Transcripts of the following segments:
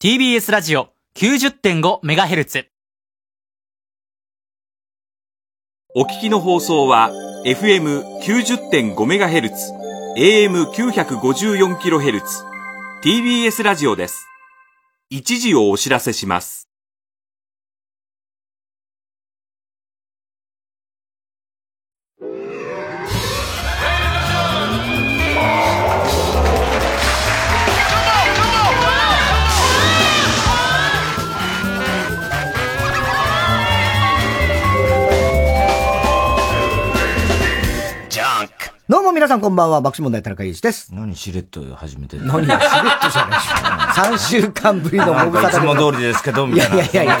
TBS ラジオ 90.5MHz お聞きの放送は FM90.5MHz、AM954kHz、TBS ラジオです。一時をお知らせします。どうも皆さんこんばんは、爆笑問題田中裕二です。何しれっと始めてるの？何しれっとじゃないですか。3週間ぶりのご無沙汰。いつも通りですけど、みたいな。いやいやいや、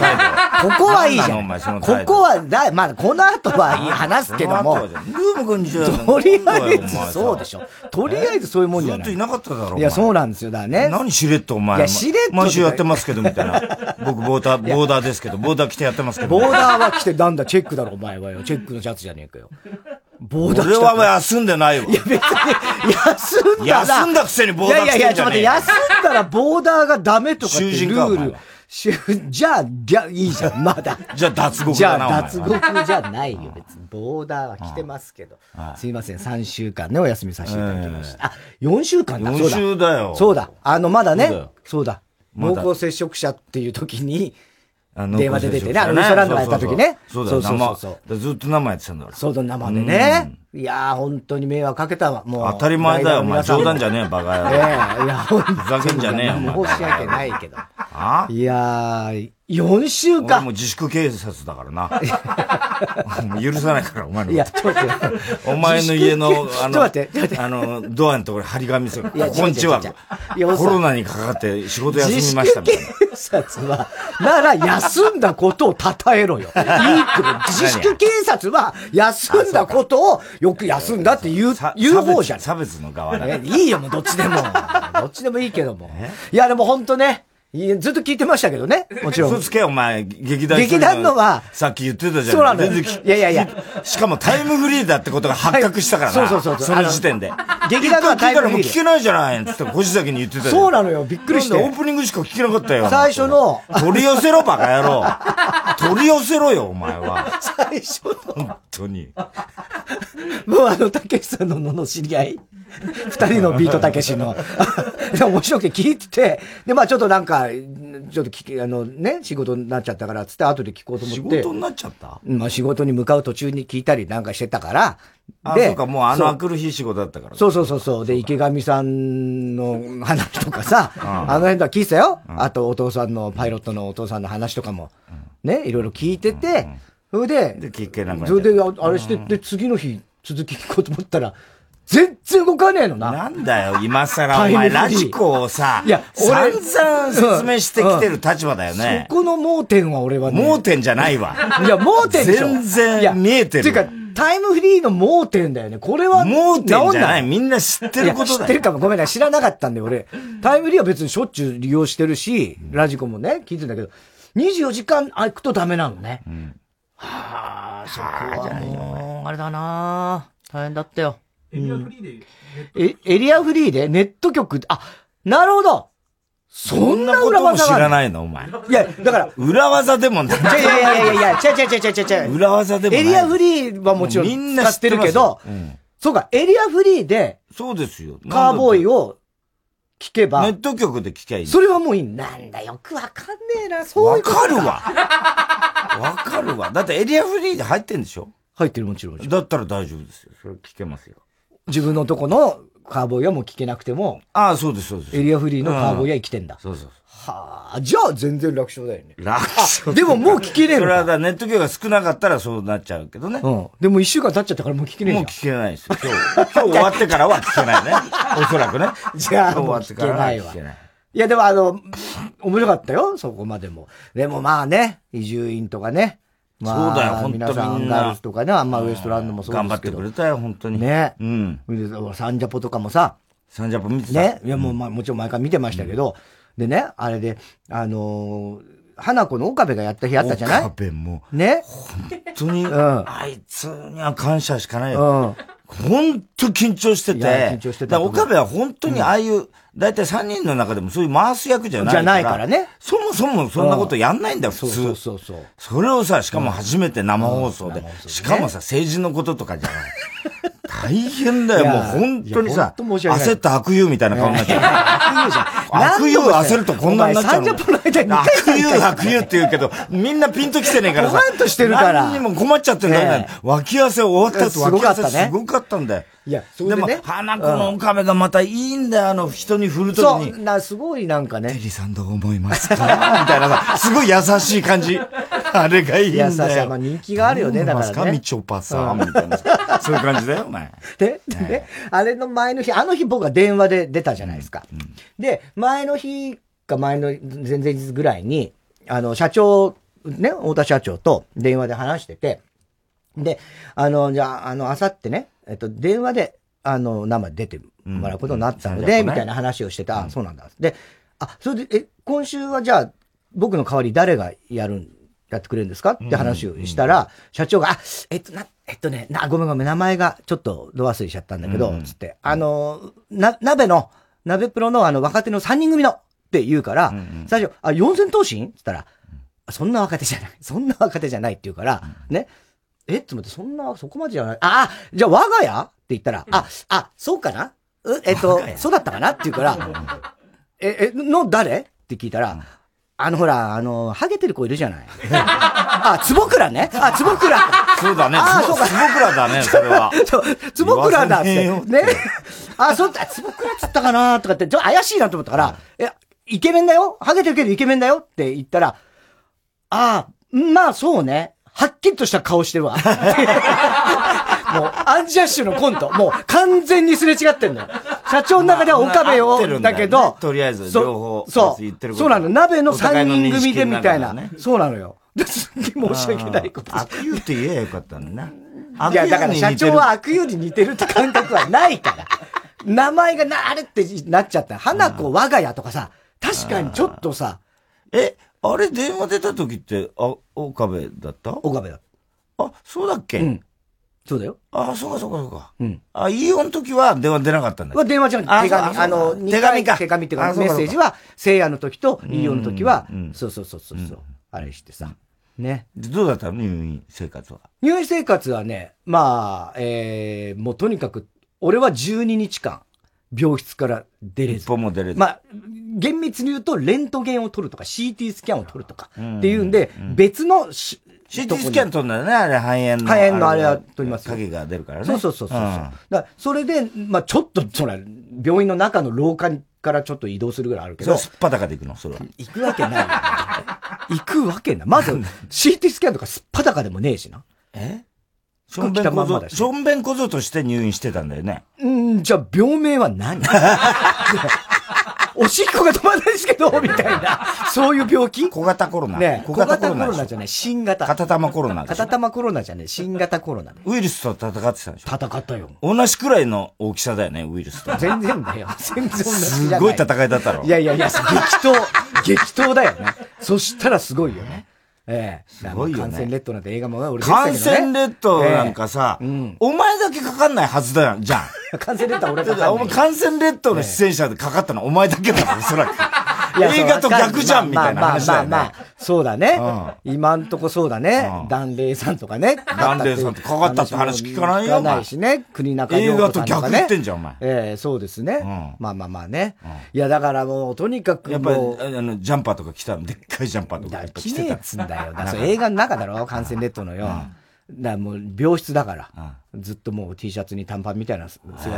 ここはいいじゃん。ここはだ、まあ、この後は話すけども。ルームくんじゃん。とりあえず、そうでしょ。とりあえずそういうもんじゃない。ずっといなかっただろう。いや、そうなんですよ。だからね。何しれっとお前。いや、しれっと。毎週やってますけど、みたいな。僕、ボーダーですけど、ボーダー着てやってますけど。ボーダーは着て、なんだ、チェックだろ、お前はよ。チェックのシャツじゃねえかよ。ボーダー着た。俺はもう休んでないわ。いや別に、休んだくせにボーダー着てんじゃねえ。いやいや、ちょっと待って、休んだらボーダーがダメとかってルール。じゃあ、いいじゃん、まだ。じゃあ、脱獄だな。じゃあ、脱獄じゃないよ、別に。ボーダーは着てますけど。すいません、3週間ね、お休みさせていただきました。あ、4週間だ、そうだ。4週だよ。そうだ、まだね、そうだ。濃厚接触者っていう時に、電話で出てね、ウエストランドがやった時ね。そうだ、ずっと生やってたんだから。そうだ、生でね。いやー、本当に迷惑かけたわ、もう。当たり前だよ、お前。冗談じゃねえ、バカ野郎。いや、ふざけんじゃねえよ、お前。申し訳ないけど。いやー、4週間。俺も自粛警察だからな。許さないから、お前の。いや、ちょっと待って。お前の家の、ドアのところに張り紙する。いや、こんちは。コロナにかかって仕事休みましたみたいな。自粛警察は、なら休んだことを称えろよ。いいけど、自粛警察は、休んだことを、よく休んだって言う方じゃん。差別の側だね。いいよ、もうどっちでも。どっちでもいいけども。いや、でもほんとね。ずっと聞いてましたけどね。もちろん。嘘つけよ、お前。劇団のは。さっき言ってたじゃん。そうなんだ。いや。しかもタイムフリーだってことが発覚したからな。そう。その時点で。劇団のはタイムフリー。聞いたらもう聞けないじゃない。つって、腰崎に言ってたじゃん。そうなのよ。びっくりして。オープニングしか聞けなかったよ。最初の。取り寄せろ、バカ野郎。取り寄せろよ、お前は。最初の。本当に。もうたけしさんの知り合い。二人のビートたけしの。面白くて聞いてて。で、まあちょっとちょっと仕事になっちゃったから、つって後で聞こうと思って。仕事になっちゃった?まあ仕事に向かう途中に聞いたりなんかしてたから。で、そうか、もうあくる日仕事だったから。そう。で、池上さんの話とかさ、あの辺とは聞いてたよ。あと、お父さんの、パイロットのお父さんの話とかも、ね、いろいろ聞いてて、それで、あれして、で、次の日、続き聞こうと思ったら、全然動かねえのな。なんだよ、今更お前、ラジコをさ、散々説明してきてる立場だよね。そこの盲点は俺はね。盲点じゃないわ。いや、盲点でしょ。全然見えてる。ていうか、タイムフリーの盲点だよね。これは、盲点じゃない。みんな知ってることだよ。知ってるかも。ごめんなさい。知らなかったんで、俺。タイムフリーは別にしょっちゅう利用してるし、ラジコもね、聞いてんだけど、24時間空くとダメなのね。はぁ、そこはもう、あれだなぁ。大変だったよ。エリアフリーでネット局、あ、なるほど。そんな裏技が知らないのお前。いや、だから。裏技でもない。いや。裏技でもない。エリアフリーはもちろん使ってるけど、そうか、エリアフリーで、そうですよ。カーボーイを聞けば。ネット局で聞けばいい。それはもういい。なんだ、よくわかんねえな、そういうこと。わかるわ。だってエリアフリーで入ってんでしょ?入ってる、もちろん。だったら大丈夫ですよ。それ聞けますよ。自分のとこのカーボーイはもう聞けなくても。ああ、そうです。エリアフリーのカーボーイは生きてんだ。そう。はあ、じゃあ全然楽勝だよね。楽勝。でももう聞けねえの。それはだ、ネット業が少なかったらそうなっちゃうけどね。うん。でも一週間経っちゃったからもう聞けねえじゃん。もう聞けないですよ。今日終わってからは聞けないね。おそらくね。じゃあ、終わってからは聞けない。いや、でも面白かったよ。そこまでも。でもまあね、伊集院とかね。まあ、そうだよ、本当に。皆さん、アンガールズとかね、ウエストランドもそうですけど。頑張ってくれたよ、本当に。ね。うん。サンジャポとかもさ。サンジャポ見てた。ね。いや、もう、もちろん毎回見てましたけど。でね、あれで、花子の岡部がやった日あったじゃない?岡部も。ね。本当に、あいつには感謝しかないよ。本当緊張してて。緊張してた。岡部は本当にああいう、だいたい3人の中でもそういう回す役じゃないから。じゃないからね。そもそもそんなことやんないんだよ、普通。そうそうそう。それをさ、しかも初めて生放送で。しかもさ、政治のこととかじゃない。大変だよ、もう本当にさ、焦った悪友みたいな顔になっちゃう。悪友焦るとこんなになっちゃう。悪友って言うけど、みんなピンときてねえからさ。何としてるから。何にも困っちゃってんだよね。脇汗終わった後、脇汗すごかったんだよ。いや、そうでも、花子のオカメがまたいいんだよ、人に振るときに。そう、すごいなんかね。テリーさんどう思いますかみたいなさ、すごい優しい感じ。あれがいいんだよ。優しさ、まあ人気があるよね、だからね。どう思いますかみちょぱさんみたいな。そういう感じだよ、お前。で、あれの前の日、あの日僕は電話で出たじゃないですか。で、前の日か前の前々日ぐらいに、社長、ね、太田社長と電話で話してて、で、じゃあ、あさってね、電話で、生出てもらうことになったので、みたいな話をしてた。そうなんだ。で、それで、今週はじゃあ、僕の代わり誰がやってくれるんですかって話をしたら、社長が、ごめん、名前がちょっとど忘れしちゃったんだけど、つって、鍋プロの若手の3人組のって言うから、最初、4000頭身って言ったら、そんな若手じゃないって言うから、ね、ちょっと待って、そこまでじゃない。じゃあ我が家って言ったら、そうかなそうだったかなって言うから、誰って聞いたら、ほら、ハゲてる子いるじゃない。坪倉ね。坪倉。そうだね。坪倉だね、それは。坪倉だって。ね。坪倉っつったかなとかって、ちょっと怪しいなと思ったから、イケメンだよ。ハゲてるけどイケメンだよって言ったら、まあそうね。はっきりとした顔してるわ。もう、アンジャッシュのコント。もう、完全にすれ違ってんのよ。社長の中では岡部を、だけど、とりあえず、両方、そうなの。鍋の3人組でみたいな。そうなのよ。すっげえ申し訳ないこと。悪友って言えばよかったのな。いや、だから社長は悪友に似てるって感覚はないから。名前があれってなっちゃった。花子我が家とかさ、確かにちょっとさ、あれ電話出た時って、岡部だった?岡部だった。そうだっけ?うん。そうだよ。そうか。うん。イオンの時は電話出なかったんだよ。電話じゃなくて、手紙ってか、メッセージは、聖夜の時とイオンの時は、そう。あれしてさ。ね。どうだったの?入院生活は。入院生活はね、まあ、もうとにかく、俺は12日間、病室から出れず。一歩も出れず。まあ、厳密に言うと、レントゲンを取るとか、CT スキャンを取るとか、っていうんで、別の、CT スキャン取るんだよね、あれ、肺炎のあれは取りますよ。影が出るからね。そう。だそれで、まあちょっと、病院の中の廊下からちょっと移動するぐらいあるけど。すっぱだかで行くのそれは。行くわけない。まず、CT スキャンとかすっぱだかでもねえしな。しょんべん小僧として入院してたんだよね。じゃあ病名は何おしっこが止まらないですけど、みたいな。そういう病気?小型コロナ。ね、小型コロナじゃない、新型。片玉コロナじゃない、新型コロナ。ウイルスと戦ってたでしょ?戦ったよ。同じくらいの大きさだよね、ウイルスと。全然だよ。すごい戦いだったろ。いや、激闘だよね。そしたらすごいよね。すごいよね。感染列島なんて映画も俺出てたけどね。感染列島なんかさ、お前だけかかんないはずだじゃん。感染列島は俺かかんない。感染列島の出演者でかかったのはお前だけだろ、おそらく。映画と逆じゃんみたいな話だよね。まあ、そうだね。今んとこそうだね。檀れいさんとかね。檀れいさんとかかったって話聞かないよ。聞かないしね。国中映画と逆言ってんじゃん、お前。そうですね。まあね。いや、だからもう、とにかく。やっぱり、ジャンパーとか着たの、でっかいジャンパーとか着てた。着ねえっつんだよ。映画の中だろ、感染列島のよ。もう、病室だから。ずっともう T シャツに短パンみたいな姿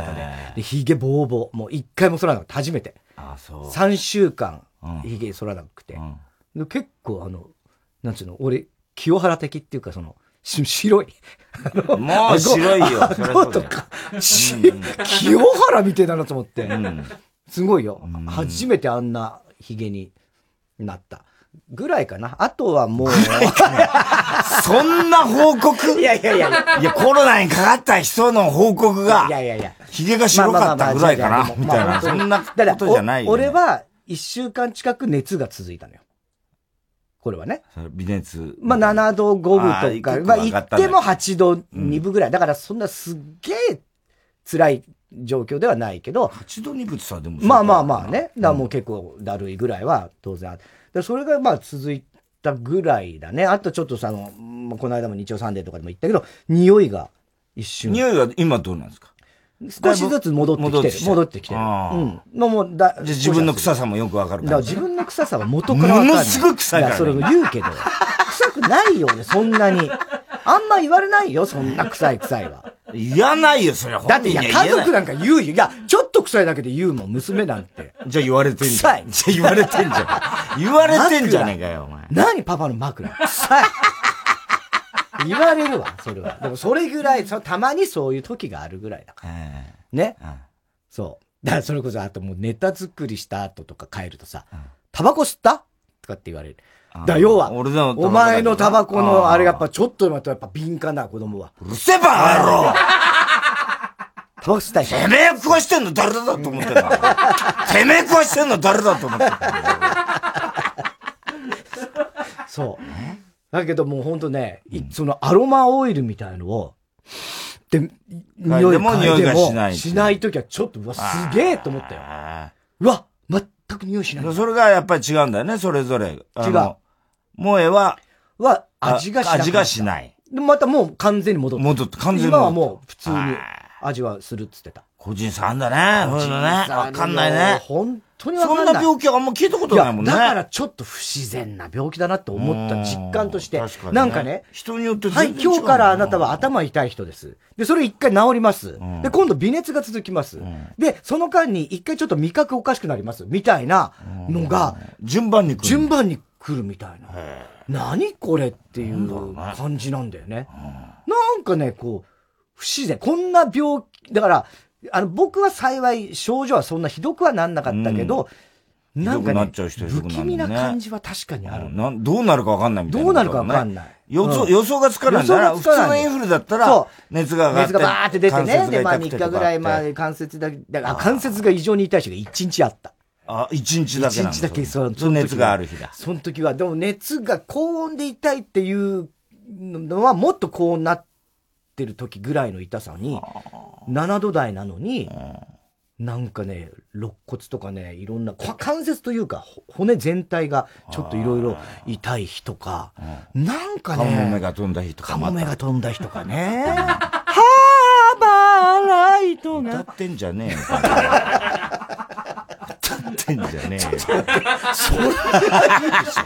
で。ひげぼうぼう。もう一回も剃らなくて、初めて。3週間、ひげ剃らなくて。結構なんつうの、俺、清原的っていうか白い。もう白いよ。顎とか、清原みたいだなと思って。すごいよ。初めてあんなひげになった。ぐらいかな。あとはもう。そんな報告いや、コロナにかかった人の報告が。髭が白かったぐらいかな。みたいな。そんなことじゃないよ。俺は一週間近く熱が続いたのよ。これはね。微熱。ま、7度5分とか。ま、行っても8度2分ぐらい。だからそんなすっげえ辛い状況ではないけど、8度2分さでもまあまあまあね、だもう結構だるいぐらいは当然ある。でそれがまあ続いたぐらいだね。あとちょっとさ、あのこの間も日曜サンデーとかでも言ったけど、匂いが一瞬、匂いは今どうなんですか？少しずつ戻ってきてる。戻ってきてる。うん。もうだ、自分の臭さもよくわかるから。だから自分の臭さは元からわかる。ものすごく臭いから。それを言うけど、臭くないよね、そんなに。あんま言われないよ、そんな臭い臭いは。言わないよ、それは。だって、いや、家族なんか言うよ。いや、ちょっと臭いだけで言うもん、娘なんて。じゃあ言われてんじゃん。臭い。じゃあ言われてんじゃん。言われてんじゃねえかよ、お前。何パパの枕。臭い。言われるわ、それは。でもそれぐらい、たまにそういう時があるぐらいだから。ね、うん。そう。だからそれこそ、あともうネタ作りした後とか帰るとさ、タバコ吸ったとかって言われる。だ、要は、お前のタバコのあれやっぱちょっと今とやっぱ敏感だ、子供は。うるせえばやろタバコ吸ったりして。てめえ食わしてんの誰だと思ってた。てめえ食わしてんの誰だと思ってた。そう。だけどもうほんとね、そのアロマオイルみたいのを、で、匂い嗅いでもしないときはちょっと、うわ、すげえと思ったよ。うわ、全く匂いしない。それがやっぱり違うんだよね、それぞれ。違う。萌えは、味がしない。味がしない。で、またもう完全に戻って。戻って、完全に。今はもう普通に味はするっつってた。個人差あんだね。個人差わかんないね。本当にわかんない。そんな病気はあんま聞いたことないもんね。だからちょっと不自然な病気だなって思った実感として。確かにね、なんかね。人によって全然違う。はい、今日からあなたは頭痛い人です。で、それ一回治ります。で、今度微熱が続きます。で、その間に一回ちょっと味覚おかしくなります。みたいなのが、順番に来る。順番に来るみたいな。何これっていう感じなんだよね。なんかね、こう、不自然。こんな病気、だから、僕は幸い症状はそんなひどくはなんなかったけど、なんか、ね、不気味な感じは確かにある。どうなるかわかんないみたいな、ね。どうなるかわかんない。予想がつかないんだな。普通のインフルだったら、熱が上がって。熱がバーって出てね。で、まあ3日ぐらい前、関節が異常に痛い人が1日あった。あ、1日だけなんだ。1日だけ、その熱がある日だ。その時は、でも熱が高温で痛いっていうのは、もっと高温になってる時ぐらいの痛さに、7度台なのに、なんかね、肋骨とかね、いろんな、関節というか、骨全体がちょっといろいろ痛い日とか、なんかね、カモメが飛んだ日とか、ね、ハーバーライトが。歌ってんじゃねえよ。それは言うでしょ。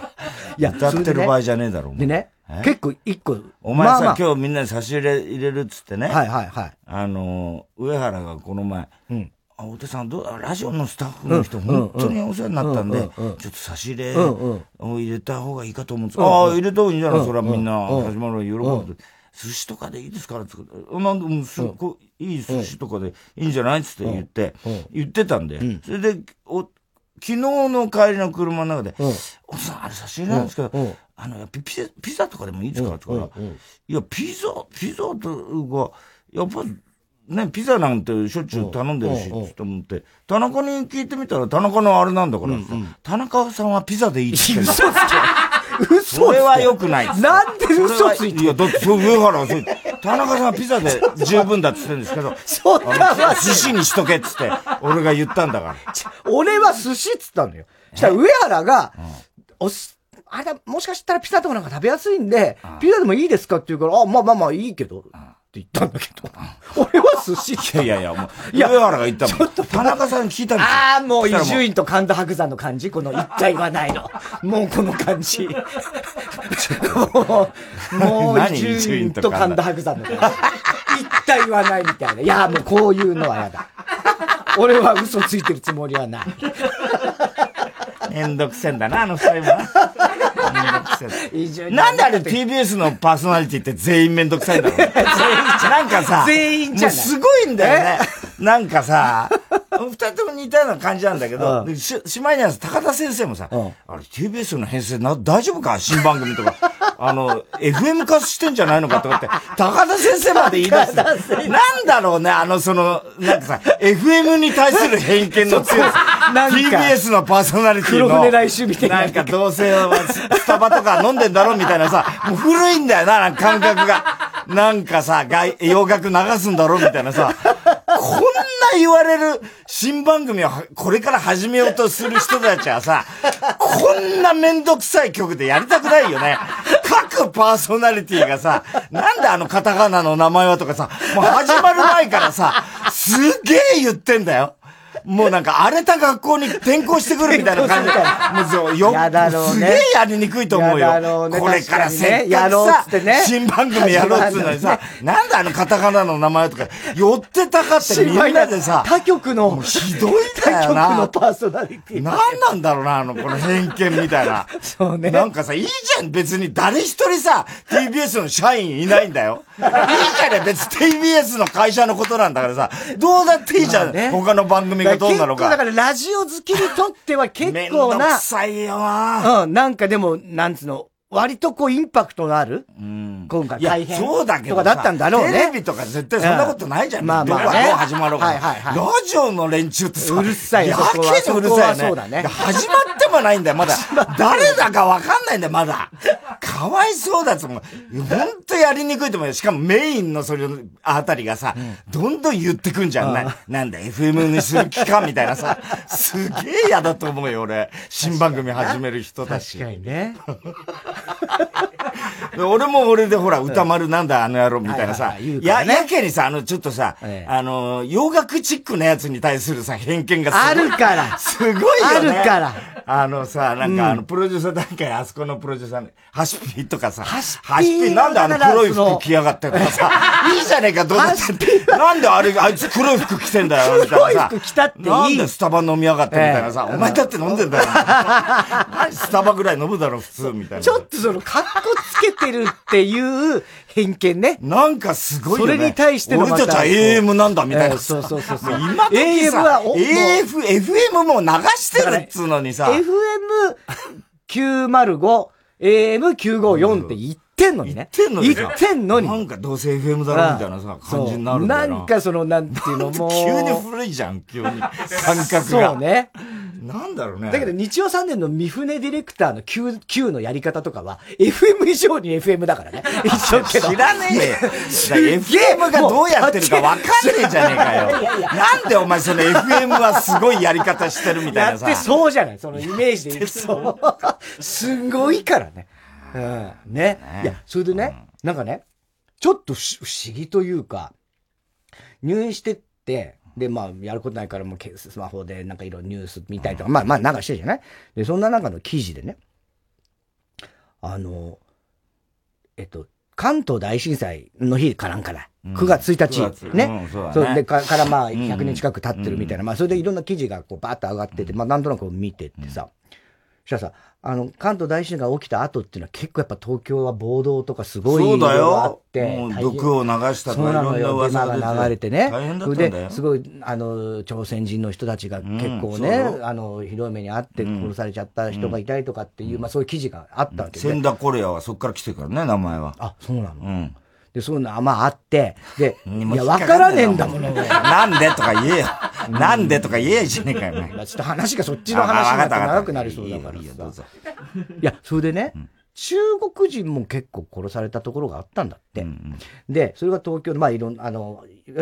歌ってる場合じゃねえだろ、でね。結構一個。お前さ、まあまあ、今日みんなに差し入れるっつってね。はいはいはい。上原がこの前、大手さんラジオのスタッフの人、本当にお世話になったんで、ちょっと差し入れを入れた方がいいかと思うんですけど、入れた方がいいんじゃない、それはみんな、始まるの喜ぶ。寿司とかでいいですからってなんかもうすっごいいい寿司とかでいいんじゃないっつって言ってたんで、それで、昨日の帰りの車の中で、おっさん、あれ差し入れなんですけど、ピザとかでもいいですかって言うから、いや、ピザというか、やっぱね、ピザなんてしょっちゅう頼んでるし、と思って、田中に聞いてみたら、田中のあれなんだから、田中さんはピザでいいって言ってる。嘘それは良くない。なんで嘘ついてる？いや、だって、上原はそう言って、田中さんはピザで十分だって言ってるんですけど、寿司にしとけって言って、俺が言ったんだから。俺は寿司って言ったんだよ。そしたら上原が、あれだ、もしかしたらピザとかなんか食べやすいんで、ピザでもいいですかって言うから、まあいいけど、って言ったんだけど、俺は寿司って。もう、上原が言ったもん。ちょっと田中さん聞いたんですよ。もう伊集院と神田伯山の感じ、この一体はないの。もうこの感じ。もう伊集院と神田伯山の感じ。一体はないみたいな。いや、もうこういうのはやだ。俺は嘘ついてるつもりはない。めんどくせんだな、あの二人も。なんであれ TBS のパーソナリティって全員めんどくさいんだろう。なんかさ、全員じゃない。もうすごいんだよね。なんかさ、二人とも似たような感じなんだけど、しまいには高田先生もさ、あれ TBS の編成大丈夫か新番組とか。FM 化してんじゃないのかと思って、高田先生まで言い出す。なんだろうね、なんかさ、FM に対する偏見の強さ。TBS のパーソナリティの。黒船来週みたいな。なんかどうせスタバとか飲んでんだろみたいなさ、もう古いんだよな、感覚が。なんかさ、洋楽流すんだろみたいなさ、こ言われる新番組をこれから始めようとする人たちはさ、こんなめんどくさい曲でやりたくないよね。各パーソナリティがさ、なんであのカタカナの名前はとかさ、もう始まる前からさ、すげえ言ってんだよ。もうなんか荒れた学校に転校してくるみたいな感じで、もうよ、すげえやりにくいと思うよ。これからせっかくさ、新番組やろうっつうのにさ、なんであのカタカナの名前とか、寄ってたかってみんなでさ、他局の、ひどいだよな。他局のパーソナリティ。なんなんだろうな、この偏見みたいな。そうね。なんかさ、いいじゃん、別に誰一人さ、TBS の社員いないんだよ。いいじゃね、別に TBS の会社のことなんだからさ、どうだっていいじゃん、他の番組が。結構だからラジオ好きにとっては結構な。めんどくさいよな。うん。なんかでも、なんつうの、割とこうインパクトのある、うん、今回大変とかだったんだろうね。テレビとか絶対そんなことないじゃん。うん、まあまあ、ね。どこはもう始まろうから。はいはいはい。ラジオの連中ってさ、うるさいよ。やけにうるさいよね。そうだね。始まってもないんだよ、まだ。誰だかわかんないんだよ、まだ。かわいそうだっつもん。ほんとやりにくいと思うよ。しかもメインのそれあたりがさ、うん、どんどん言ってくんじゃん。なんだ、FM にする気かみたいなさ、すげえ嫌だと思うよ、俺。新番組始める人たち。確かにね。俺も俺でほら、歌丸なんだあの野郎みたいなさ、やけにさ、ちょっとさ、洋楽チックなやつに対するさ、偏見がすごい。あるから。すごいよね。あるから。さ、なんかプロデューサー大会、あそこのプロデューサーの、ハシピとかさ、ハシピなんで黒い服着やがってとかさ、いいじゃねえか、どうだって。なんであいつ黒い服着てんだよ、みたいなさ。黒い服着たっていい。なんでスタバ飲みやがってみたいなさ、お前だって飲んでんだよ。スタバぐらい飲むだろ、普通、みたいな。そのカッコつけてるっていう偏見ね。なんかすごいよね。それに対してのまた俺たちは AM なんだみたいな。そう。今時さ、FM も流してるっつうのにさ。FM905、AM954 って言ってんのにね。言ってんのに。なんかどうせ FM だろみたいなさ、感じになるんだよな。なんかその、なんていうのも。急に古いじゃん、急に。感覚が。そうね。なんだろうね。だけど、日曜3年の三船ディレクターの Q のやり方とかは、FM 以上に FM だからね。一緒けど。知らねえよ。FM がどうやってるか分かんねえじゃねえかよ。なんでお前その FM はすごいやり方してるみたいなさ。だってそうじゃない。そのイメージで言うと。すごいからね。うん。ね。いや、それでね、なんかね、ちょっと不思議というか、入院してって、で、まあ、やることないから、もう、スマホで、なんかいろいろニュース見たりとか、まあ、なんかしてるじゃない？で、そんな中の記事でね、関東大震災の日かなんかな。9月1日。ね。そうで、からまあ、100年近く経ってるみたいな。まあ、それでいろんな記事がこう、バーッと上がってて、まあ、なんとなく見てってさ、そしたらさ、関東大震災が起きた後っていうのは結構やっぱ東京は暴動とかすごいのがあって。そうだよ。もう毒を流したとかいろんな噂が出て。流れてね。大変だったんだよ。で、すごい、朝鮮人の人たちが結構ね、ひどい目にあって殺されちゃった人がいたりとかっていう、まあそういう記事があったわけで。センダコレアはそっから来てるからね、名前は。あ、そうなの。うん。で、そういうのはまああって、で、いや、わからねえんだもん。なんでとか言えよ。なんでとか言えじゃねえかよね。ちょっと話がそっちの話になって長くなりそうだから。いや、それでね、中国人も結構殺されたところがあったんだって。で、それが東京の、まあいろんな、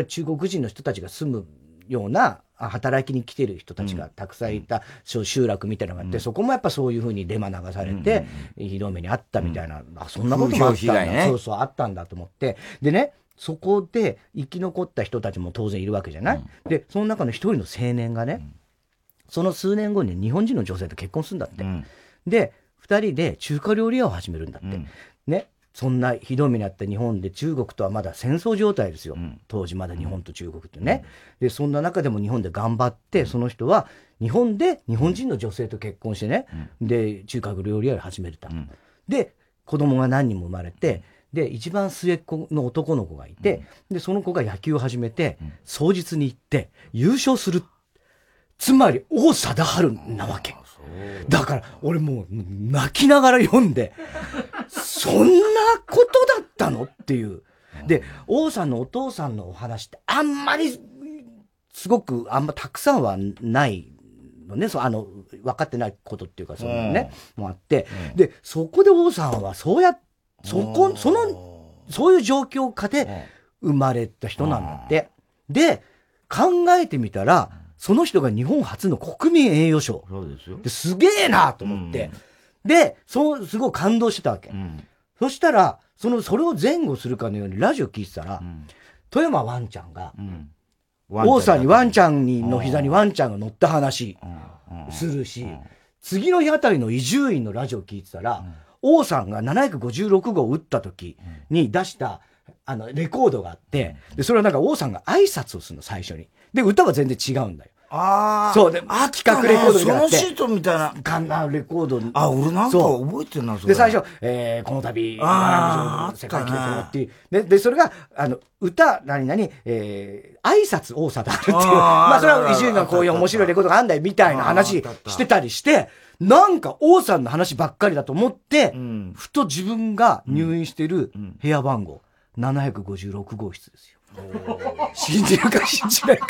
中国人の人たちが住むような、働きに来てる人たちがたくさんいた集落みたいなのがあって、そこもやっぱそういうふうにデマ流されて、ひどい目にあったみたいな、あ、そんなこともあったんだ。そう、あったんだと思って。でね、そこで生き残った人たちも当然いるわけじゃない？で、その中の一人の青年がね、その数年後に日本人の女性と結婚するんだって。で、二人で中華料理屋を始めるんだって。ね。そんなひどい目にあった日本で中国とはまだ戦争状態ですよ。当時まだ日本と中国ってね。で、そんな中でも日本で頑張って、その人は日本で日本人の女性と結婚してね。で、中華料理屋を始めた。で、子供が何人も生まれて、で、一番末っ子の男の子がいて、で、その子が野球を始めて、早実に行って優勝する。つまり、王貞治なわけ。だから、俺もう泣きながら読んで、そんなことだったのっていう。で、王さんのお父さんのお話ってあんまり、すごくあんまたくさんはないのね。そう、分かってないことっていうか、そのね、もあって。で、そこで王さんはそうやって、そういう状況下で生まれた人なんだって。で、考えてみたら、その人が日本初の国民栄誉賞。そうですよ。ですげえなと思って。うん、で、すごい感動してたわけ。うん、そしたら、それを前後するかのようにラジオ聞いてたら、うん、富山ワンちゃんが、うん、王さんにワンちゃんの膝にワンちゃんが乗った話するし、次の日あたりの伊集院のラジオ聞いてたら、うん、王さんが756号打った時に出した、レコードがあって、で、それはなんか王さんが挨拶をするの、最初に。で、歌は全然違うんだよ。ああ。そうで、企画レコードになって。そのシートみたいな。ガンガンレコード。あ、俺なんか覚えてるな、それ。で、最初、この度、世界記録だっていう。で、それが、歌、何々、挨拶多さだっていう。まあ、それは伊集院のこういう面白いレコードがあんだよ、みたいな話してたりして、なんか王さんの話ばっかりだと思って、うん、ふと自分が入院してる部屋番号、うん、756号室ですよ。信じるか信じないか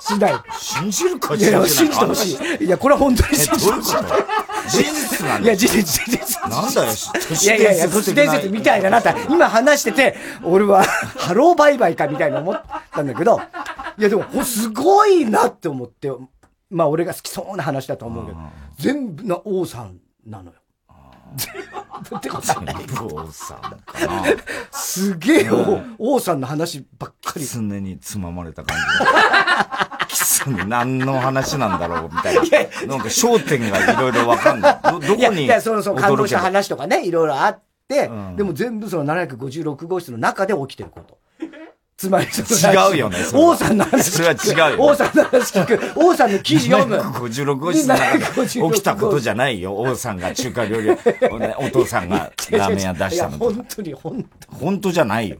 しない。信じるか信じないか。いや、信じてほしい。いや、これは本当に信じてほしい。事実なんだ。いや、事実。なんだよ、いや、都市伝説みたいな、なんか、今話してて、俺は、ハローバイバイかみたいな思ったんだけど、いや、でも、すごいなって思って、まあ、俺が好きそうな話だと思うけど、全部な王さんなのよ。ってことない王さんかな。すげえ王さんの話ばっかり。狐につままれた感じ。狐何の話なんだろうみたいな。なんか焦点がいろいろわかんない。どこに。いや、そう、感動した話とかね、いろいろあって、うん、でも全部その756号室の中で起きてること。つまり違うよね。王さんの話聞く。それは違うよ。王さんの話聞く。王さんの記事読む。756号室の中で起きたことじゃないよ。王さんが中華料理、お父さんがラーメン屋出したのとか。いや、本当じゃないよ。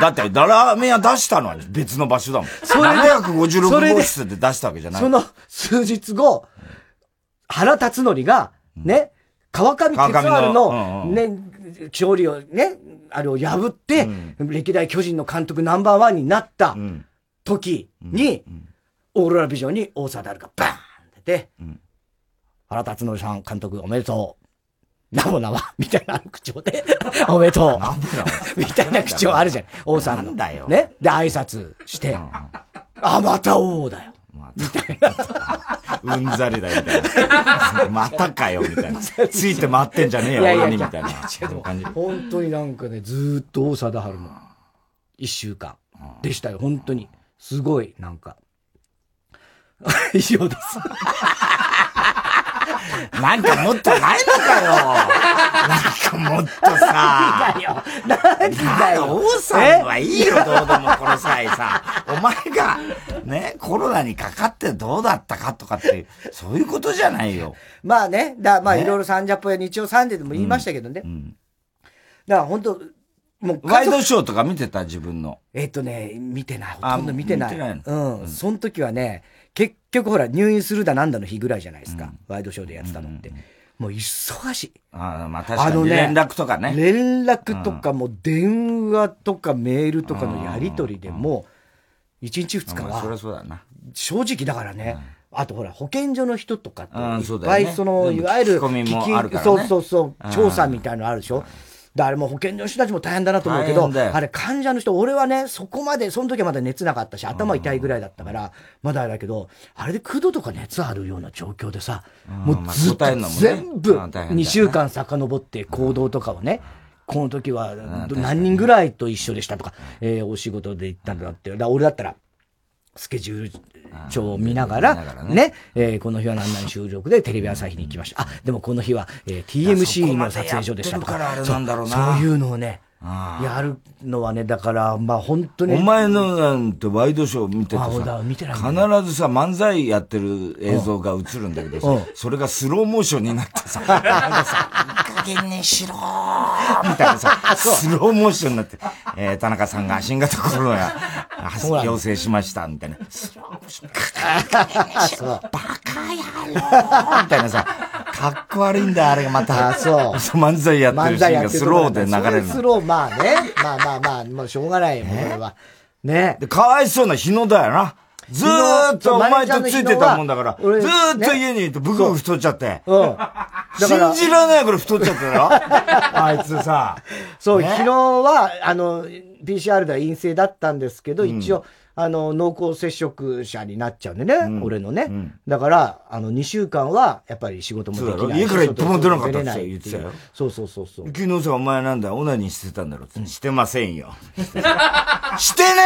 だって、ラーメン屋出したのは別の場所だもん。756号室で出したわけじゃない。その数日後、原辰徳が、ね、川上哲治の、ね、調理をね、あれを破って、うん、歴代巨人の監督ナンバーワンになった時に、オーロラビジョンに大沢であるがバーンってて、原辰徳さん監督おめでとう。ナボナは、みたいな口調で、おめでとう。みたいな口調あるじゃん。大沢の。だよ。ね。で、挨拶して、あ、また王だよ。みたいな。うんざりだよ、みたいな。またかよ、みたいな。ついて回ってんじゃねえよ、俺に、みたいな。本当になんかね、ずっと大貞治の一週間でしたよ、本当に。すごい、なんか。以上です。なんかもっとないのかよ。なんかもっとさ。何だよ。王さんはいいよ、どうでもこの際さ。お前が、ね、コロナにかかってどうだったかとかって、そういうことじゃないよ。まあね、まあいろいろサンジャポや日曜サンデーでも言いましたけどね。だから本当、もうワイドショーとか見てた自分の。見てない。ほとんど見てない。うん。その時はね、結局ほら、入院するだなんだの日ぐらいじゃないですか。ワイドショーでやってたのって。もう忙しい。まあ確かに連絡とかね。連絡とかも電話とかメールとかのやりとりでも、1日2日は。そりゃそうだな。正直だからね。あとほら、保健所の人とかって、いっぱいいわゆる、そう、調査みたいなのあるでしょ。あれも保健所の人たちも大変だなと思うけど、あれ患者の人、俺はね、そこまで、その時はまだ熱なかったし、頭痛いぐらいだったから、まだだけど、あれで9度とか熱あるような状況でさ、もうずっと全部2週間遡って行動とかをね、この時は何人ぐらいと一緒でしたとか、お仕事で行ったんだって、俺だったら、スケジュール帳を見ながら、ね、この日は何々収録でテレビ朝日に行きました。あ、でもこの日は、TMC の撮影所でしたとか。そういうのをね、やるのはね、だから、まあ本当に。お前のなんてワイドショー見ててさ、必ずさ、漫才やってる映像が映るんだけどさ、それがスローモーションになってさ、いい加減にしろーみたいなさ、スローモーションになって、田中さんが新型コロナ陽性しました、みたいな。スローモーション、バカ野郎みたいなさ、かっこ悪いんだ、あれがまた。漫才やってるシーンがスローで流れるの。スロー、まあね。まあ、しょうがないよ、これは。ね。で、かわいそうな日野だよな。ずーっとお前とついてたもんだから、ずーっと家にいて、ブクブク太っちゃって。信じられないぐらい太っちゃったよ。あいつさ。そう、昨日は、PCR では陰性だったんですけど、一応、濃厚接触者になっちゃうんでね、うん、俺のね、うん、だから2週間はやっぱり仕事もできない、家から一歩も出なかったって言ってたよ。そうそうそうそう。昨日さ、お前なんだオナニーしてたんだろって、うん、してませんよしてね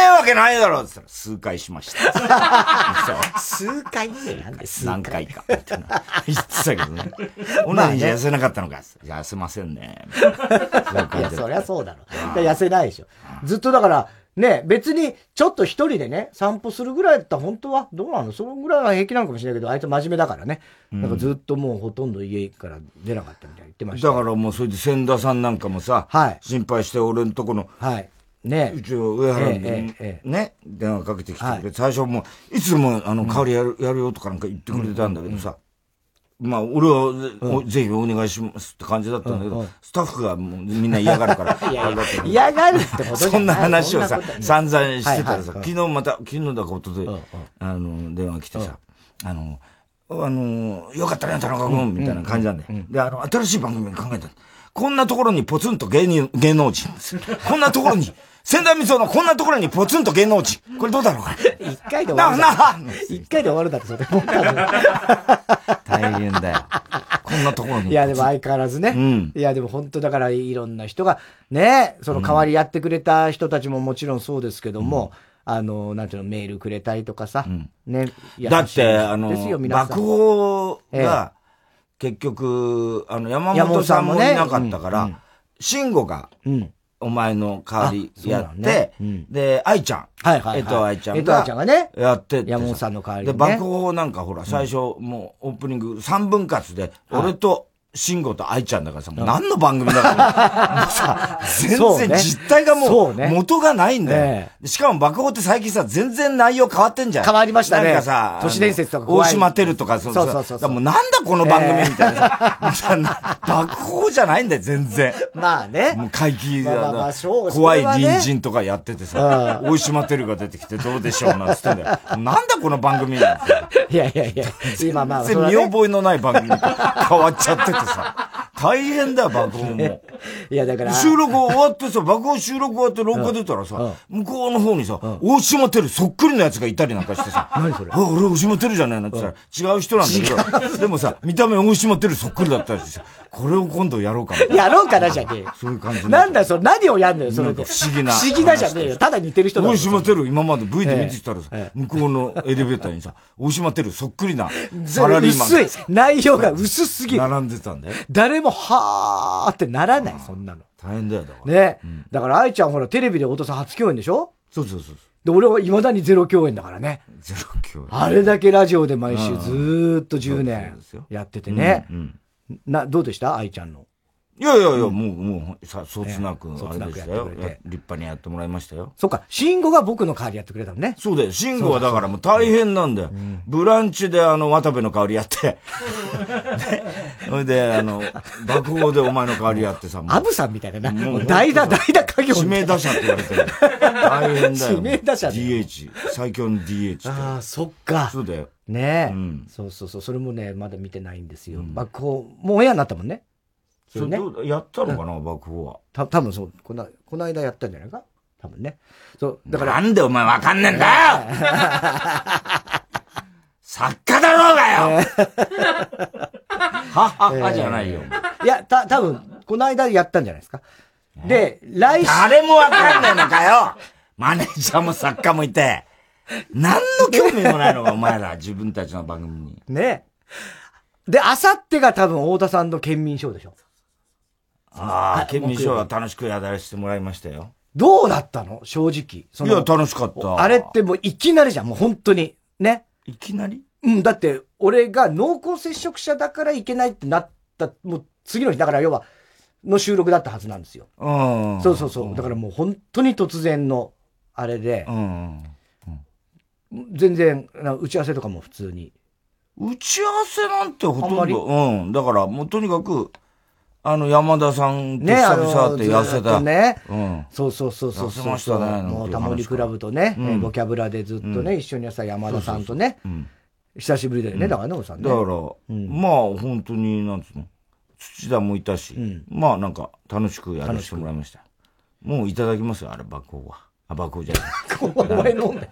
えわけないだろって言ったら数回しました数回ってなんで何回かみたいな言ってたけどねオナニーじゃ痩せなかったのか、痩せませんねいやそりゃそうだろ、痩せないでしょ、ずっとだからね、別にちょっと一人でね散歩するぐらいだったら本当はどうなの、そのぐらいは平気なのかもしれないけど、あいつ真面目だからね、うん、なんかずっともうほとんど家から出なかったみたいに言ってました。だからもうそれで千田さんなんかもさ、はい、心配して俺のとこの、はいね、うちの上原に、ね、電話かけてきてくれて、はい、最初もういつも代わりやるよとかなんか言ってくれてたんだけどさ、うんうんうん、まあ、俺は、うん、ぜひお願いしますって感じだったんだけど、うんうん、スタッフがもうみんな嫌がるから。いやいや嫌がるってことじゃないそんな話をさ、散々してたらさ、はいはい、昨日また、昨日だかおととい、うんうん、電話来てさ、うん、よかったね、田中君、みたいな感じなんで、うんうんうん。で、新しい番組考えた。こんなところにポツンと芸能人。こんなところに。仙台みそのこんなところにポツンと芸能人。これどうだろうか一回で終わる。一回で終わるだって、それ。大変だよ。こんなところに。いや、でも相変わらずね。うん、いや、でも本当だからいろんな人が、ね、その代わりやってくれた人たちももちろんそうですけども、うん、なんていうの、メールくれたりとかさ。うん、ね。だって、爆砲が、結局、山本さんもいなかったから、慎吾が、お前の代わりやって、ね、で、愛ちゃん。はいはいはい。愛ちゃんがね、やってて。山本さんの代わりね。で、爆砲なんかほら、最初、もう、オープニング3分割で、俺と、慎吾と愛ちゃんだからさ、もう何の番組だからさ、全然実態がもう、元がないんだよ。ね、しかも爆砲って最近さ、全然内容変わってんじゃん。変わりましたね。なんかさ、都市伝説とか大島てるとか、そう。もうなんだこの番組みたいなさ、爆砲じゃないんだよ、全然。まあね。もう怪奇、怖い隣人とかやっててさ、大島てるが出てきてどうでしょうなんつってんだよ。なんだこの番組なんて。いやいやいや、今まあ。全然見覚えのない番組に変わっちゃってて。大変だよ、爆音も。いや、だから。収録終わってさ、爆音収録終わって廊下出たらさ、向こうの方にさ、大島てるそっくりのやつがいたりなんかしてさ、何それ？あ、俺大島てるじゃないのって言ったら、違う人なんだけど、でもさ、見た目大島てるそっくりだったりしてさ、これを今度やろうか。やろうかなじゃねえよ。そういう感じ。なんだよ、それ何をやんのよ、それで。不思議なじゃねえよ。ただ似てる人だ。大島てる、今まで V で見てきたらさ、向こうのエレベーターにさ、大島てるそっくりなサラリーマン。薄い。内容が薄すぎる。並んでたんだよ。誰もはーってならない、そんなの。大変だよ、だから。ね。うん、だから愛ちゃんほら、テレビでお父さん初共演でしょ？そう。で、俺はいまだにゼロ共演だからね。ゼロ共演。あれだけラジオで毎週ずーっと10年やっててね。どうでした愛ちゃんの。いや、もうさ、卒なく、あれでしたよ。立派にやってもらいましたよ。そっか、慎吾が僕の代わりやってくれたのね。そうだよ、慎吾はだからもう大変なんだよ。ブランチで渡部の代わりやって。それで、爆豪でお前の代わりやってさ、アブさんみたいな、もう代打家業。指名打者って言われてる。大変だよ。指名打者 DH。最強の DH。ああ、そっか。そうだよ。ねえ。うん。そう、それもね、まだ見てないんですよ。爆豪、もう親になったもんね。そうね、やったのかな、爆砲は。多分そう、この間やったんじゃないか多分ね。そう、だから。なんでお前わかんねえんだよ作家だろうがよはじゃないよ。いや、多分この間やったんじゃないですか。で、来週。誰もわかんねえのかよマネージャーも作家もいて。何の興味もないのがお前ら、自分たちの番組に。ねで、あさってが多分、太田さんの県民ショーでしょ。ああ、県民ショーは楽しくやらせてもらいましたよ。どうだったの？正直。いや、楽しかった。あれってもういきなりじゃん。もう本当に。ね。いきなり？うん。だって、俺が濃厚接触者だからいけないってなった、もう次の日、だから要は、の収録だったはずなんですよ。うん。そう。だからもう本当に突然の、あれで、うん。全然、打ち合わせとかも普通に。打ち合わせなんてほとんど、うん。だから、もうとにかく、山田さんと久々って痩せた。ね。うん。そう。痩せましたね。もうタモリクラブとね、ボキャブラでずっとね、一緒にやった山田さんとね、久しぶりだよね、だからね、おさんね。だから、まあ、本当に、なんつうの、土田もいたし、まあ、なんか、楽しくやらせてもらいました。もういただきますよ、あれ、爆砲は。あ、バクじゃない。お前飲んだ。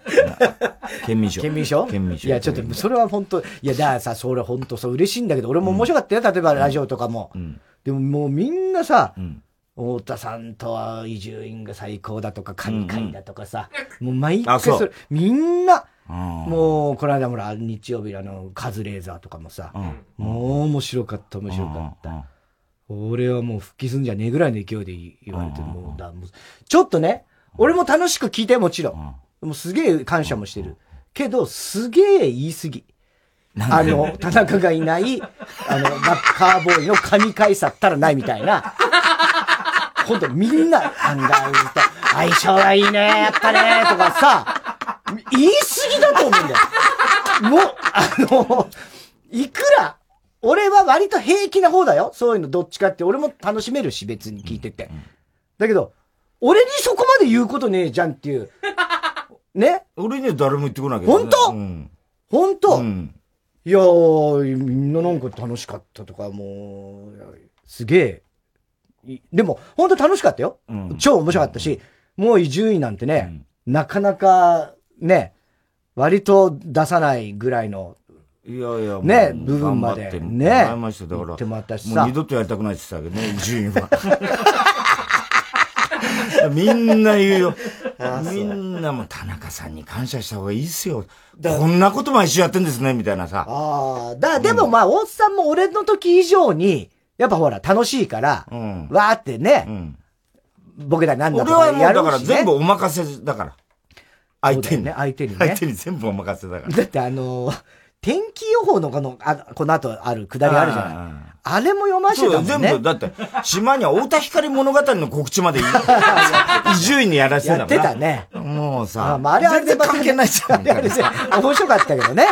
県民賞。県民賞？県民賞。いや、ちょっと、それは本当、いや、だからさ、それ本当さ、嬉しいんだけど、俺も面白かったよ、例えばラジオとかも。うん、でももうみんなさ、うん、太田さんとは伊集院が最高だとか、神回だとかさ、うんうん、もう毎回それ、みんな、もう、この間ほら、日曜日のカズレーザーとかもさ、うん、もう面白かった、面白かった。俺はもう復帰すんじゃねえぐらいの勢いで言われて、もうだ、ちょっとね、俺も楽しく聞いて、もちろん。もうすげえ感謝もしてる。けど、すげえ言い過ぎ。田中がいない、カーボーイの神回さったらないみたいな。ほんと、みんな、相性がいいね、やっぱね、とかさ、言い過ぎだと思うんだよ。もう、いくら、俺は割と平気な方だよ。そういうのどっちかって、俺も楽しめるし、別に聞いてて。だけど、俺にそこまで言うことねえじゃんっていう。ね？俺には誰も言ってこないけど、ね。ほんと、うん、いやー、みんななんか楽しかったとか、もう、すげえ。でも、ほんと楽しかったよ。うん、超面白かったし、うん、もう伊集院なんてね、うん、なかなかね、割と出さないぐらいの、いやいや、ね、部分まで。ね。頑張りました。だから、ってもらったしさ、もう二度とやりたくないって言ってたけどね、伊集院は。みんな言うよ。みんなも田中さんに感謝した方がいいっすよ。こんなこと毎週やってんですね、みたいなさ。ああ。でもまあ、大津さんも俺の時以上に、やっぱほら、楽しいから、うん、わーってね、うん、ボケだなんだとかやるし、ね。俺はもうだから全部お任せだから。相手に。ね、相手にね。相手に全部お任せだから。だって天気予報のこの後あるくだりあるじゃない。あれも読ましてたもんね。そう全部、だって、島には太田光物語の告知まで伊集院にやらせてたもんね。やってたね。もうさ、まあ、あれ全然関係ないじゃん。面白かったけどね。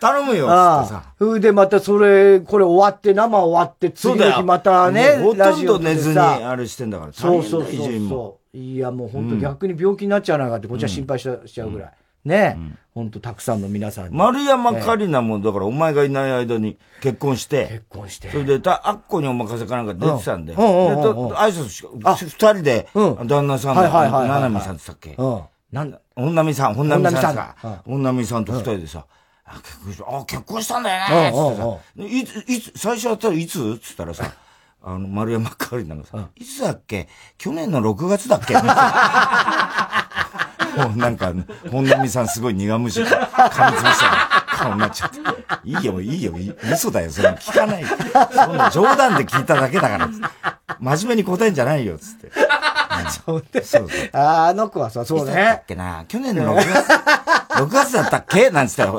頼むよ、つってさ。それでまたこれ終わって、生終わって、次の日またね、ほとんど寝ずにあれしてんだから。そう伊集院も。いや、もうほんと逆に病気になっちゃわないかって、こっちは心配しちゃうぐらい。ねえ、うん、ほんとたくさんの皆さんに。丸山カリナも、だからお前がいない間に結婚して。それで、アッコにお任せかなんか出てたんで。挨拶しか、二人で、旦那さんと、ななみさんって言ったっけ、本並さんと二人でさ、結婚したんだよねってさ、いつ、最初会ったらいつって言ったらさ、丸山カリナがさ、いつだっけ去年の6月だっけなんか、本並さんすごい苦虫、噛みつぶした顔になっちゃって。いいよ、嘘だよ、それ聞かない。そんな冗談で聞いただけだから、真面目に答えんじゃないよ、つって。そうあの子はさ、そうね。いつだったっけな、去年の6月だったっけなんつったら、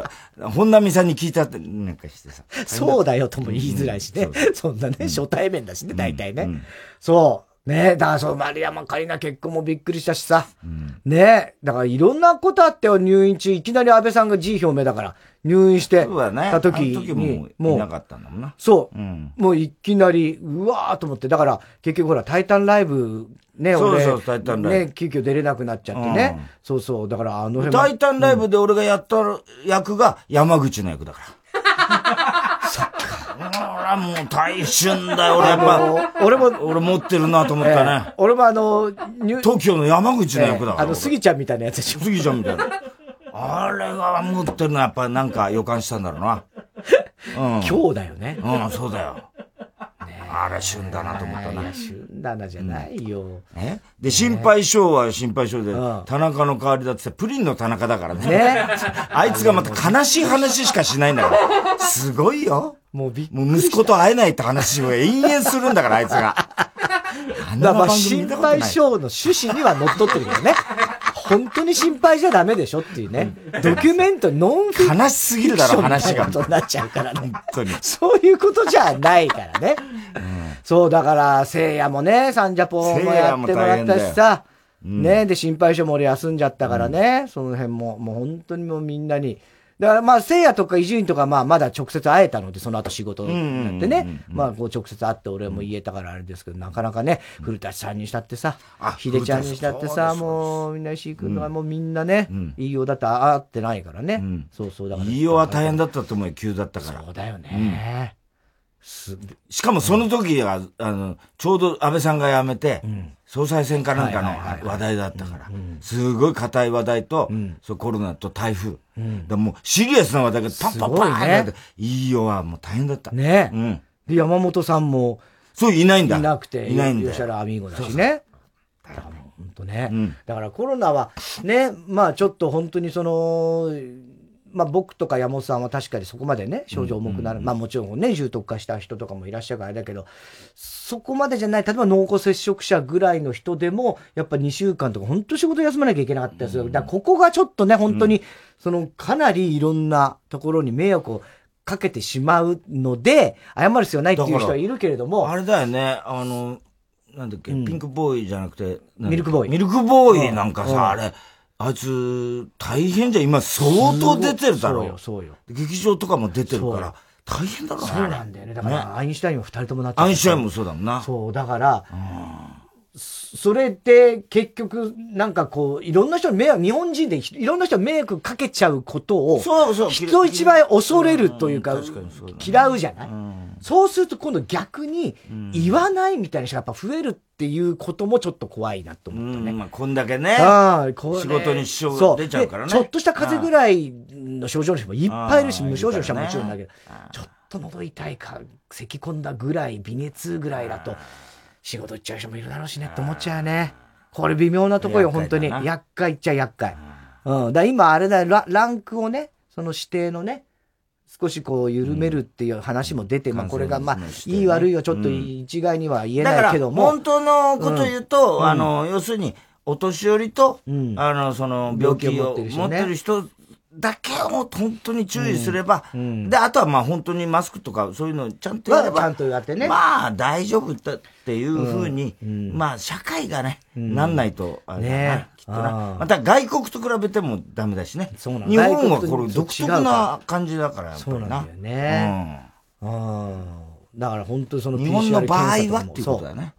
本並さんに聞いたって、なんかしてさ。そうだよ、とも言いづらいしね。そんなね、初対面だしね、大体ね。そう。ねえ、だからそう、丸山カリナ結婚もびっくりしたしさ。うん、ねえ、だからいろんなことあったよ、入院中。いきなり安倍さんが辞意表明だから、入院してた時に。そうだね。あの時もいなかったんだもんな。そう。うん、もういきなり、うわーと思って。だから、結局ほら、タイタンライブ、ね、俺、そうそう、タイタンライブ。ね、急遽出れなくなっちゃってね。うん、そう、だからタイタンライブで俺がやった役が山口の役だから。そっか。もう大春だよ、俺やっぱ。俺持ってるなと思ったね。俺も東京の山口の役だから。杉ちゃんみたいなやつでしょ。杉ちゃんみたいな。あれが持ってるのはやっぱなんか予感したんだろうな。今日だよね。うん、そうだよ。あれ旬だなと思ったな。旬だなじゃないよ。で、心配性は心配性で、田中の代わりだってプリンの田中だからね。あいつがまた悲しい話しかしないんだから。すごいよ。もう息子と会えないって話を延々するんだから、あいつが。心配性の趣旨にはのっとってるけどね。本当に心配じゃダメでしょっていうね。ドキュメント、ノンフィクション。悲しすぎるだろ、話が。ことになっちゃうからね。本当に。そういうことじゃないからね。そう、だから、聖夜もね、サンジャポもやってもらったしさ。ね、で、心配性も俺休んじゃったからね。その辺も、もう本当にもうみんなに。だからまあ、聖夜とか伊集院とかまあ、まだ直接会えたので、その後仕事になってね。まあ、こう直接会って俺も言えたからあれですけど、なかなかね、古舘さんにしたってさ、秀ちゃんにしたってさ、もう、みんな石井君のはもうみんなね、飯尾だって会ってないからね。そうだから。飯尾は大変だったと思うよ、急だったから。そうだよね。しかもその時は、ちょうど安倍さんが辞めて、総裁選かなんかの話題だったから、すごい硬い話題と、そうコロナと台風、だもうシリアスな話題がパンパンパンって、ね、いいよはもう大変だった。ね、で山本さんもそういないんだ。いなくていないんだ。吉原アミーゴだしね。そうそうだから本当ね、だからコロナはね、まあちょっと本当にその。まあ僕とか山本さんは確かにそこまでね、症状重くなる。まあもちろんね、重篤化した人とかもいらっしゃるからあれだけど、そこまでじゃない、例えば濃厚接触者ぐらいの人でも、やっぱ2週間とか本当仕事休まなきゃいけなかったですよ。だからここがちょっとね、本当に、そのかなりいろんなところに迷惑をかけてしまうので、謝る必要ないっていう人はいるけれども。あれだよね、なんだっけ、ピンクボーイじゃなくて、ミルクボーイ。ミルクボーイなんかさ、あれ、あいつ、大変じゃん。今、相当出てるだろう。そうよ。劇場とかも出てるから、大変だろうね。そうなんだよね。だから、アインシュタインも2人ともなってる。アインシュタインもそうだもんな。そう、だから、それで、結局、なんかこう、いろんな人に迷惑、日本人でいろんな人に迷惑かけちゃうことを、そう。人一倍恐れるというか、嫌うじゃない?そうすると、今度逆に、言わないみたいな人がやっぱ増える。っていうこともちょっと怖いなと思ったね。まあこんだけね、仕事に支障が出ちゃうからね。ちょっとした風邪ぐらいの症状の人もいっぱいいるし、無症状の人はもちろんだけど、ちょっと喉痛いか、咳込んだぐらい、微熱ぐらいだと、仕事行っちゃう人もいるだろうしねって思っちゃうね。これ微妙なとこよ、本当に。厄介っちゃ厄介。だから今あれだよ、ランクをね、その指定のね、少しこう緩めるっていう話も出て、まあこれがまあいい悪いをちょっと一概には言えないけども、だから本当のこと言うと、要するにお年寄りと、その病気を持ってる人だけを本当に注意すれば、であとはまあ本当にマスクとかそういうのをちゃんとやれば、まあ大丈夫だっていうふうに、まあ社会がね、なんないとね。また外国と比べてもダメだしね。そうなんだ。日本はこれ独特な感じだからやっぱりな。そうなんだよね。だから本当にその日本の場合はっていうことだね。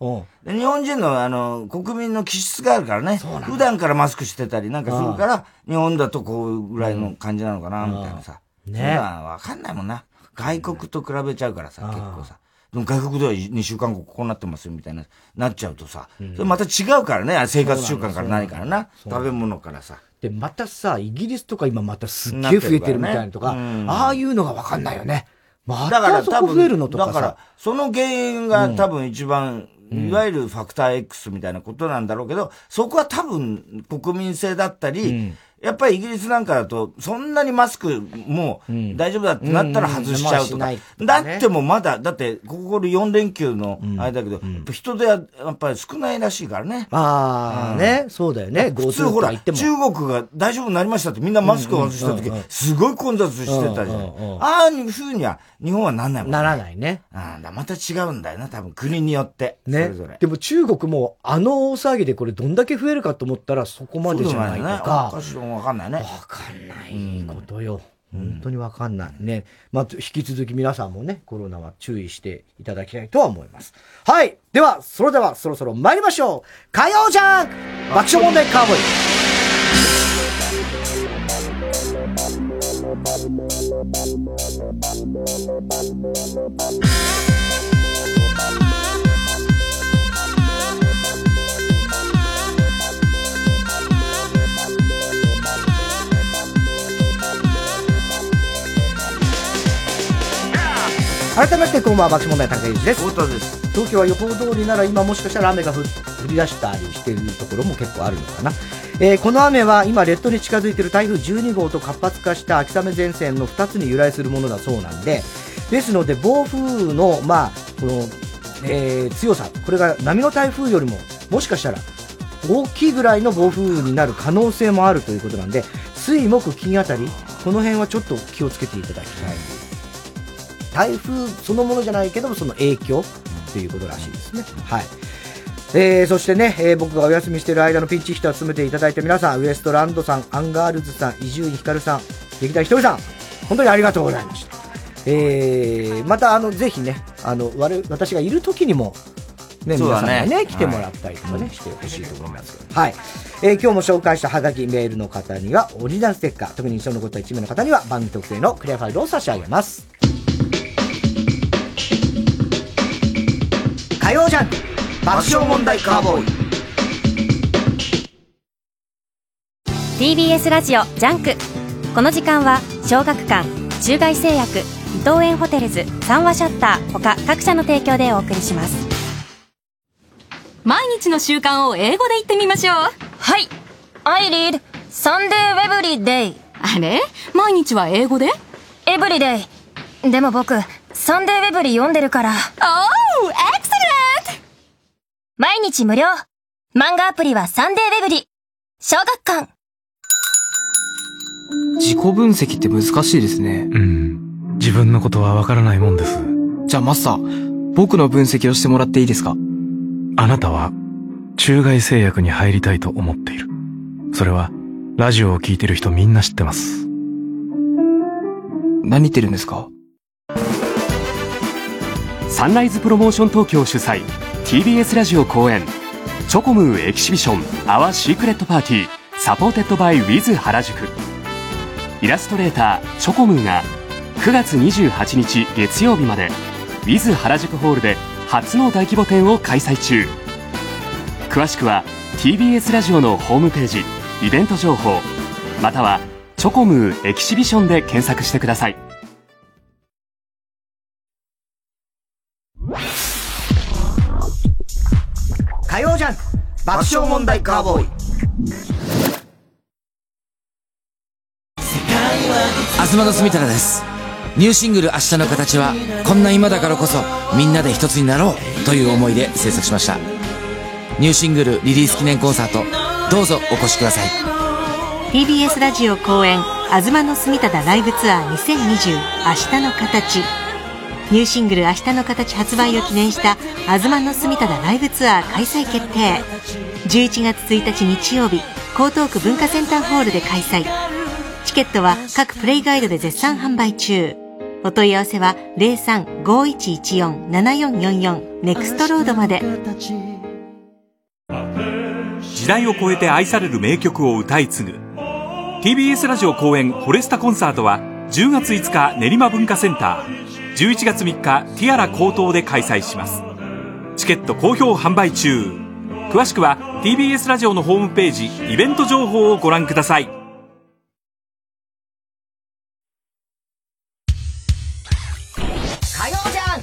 日本人の国民の気質があるからね。普段からマスクしてたりなんかするから、日本だとこうぐらいの感じなのかなみたいなさ。ね。わかんないもんな。外国と比べちゃうからさ、結構さ。でも外国では2週間後こうなってますよみたいな、なっちゃうとさ、それまた違うからね、生活習慣から何からな、食べ物からさ。で、またさ、イギリスとか今またすっげえ増えてるみたいなとか、ああいうのがわかんないよね。またそこ増えるのとかさ。だから、その原因が多分一番、いわゆるファクター X みたいなことなんだろうけど、そこは多分国民性だったり、やっぱりイギリスなんかだと、そんなにマスクもう大丈夫だってなったら外しちゃうとか。だってもまだ、だって、ここで4連休のあれだけど、人手はやっぱり少ないらしいからね。ああ、ね、そうだよね。普通ほら、中国が大丈夫になりましたってみんなマスクを外した時、すごい混雑してたじゃない。ああいうふうには日本はなんないもんね。ならないね。また違うんだよな、多分国によって。ね。でも中国も騒ぎでこれどんだけ増えるかと思ったらそこまでじゃないとか。わかんないね。わかんないことよ。本当にわかんないね。まあ、引き続き皆さんもね、コロナは注意していただきたいとは思います。はい。では、それではそろそろ参りましょう。火曜ジャンク爆笑問題カーボーイ。改めてこんばんは、爆笑問題高橋です。太田です。東京は予報通りなら今もしかしたら雨が降り出したりしているところも結構あるのかな。この雨は今列島に近づいている台風12号と活発化した秋雨前線の2つに由来するものだそうなんで、ですので暴風の、まあ、この、強さ、これが波の台風よりももしかしたら大きいぐらいの暴風になる可能性もあるということなんで、水木金あたり、この辺はちょっと気をつけていただきたい。台風そのものじゃないけどもその影響ということらしいですね。はい。そしてね、僕がお休みしている間のピンチヒットを集めていただいた皆さん、ウエストランドさん、アンガールズさん、伊集院光さん、劇団ひとりさん、本当にありがとうございました。またぜひね、私がいる時にもね、皆さんにね来てもらったりとかね、してほしいと思いますけど、はい。今日も紹介したハガキメールの方にはオリジナルステッカー、特に印象に残った1名の方には番組特製のクリアファイルを差し上げます。火曜ジャンク爆笑問題カーボーイ。TBS ラジオジャンク。この時間は小学館、中外製薬、伊藤園ホテルズ、三和シャッター他各社の提供でお送りします。毎日の習慣を英語で言ってみましょう。はい、 I read Sunday every day。 あれ、毎日は英語で every day。 でも僕サンデーウェブリ読んでるから。おー、エクセレント。毎日無料漫画アプリはサンデーウェブリ小学館。自己分析って難しいですね。うん、自分のことはわからないもんです。じゃあマスター、僕の分析をしてもらっていいですか？あなたは中外製薬に入りたいと思っている。それはラジオを聞いてる人みんな知ってます。何言ってるんですか？サンライズプロモーション東京主催 TBS ラジオ公演チョコムーエキシビションアワーシークレットパーティーサポーテッドバイウィズ原宿。イラストレーターチョコムーが9月28日月曜日までウィズ原宿ホールで初の大規模展を開催中。詳しくは TBS ラジオのホームページイベント情報またはチョコムーエキシビションで検索してください。火曜ジャンク爆笑問題カーボーイ。東戸隅太です。ニューシングル明日の形はこんな今だからこそみんなで一つになろうという思いで制作しました。ニューシングルリリース記念コンサートどうぞお越しください。 TBS ラジオ公演東戸隅太ライブツアー2020明日の形。ニューシングル明日の形発売を記念した東の隅田ライブツアー開催決定。11月1日日曜日、江東区文化センターホールで開催。チケットは各プレイガイドで絶賛販売中。お問い合わせは 03-5114-7444 ネクストロードまで。時代を超えて愛される名曲を歌い継ぐ TBS ラジオ公演FORESTAコンサートは10月5日練馬文化センター、11月3日ティアラ高等で開催します。チケット好評販売中。詳しくは TBS ラジオのホームページイベント情報をご覧ください。火曜じゃん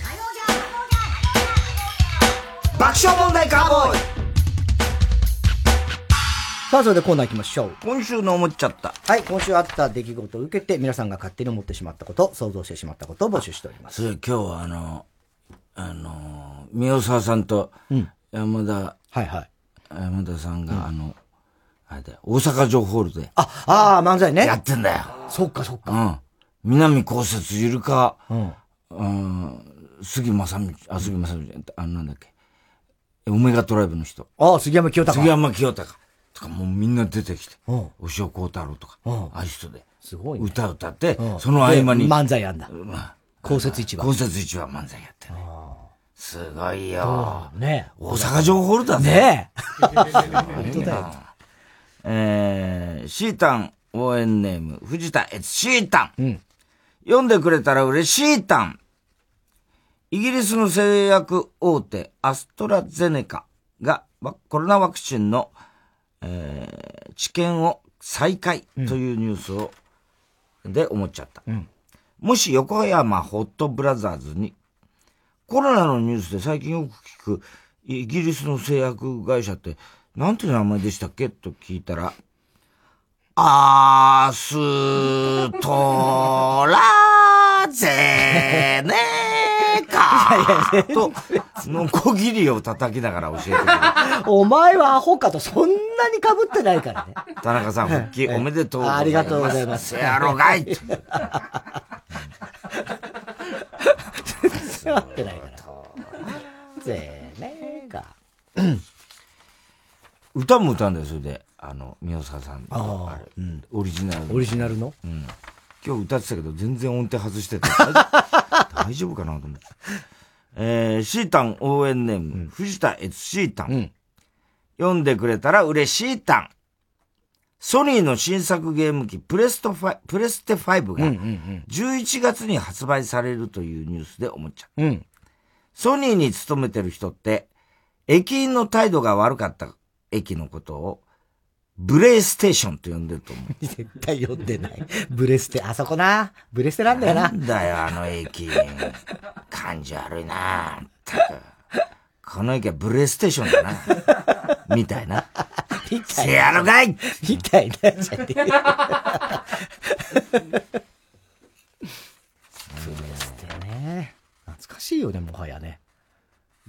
爆笑問題カーボーイ。さあ、それでコーナー行きましょう。今週の思っちゃった。はい、今週あった出来事を受けて皆さんが勝手に思ってしまったこと、想像してしまったことを募集しております。今日は宮沢さんと山田、はいはい、山田さんが、あれだよ、大阪城ホールで漫才ねやってんだよ。そっかそっか。うん、南こうせつゆるか、杉正道、杉正道、なんだっけ、オメガトライブの人、杉山清隆、もうみんな出てきて、牛尾幸太郎とか、ああいう人で、すごいね、歌歌って、その合間に。漫才やんだ。公設市場。公設市場漫才やってね。すごいよ。ね、大阪城ホールだね。本当だよ。シータン応援ネーム、藤田悦シータン。読んでくれたら嬉しいタン。イギリスの製薬大手、アストラゼネカが、コロナワクチンの治験を再開というニュースを、で思っちゃった。もし横山ホットブラザーズに、コロナのニュースで最近よく聞くイギリスの製薬会社ってなんて名前でしたっけと聞いたら、アストラゼネカと、のこぎりを叩きながら教えてくれる。お前はアホかと、そんなに被ってないからね。田中さん復帰おめでとうございます。ありがとうございます。せやろがい。全然合ってないから。ぜーねーか。歌も歌うんだよ、それで。宮沢さんのあれ、オリジナル。オリジナルの？うん。今日歌ってたけど全然音程外してた。大丈夫かなと思って。シータン応援ネーム、藤田悦シータン。読んでくれたら嬉しいタン。ソニーの新作ゲーム機プレステ5が11月に発売されるというニュースで思っちゃう。ソニーに勤めてる人って、駅員の態度が悪かった駅のことをブレイステーションって呼んでると思う。絶対呼んでない。ブレステ、あそこな。ブレステなんだよな。なんだよ、あの駅。感じ悪いな。この駅はブレステーションだな。みたいな。みたいな。せやろがいみたいな。じゃねえ。ブレステね。懐かしいよね、もはやね。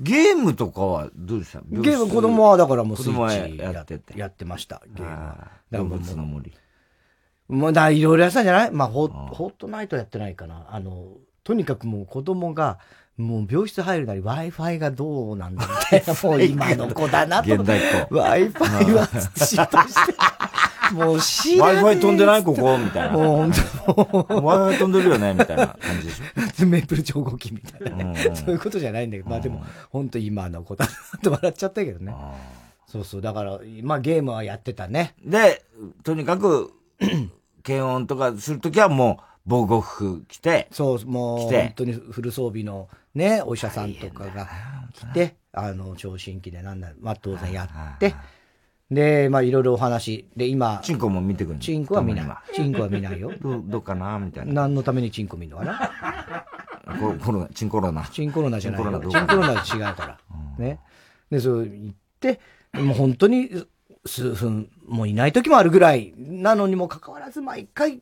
ゲームとかはどうでした？ゲーム、子供はだからもうスイッチやってました。ゲームは。動物の森。まだいろいろやってたんじゃない？まあ、フォートナイトやってないかな。とにかくもう子供が、もう病室入るなり Wi-Fi がどうなんだみたいな、もう今の子だなと思って。Wi-Fi は失敗して。もう知らない。Wi-Fi 飛んでないここみたいな。もう本当。Wi-Fi 飛んでるよねみたいな感じでしょ。メープル超合金みたいなね、うんうん。そういうことじゃないんだけど、まあでも、本当今の子だなと笑っちゃったけどね。そうそう。だから、まあゲームはやってたね。で、とにかく、検温とかするときはもう、防護服着て。そう、もう、本当にフル装備のね、お医者さんとかが来て、聴診器でなんだろう、まあ当然やって、で、まあいろいろお話。で、今。チンコも見てくるの？チンコは見ない。チンコは見ないよ。どうかなみたいな。何のためにチンコ見るのかなチンコロナ。チンコロナじゃないよ。チンコロナは違うから。ね。で、そう言って、もう本当に数分もいない時もあるぐらいなのにもかかわらず、毎回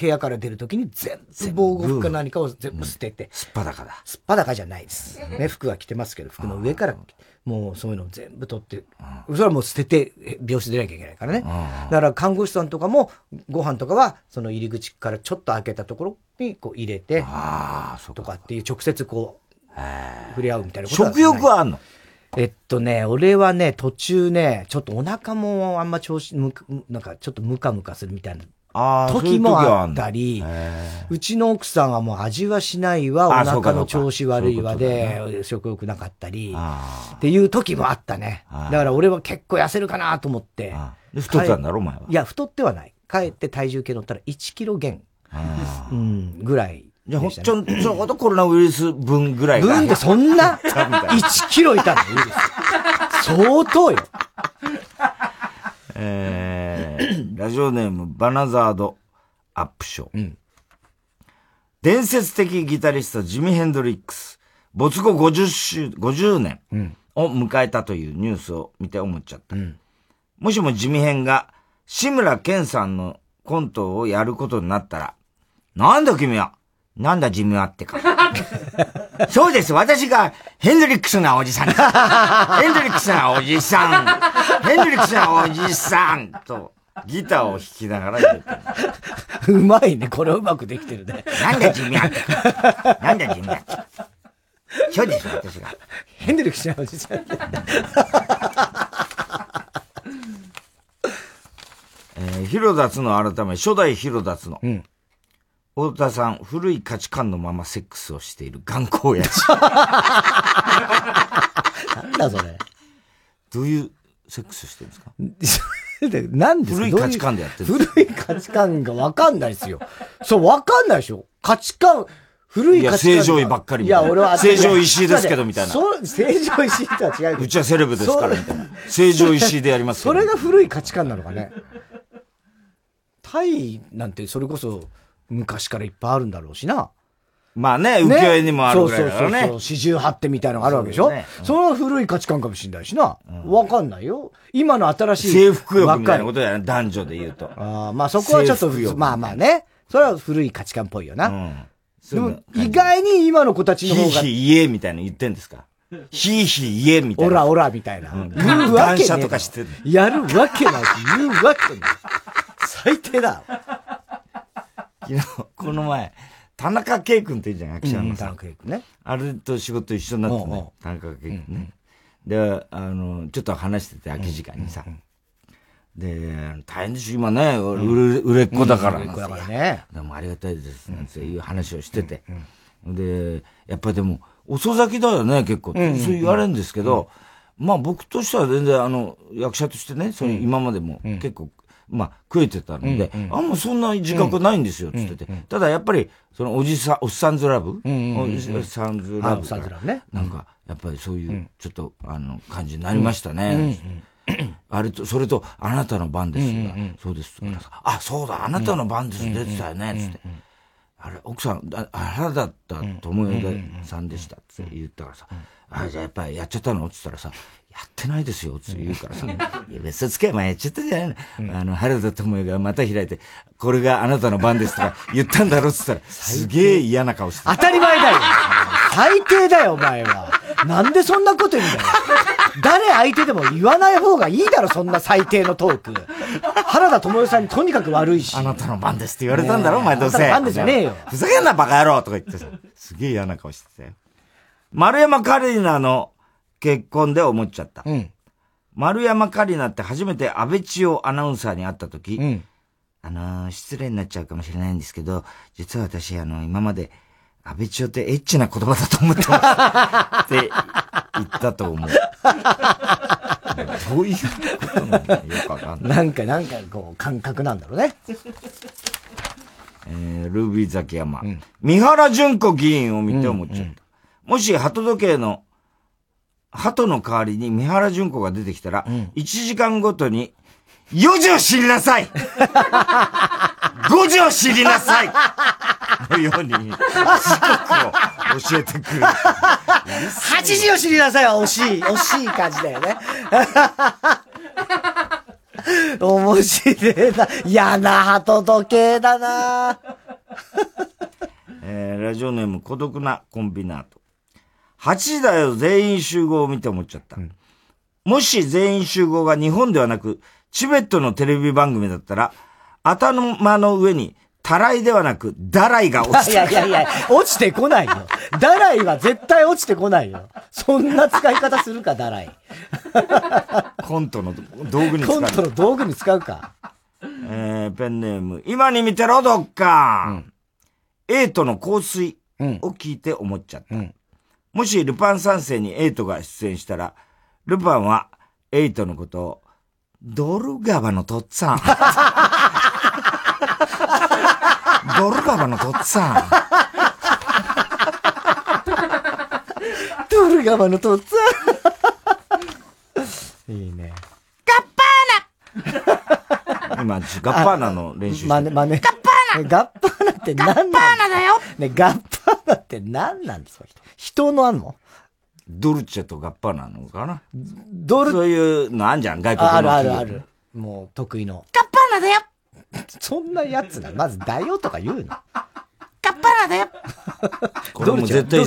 部屋から出る時に全部防護服か何かを全部捨てて。すっぱだかだ。すっぱだかじゃないです。ね、服は着てますけど、服の上から。もうそういうのを全部取って、それはもう捨てて、病室出なきゃいけないからね。だから看護師さんとかも、ご飯とかは、その入り口からちょっと開けたところにこう入れて、とかっていう直接こう、触れ合うみたいなことは。食欲はあんの？俺はね、途中ね、ちょっとお腹もあんま調子、なんかちょっとムカムカするみたいな。時もあったり、うちの奥さんはもう味はしないわ、お腹の調子悪いわで、食欲なかったり、っていう時もあったね。だから俺は結構痩せるかなと思って。太ったんだろ、お前は。いや、太ってはない。かえって体重計乗ったら1キロ減。うん、ぐらい。じゃあ、ちょうどコロナウイルス分ぐらい。分ってそんな ?1 キロいたのウイルス。相当よ。ラジオネームバナザードアップショー、うん、伝説的ギタリストジミヘンドリックス没後50年を迎えたというニュースを見て思っちゃった、うん、もしもジミヘンが志村けんさんのコントをやることになったら、なんだ君は、なんだジミはってかそうです、私がヘンドリックスなおじさんですヘンドリックスなおじさんヘンドリックスなおじさんとギターを弾きながら言ってる。うまいね。これうまくできてるね。なんだ君はなんだ君はそうでしょ、私が。ヘンドリックスなおじさん。広田つの改め、初代広田つの。うん。太田さん、古い価値観のままセックスをしている頑固親父。なんだそれ。どういうセックスしてるんですか？何ですか？古い価値観でやってる。古い価値観がわかんないですよ。そう、わかんないでしょ。価値観、古い価値観。いや、正常位ばっかりみたいな。いや、俺は正常石井ですけど、みたいな。そう、正常石井とは違う。うちはセレブですから、みたいな。正常石井でやりますから。それが古い価値観なのかね。タイなんて、それこそ、昔からいっぱいあるんだろうしな。まあね、浮世絵にもあるぐらいだからね。そう、四十八手みたいなのがあるわけでしょ。その古い価値観かもしれないしな。わかんないよ。今の新しい。制服欲みたいなことだよね、男女で言うと。ああ、まあそこはちょっと、まあまあね。それは古い価値観っぽいよな。でも、意外に今の子たちの方が。ひいひい言えみたいなの言ってんですか？ひいひい言えみたいな。オラオラみたいな。言うわけない。やるわけない。言うわけない。最低だ。昨日、この前。田中圭君って言うじゃん、役者のさ。田中圭君ね。あれと仕事一緒になってね。田中圭君ね。で、ちょっと話してて、空き時間にさ。で、大変でしょ、今ね、売れっ子だから。売れっ子だからね。でもありがたいです、なんていう話をしてて。で、やっぱりでも、遅咲きだよね、結構。そう言われるんですけど、まあ僕としては全然、役者としてね、そういう今までも結構、まあ、食えてたので、あんまそんな自覚ないんですよ、つってて。ただやっぱり、そのおっさんずラブ？おっさんずラブ。なんか、やっぱりそういう、ちょっと、感じになりましたね。あれと、それと、あなたの番です、うんうんうん。そうです、うん。あ、そうだ、あなたの番です、うん、出てたよね、つって。うんうんうん、あれ、奥さん、原だった、友枝さんでした、つって言ったからさ、うんうんうん、あ、じゃあやっぱりやっちゃったのって言ったらさ、やってないですよ、つって言うからさ、うん、いや、別につけばやっちゃったじゃないの、うん。原田智恵がまた開いて、これがあなたの番ですとか言ったんだろ、つったら、すげえ嫌な顔してた。当たり前だよ最低だよ、お前は。なんでそんなこと言うんだよ。誰相手でも言わない方がいいだろ、そんな最低のトーク。原田智恵さんにとにかく悪いし。あなたの番ですって言われたんだろ、お前どうせ。あなたの番ですじゃねえよ。ふざけんな、バカ野郎とか言ってさ、すげえ嫌な顔してたよ。丸山カリーナの結婚で思っちゃった、うん、丸山カリナって初めて安倍千代アナウンサーに会った時、うん、失礼になっちゃうかもしれないんですけど、実は私今まで安倍千代ってエッチな言葉だと思ってますって言ったと思う。どういうことなのかよくわかんない。なんかこう感覚なんだろうね。ルービーザキヤマ、うん、三原純子議員を見て思っちゃった、うんうん、もし鳩時計の鳩の代わりに三原純子が出てきたら、うん、1時間ごとに、4時を知りなさい!5 時を知りなさいのように、時刻を教えてくる。8時を知りなさいは惜しい感じだよね。面白いな。嫌な鳩時計だな、ラジオネーム孤独なコンビナート。8時だよ全員集合を見て思っちゃった、うん、もし全員集合が日本ではなくチベットのテレビ番組だったら、頭の上にタライではなくダライが落ちてくる。いや落ちてこないよ。ダライは絶対落ちてこないよ。そんな使い方するかダライ。コントの道具に使うか。ペンネーム今に見てろどっか、うん、エイトの香水を聞いて思っちゃった、うんうん、もしルパン三世にエイトが出演したら、ルパンはエイトのことをドルガバのとっつぁんドルガバのとっつぁんドルガバのとっつぁんいいね。ガッパーナ今ガッパーナの練習してる。ガッパーナガッパーナって何なんだよ。ガッパーナだよね。ガッパーナって何なんですか。人のあんの？ドルチェとガッパーナのかな？そういうのあんじゃん、外国の。ある。もう得意の。ガッパーナだよそんなやつだ。まずだよとか言うの。ガッパーナだよこれも絶対ド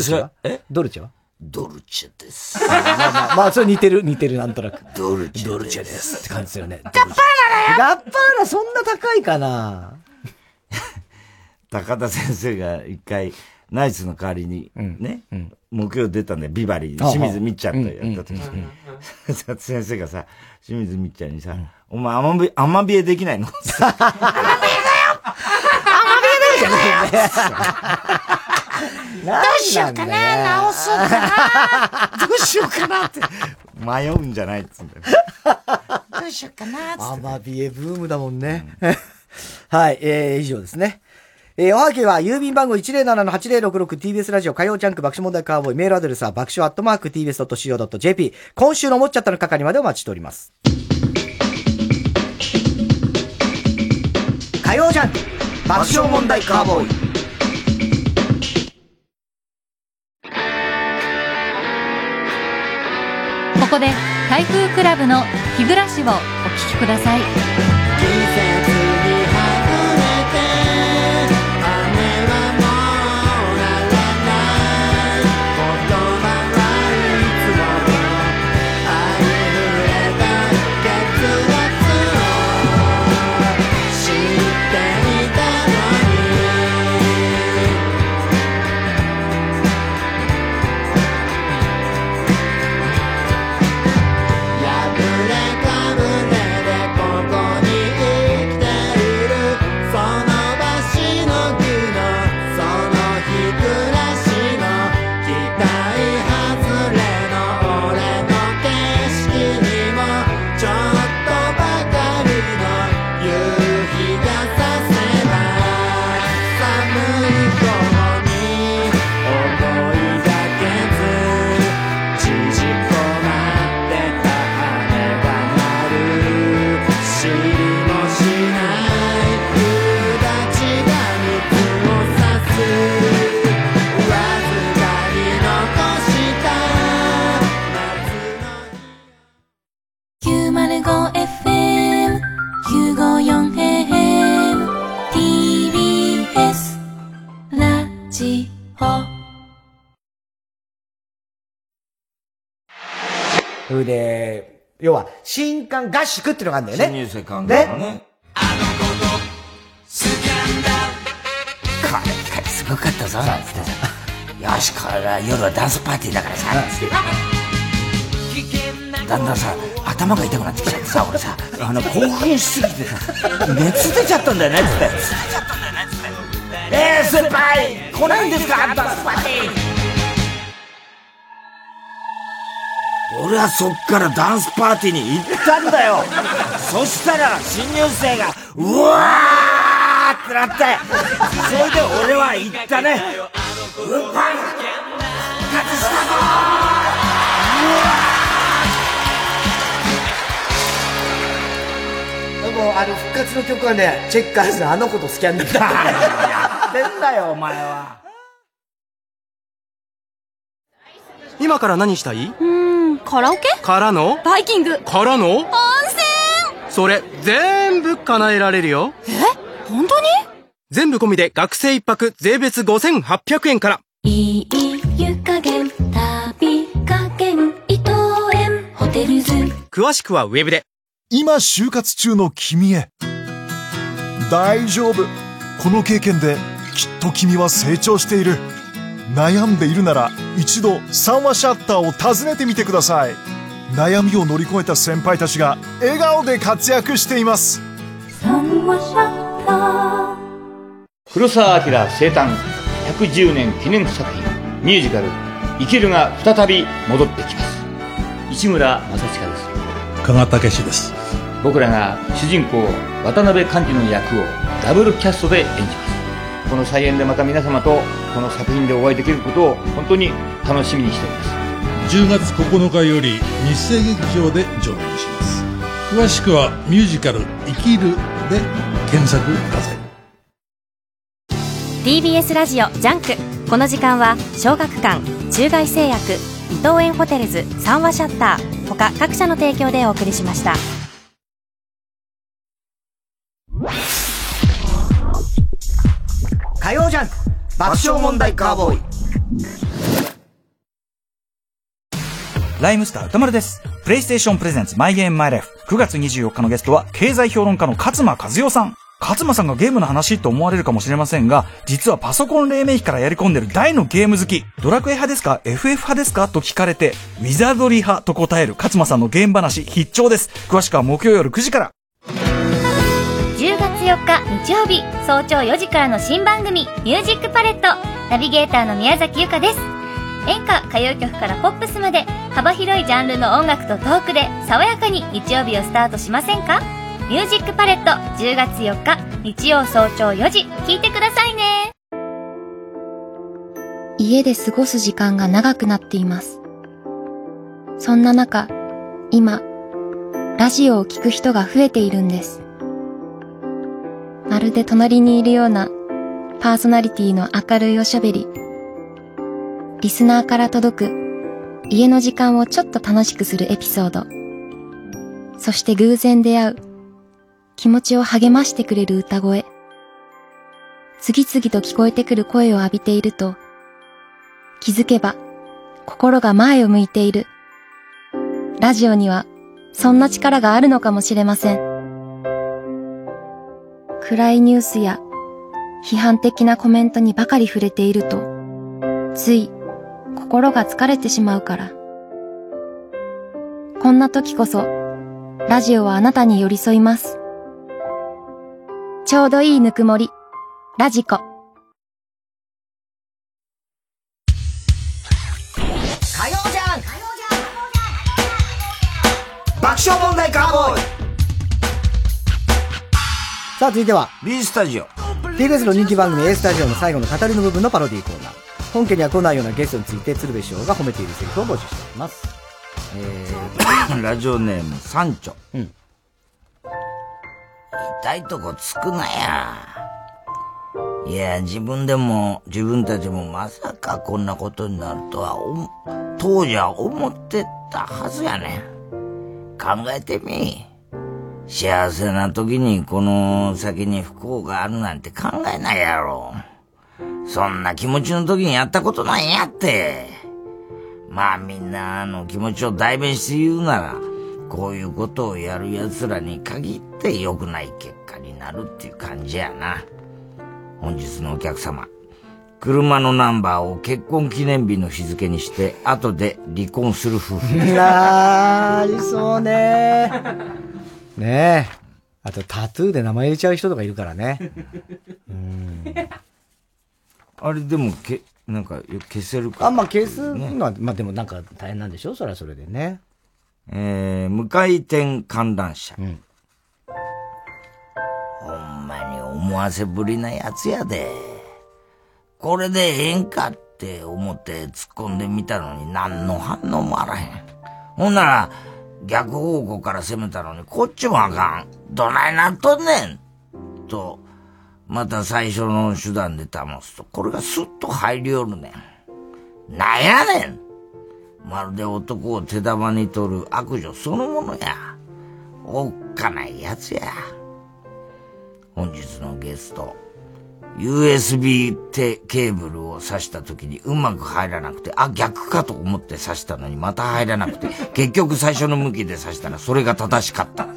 ルチェは？ドルチェです。まあ、それ似てる、なんとなく。ドルチェです。って感じですよね。ガッパーナだよガッパーナそんな高いかな高田先生が一回、ナイツの代わりにね、うん、木曜出たんだよ、ビバリー、清水みっちゃんとやった時に、先生がさ、清水みっちゃんにさ、うん、お前アマビエできないのアマビエだよアマビエだよどうしようかな直そうかなどうしようかなって迷うんじゃないっつうんだよどうしようかなっつってアマビエブームだもんね、うん、はい、以上ですね。おはぎは郵便番号 107-8066 TBS ラジオ火曜ジャンク爆笑問題カーボーイ。メールアドレスは爆笑@tbs.co.jp。 今週の思っちゃったの係までお待ちしております。火曜ジャンク爆笑問題カーボーイ。ここで台風クラブの日暮らしをお聴きください。それで、要は、新歓合宿っていうのがあるんだよね。新入生歓合宿ね。あの子のスキャンダル。これ、すごかったぞ。なんつってさ。よし、これは夜はダンスパーティーだからさ。だんだんさ、頭が痛くなってきちゃってさ、俺さ、興奮しすぎてさ、熱出ちゃったんだよね、つって。熱出ちゃったんだよね、つって。先輩来ないんですか、ダンスパーティー。俺はそっからダンスパーティーに行ったんだよ。そしたら新入生がうわーってなって、それで俺は行ったね。うんぱい復活したぞー。うわー。でも復活の曲はね、チェッカーズのあの子とスキャンダルだったね。やってんだよお前は。今から何したい？カラオケからのバイキングからの温泉。それ全部叶えられるよ。え、本当に？全部込みで学生一泊税別5800円から。いい湯加減旅加減伊藤園ホテルズ。詳しくはウェブで。今就活中の君へ、大丈夫、この経験できっと君は成長している。悩んでいるなら一度三話シャッターを訪ねてみてください。悩みを乗り越えた先輩たちが笑顔で活躍しています。三話シャッター。黒澤明生誕110年記念作品ミュージカル「生きる」が再び戻ってきます。市村正親です。加賀武史です。僕らが主人公渡辺寛治の役をダブルキャストで演じます。この再演でまた皆様とこの作品でお会いできることを本当に楽しみにしております。10月9日より日生劇場で上演します。詳しくはミュージカル「生きる」で検索ください。 TBS ラジオジャンク。この時間は小学館、中外製薬、伊藤園ホテルズ、三和シャッター他各社の提供でお送りしました。火曜ジャンク爆笑問題カーボーイ。ライムスター歌丸です。プレイステーションプレゼンツマイゲームマイライフ。9月24日のゲストは経済評論家の勝間和代さん。勝間さんがゲームの話と思われるかもしれませんが、実はパソコン黎明期からやり込んでる大のゲーム好き。ドラクエ派ですか FF 派ですかと聞かれて、ウィザードリー派と答える勝間さんのゲーム話必聴です。詳しくは木曜夜9時から。10月4日日曜日早朝4時からの新番組ミュージックパレット。ナビゲーターの宮崎由香です。演歌、歌謡曲からポップスまで幅広いジャンルの音楽とトークで爽やかに日曜日をスタートしませんか？ミュージックパレット10月4日日曜早朝4時、聞いてくださいね。家で過ごす時間が長くなっています。そんな中、今ラジオを聞く人が増えているんです。まるで隣にいるようなパーソナリティの明るいおしゃべり。リスナーから届く家の時間をちょっと楽しくするエピソード。そして偶然出会う気持ちを励ましてくれる歌声。次々と聞こえてくる声を浴びていると、気づけば心が前を向いている。ラジオにはそんな力があるのかもしれません。暗いニュースや批判的なコメントにばかり触れていると、つい心が疲れてしまうから。こんな時こそ、ラジオはあなたに寄り添います。ちょうどいいぬくもり、ラジコ。火曜じゃん。爆笑問題カーボーイ。さあ続いては B スタジオ。 TBS の人気番組 A スタジオの最後の語りの部分のパロディーコーナー。本家には来ないようなゲストについて鶴瓶師匠が褒めているセリフを募集しております。ラジオネームサンチョ、痛いとこつくなや。いや、自分たちもまさかこんなことになるとは当時は思ってたはずやね。考えてみ、幸せな時にこの先に不幸があるなんて考えないやろ。そんな気持ちの時にやったことなんやって。まあみんなの気持ちを代弁して言うなら、こういうことをやる奴らに限って良くない結果になるっていう感じやな。本日のお客様、車のナンバーを結婚記念日の日付にして後で離婚する夫婦。ありそうね。ねえ、あとタトゥーで名前入れちゃう人とかいるからね。あれでもなんか消せるか、ね、あ、まあ消すのはまあでもなんか大変なんでしょ、それはそれでね。無回転観覧車、うん、ほんまに思わせぶりなやつやで。これでええんかって思って突っ込んでみたのに何の反応もあらへん。ほんなら逆方向から攻めたのにこっちもあかん。どないなっとんねんと、また最初の手段で保つと、これがスッと入りおるねん。なんやねん。まるで男を手玉に取る悪女そのものや。おっかないやつや。本日のゲスト、USB ケーブルを挿した時にうまく入らなくて、あ、逆かと思って挿したのにまた入らなくて、結局最初の向きで挿したらそれが正しかったっ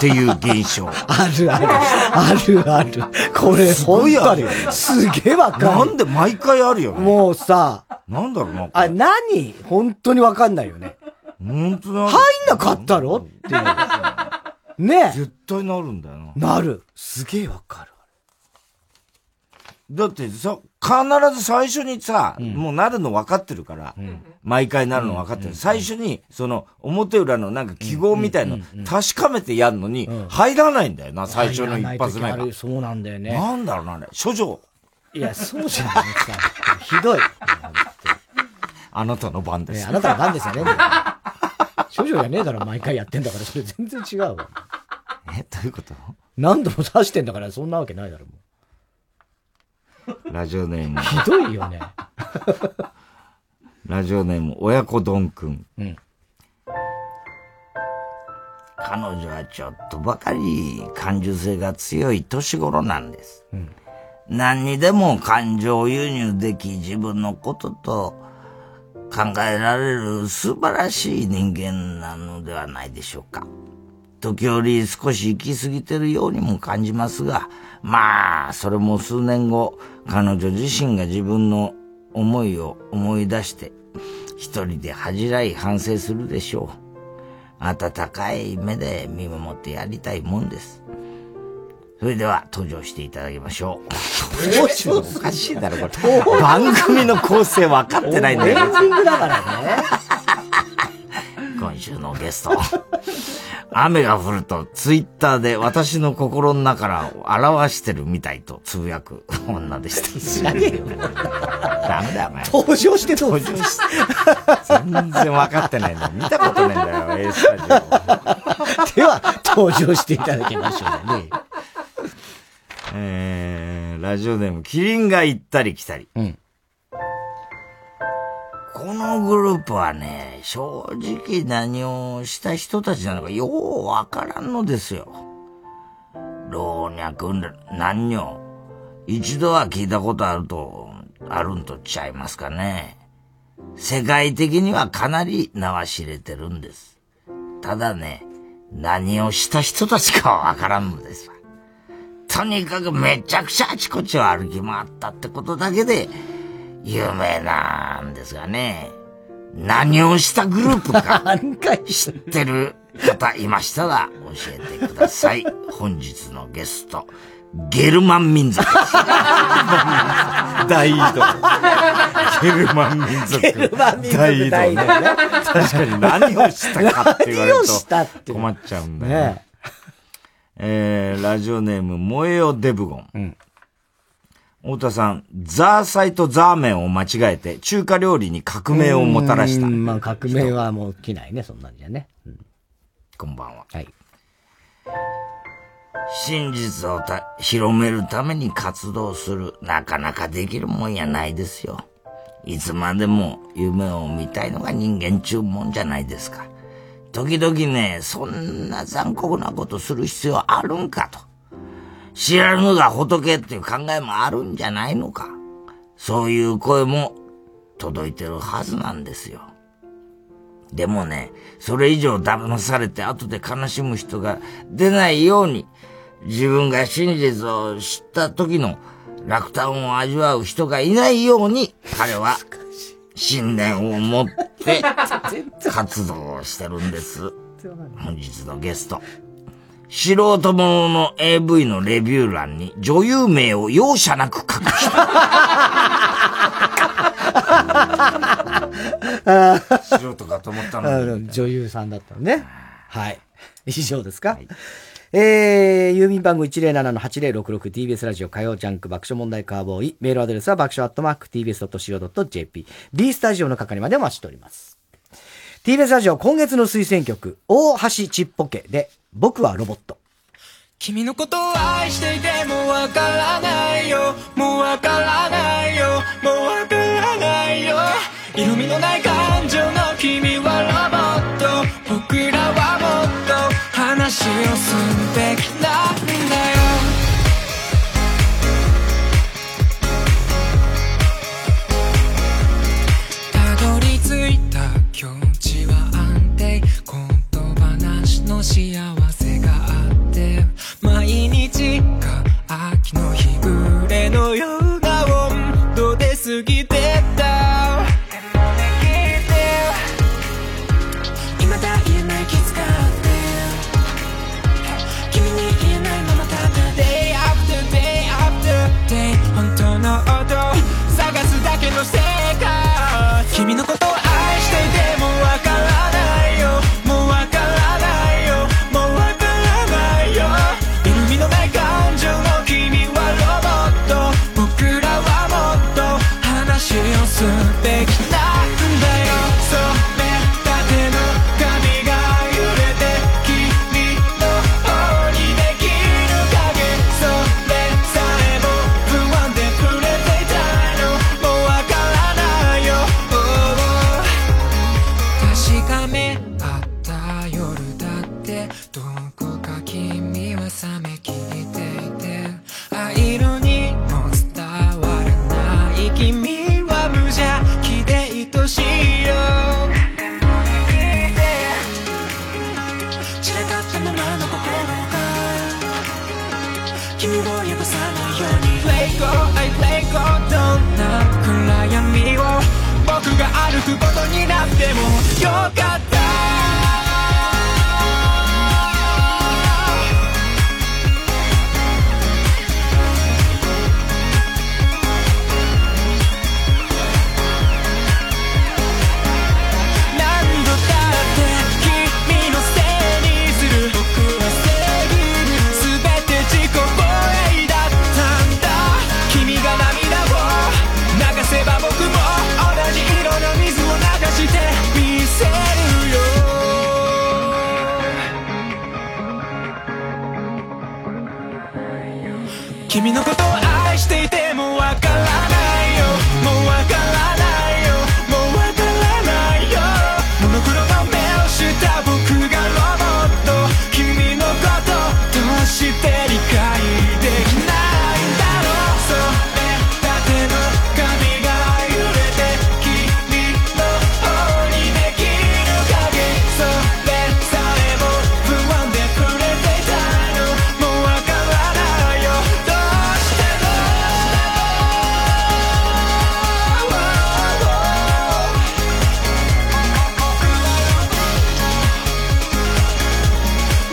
ていう現象。あるある。あるある。これ、ほんとに。すげえわかる。なんで毎回あるよね。もうさ。なんだろうな。あ、何本当にわかんないよね。本当だ。入んなかったろっていう。ねえ。絶対なるんだよな。なる。すげえわかる。だってさ、必ず最初にさ、うん、もうなるの分かってるから、うん、毎回なるの分かってる、うん、最初にその表裏のなんか記号みたいの確かめてやるのに入らないんだよな、うん、最初の一発目が。そうなんだよね。なんだろうな、あれ処女。いや、そうじゃないですか。ひどい。あなたの番です、ね、あなたの番ですよね。処女じゃねえだろ、毎回やってんだから。それ全然違うわ。え、どういうこと？何度も刺してんだから、そんなわけないだろ、もう。ラジオネーム。ひどいよね。ラジオネーム、親子丼くん。うん。彼女はちょっとばかり感受性が強い年頃なんです。うん。何にでも感情輸入でき、自分のことと考えられる素晴らしい人間なのではないでしょうか。時折少し行き過ぎてるようにも感じますが、まあそれも数年後、彼女自身が自分の思いを思い出して一人で恥じらい反省するでしょう。温かい目で見守ってやりたいもんです。それでは登場していただきましょう。登場おかしいだろこれ。番組の構成分かってないんだよ。エンディングだからね。今週のゲスト。雨が降るとツイッターで私の心の中から表してるみたいとつぶやく女でした。知らねえよ。ダメだお前。登場して登場して。全然分かってないんだ。見たことないんだよ、A スタジオ。では、登場していただきましょうね。ラジオネーム、キリンが行ったり来たり。うん。このグループはね、正直何をした人たちなのかようわからんのですよ。老若男女、一度は聞いたことあるんとちゃいますかね。世界的にはかなり名は知れてるんです。ただね、何をした人たちかはわからんのですわ。とにかくめちゃくちゃあちこちを歩き回ったってことだけで、有名なんですがね、何をしたグループか知ってる方いましたら教えてください。本日のゲスト、ゲルマン民族。大移動。ゲルマン民族。ゲルマン民族大移動ね。確かに何をしたかって言われると困っちゃうんだよね。ラジオネーム、萌えよデブゴン。うん。太田さん、ザーサイとザーメンを間違えて中華料理に革命をもたらした。まあ革命はもう起きないね、そんなんじゃね。うん、こんばんは。はい。真実を広めるために活動する、なかなかできるもんやないですよ。いつまでも夢を見たいのが人間ちゅうもんじゃないですか。時々ね、そんな残酷なことする必要あるんかと。知らぬが仏っていう考えもあるんじゃないのか。そういう声も届いてるはずなんですよ。でもね、それ以上騙されて後で悲しむ人が出ないように、自分が真実を知った時の落胆を味わう人がいないように、彼は信念を持って活動をしてるんです。本日のゲスト。素人者の AV のレビュー欄に女優名を容赦なく書く人。素人かと思ったのに。女優さんだったのね。はい。以上ですか、はい。郵便番号 107-8066 TBS ラジオ火曜ジャンク爆笑問題カーボーイ。メールアドレスは爆笑アットマーク tbs.co.jp。 B スタジオの係までお待ちしております。 TBS ラジオ今月の推薦曲、大橋ちっぽけで僕はロボット。君のことを愛していてもわからないよ、もうわからないよ、もうわからないよ。色味のない感情の君はロボット、僕らはもっと話をすべきなんだよ。たどり着いた境地は安定、言葉なしの幸せがあって、毎日が秋の日暮れのような温度で過ぎてた。でもね聞いてよ、未だ言えない気づか君のことを愛していてもわからないよ、もうわからないよ、もうわからないよ。色味のない感情の君はロボット、僕らはもっと話をすべきなんだよ。染めたての髪が揺れて君の方にできる影、それさえも不安で触れていたの、もうわからないよ。確かめ合った夜だって、どこか君は冷めきっていて、愛色にも伝わらない君は無邪気で愛しいよ。でもね聞いて、散らかったままの心が君を汚さないように。 Let go, I let go。 どんな暗闇を僕が歩くことになってもよかった。君のことを愛していてもわからないよ、もうわからないよ、もうわからないよ。モノクロの目をした僕がロボット、君のことどうして理解できないんだろう。染めたての髪が揺れて君の方にできる影、それさえも不安で触れていたの、もうわからないよ。ね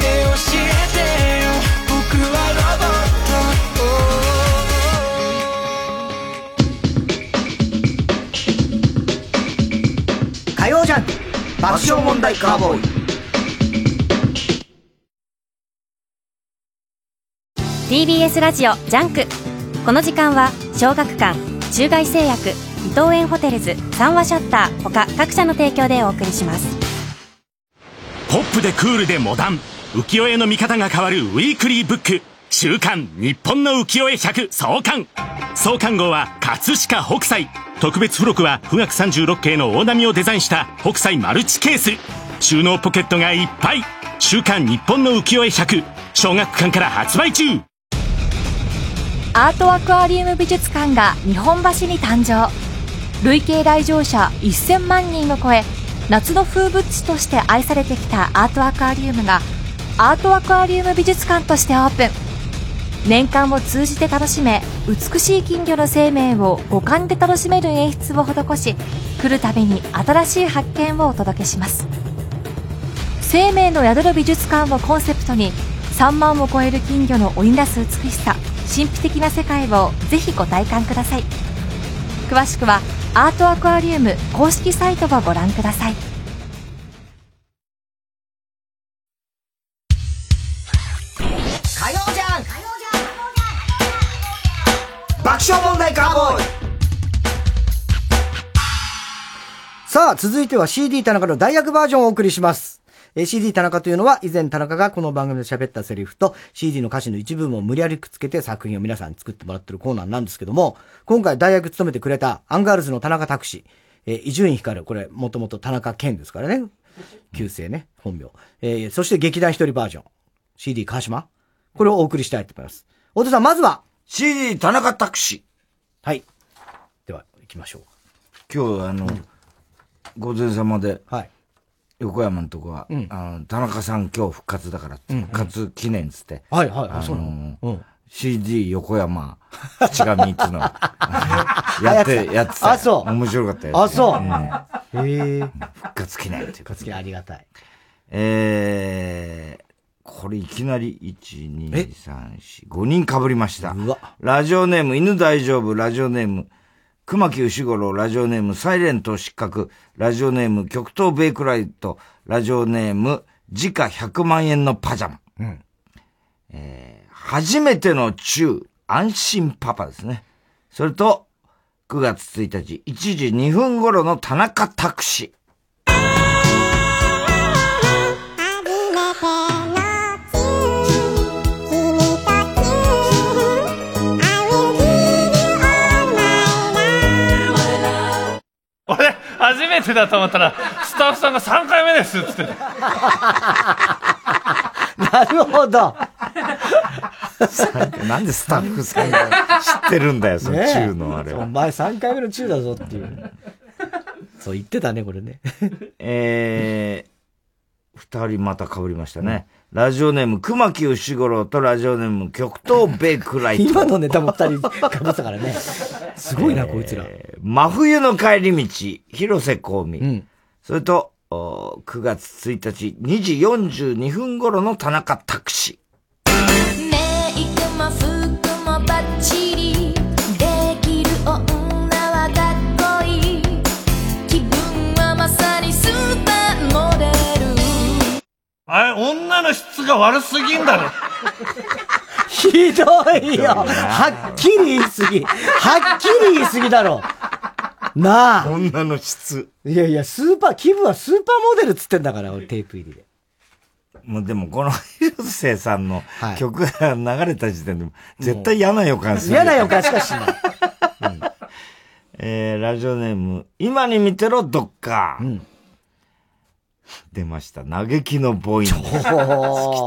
え教えてよ、僕はロボット。火曜ジャンク爆笑問題カーボーイ。 TBS ラジオジャンク、この時間は小学館、中外製薬、伊藤園ホテルズ、三和シャッター他各社の提供でお送りします。ポップでクールでモダン、浮世絵の見方が変わるウィークリーブック、週刊日本の浮世絵100創刊。創刊号は葛飾北斎、特別付録は富岳36景の大波をデザインした北斎マルチケース、収納ポケットがいっぱい。週刊日本の浮世絵100、小学館から発売中。アートアクアリウム美術館が日本橋に誕生。累計来場者1000万人を超え、夏の風物詩として愛されてきたアートアクアリウムがアートアクアリウム美術館としてオープン。年間を通じて楽しめ、美しい金魚の生命を五感で楽しめる演出を施し、来るたびに新しい発見をお届けします。生命の宿る美術館をコンセプトに、3万を超える金魚の織りなす美しさ、神秘的な世界をぜひご体感ください。詳しくはアートアクアリウム公式サイトをご覧ください。火曜じゃん爆笑問題カーボーイ。さあ続いては CD 田中の大役バージョンをお送りします。CD 田中というのは、以前田中がこの番組で喋ったセリフと CD の歌詞の一部分を無理やりくっつけて作品を皆さんに作ってもらってるコーナーなんですけども、今回代役務めてくれたアンガールズの田中拓司、伊集院光、これもともと田中健ですからね、旧姓ね、本名、そして劇団一人バージョン CD 川島、これをお送りしたいと思います。太田さん、まずは CD 田中拓司、はい、では行きましょう。今日午前様で、はい、横山のとこは、うん、田中さん今日復活だから、復活記念つって。はいはい、そうなの、うん、CD 横山、口が3つの、やってた。あ、そう。面白かったよ。あ、そう。復活記念っていう。復活記念ありがたい。これいきなり、1、2、3、4、5人被りました。うわ。ラジオネーム、犬大丈夫、ラジオネーム、熊木牛五郎、ラジオネーム、サイレント失格、ラジオネーム、極東ベイクライト、ラジオネーム、時価100万円のパジャマ。うん。初めての中、安心パパですね。それと、9月1日、1時2分頃の田中拓司。俺、初めてだと思ったら、スタッフさんが3回目ですっつって。なるほど。なんでスタッフさんが知ってるんだよ、その中のあれは。お前3回目の中だぞっていう。そう言ってたね、これね。二人また被りましたね。うん、ラジオネーム、熊木牛五郎とラジオネーム、極東ベイクライト。今のネタも二人被ったからね。すごいな、こいつら。真冬の帰り道、広瀬香美。うん、それと、9月1日、2時42分頃の田中拓司。メイクも服もバッチリ。できる女はかっこいい。気分はまさにスーパーモデル。あれ、女の質が悪すぎんだろ。ひどいよ。はっきり言いすぎ。はっきり言いすぎだろ。なあ。女の質。いやいや、気分はスーパーモデルっつってんだから、俺テープ入りで。もうでも、この広瀬さんの曲が流れた時点で、絶対嫌な予感する。嫌な予感しかしない。うん、ラジオネーム、今に見てろ、どっか。うん、出ました。嘆きのボイン。月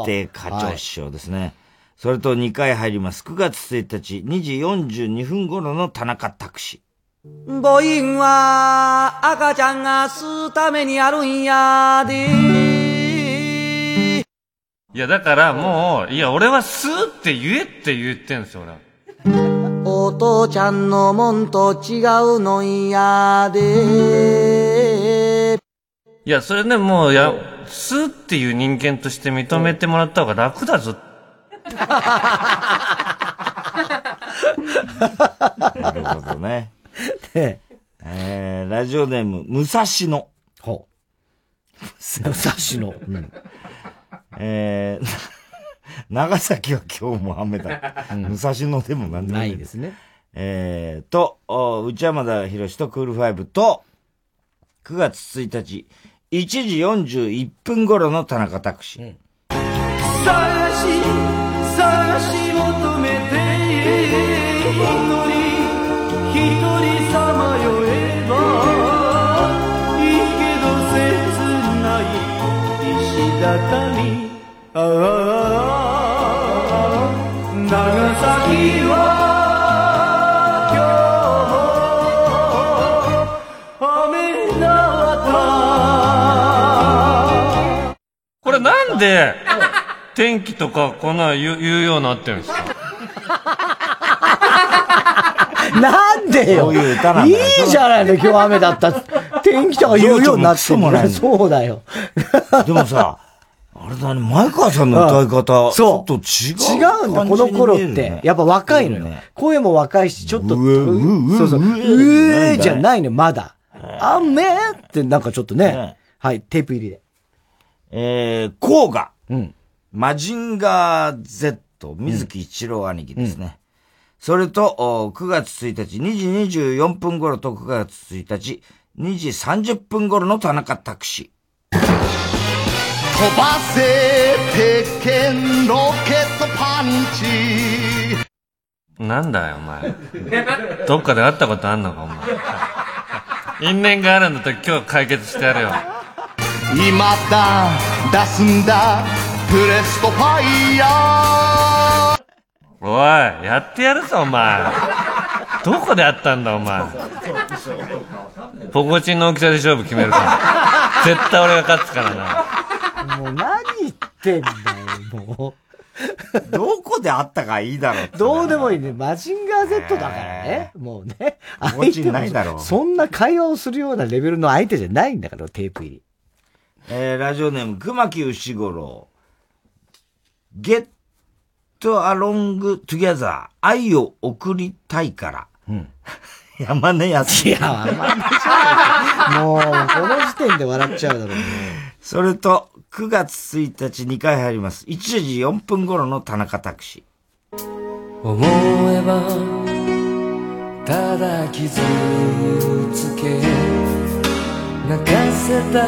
亭課長師匠ですね。はい、それと2回入ります。9月1日、2時42分頃の田中拓司。ボインは赤ちゃんが吸うためにあるんやで。いや、だからもう、いや、俺は吸うって言えって言ってんすよ、俺は。お父ちゃんのもんと違うのんやで。いや、それね、もう、吸うっていう人間として認めてもらった方が楽だぞ。なるほどね。で、ラジオネーム、武蔵野。ほう。武蔵野。うん、長崎は今日も雨だ。うん、武蔵野でも何でもないですね。内山田博士とクールファイブと、9月1日、1時41分頃の田中拓司。うん、探し求めて一人さまよえばいいけど切ない石畳、ああ長崎は今日も雨なった。れなんで天気とかこんな言うようになってるんですか？なんでよ、いいじゃないの、今日雨だった天気とか言うようになってもね。そうだよ。でもさ、あれだね、前川さんの歌い方、ちょっと違う感じに見えるね。違うんだ、この頃って。やっぱ若いのよ。声も若いし、ちょっと、そうそう、じゃないの、まだ。雨ってなんかちょっとね。はい、テープ入りで。甲賀。うん。マジンガー Z、水木一郎兄貴ですね。それと、9月1日、2時24分頃と9月1日、2時30分頃の田中拓司。飛ばせ鉄拳ロケットパンチ。なんだよお前、どっかで会ったことあんのかお前。因縁があるんだと今日は解決してやるよ。今だ出すんだフォレストファイヤー。おい、やってやるぞお前。どこで会ったんだお前。ポコチンの大きさで勝負決めるから絶対俺が勝つからな。もう何言ってんだよ、もう。どこで会ったかいいだろう。どうでもいいね。マジンガー Z だからね。もうね。相手ないだろう。そんな会話をするようなレベルの相手じゃないんだから、テープ入り。ラジオネーム、熊木牛五郎。Get along together。愛を送りたいから。うん。山根やすい。いや、山根じゃない。もう、この時点で笑っちゃうだろうね。それと、9月1日2回入ります。1時4分頃の田中拓司。思えば、ただ傷つけ、泣かせた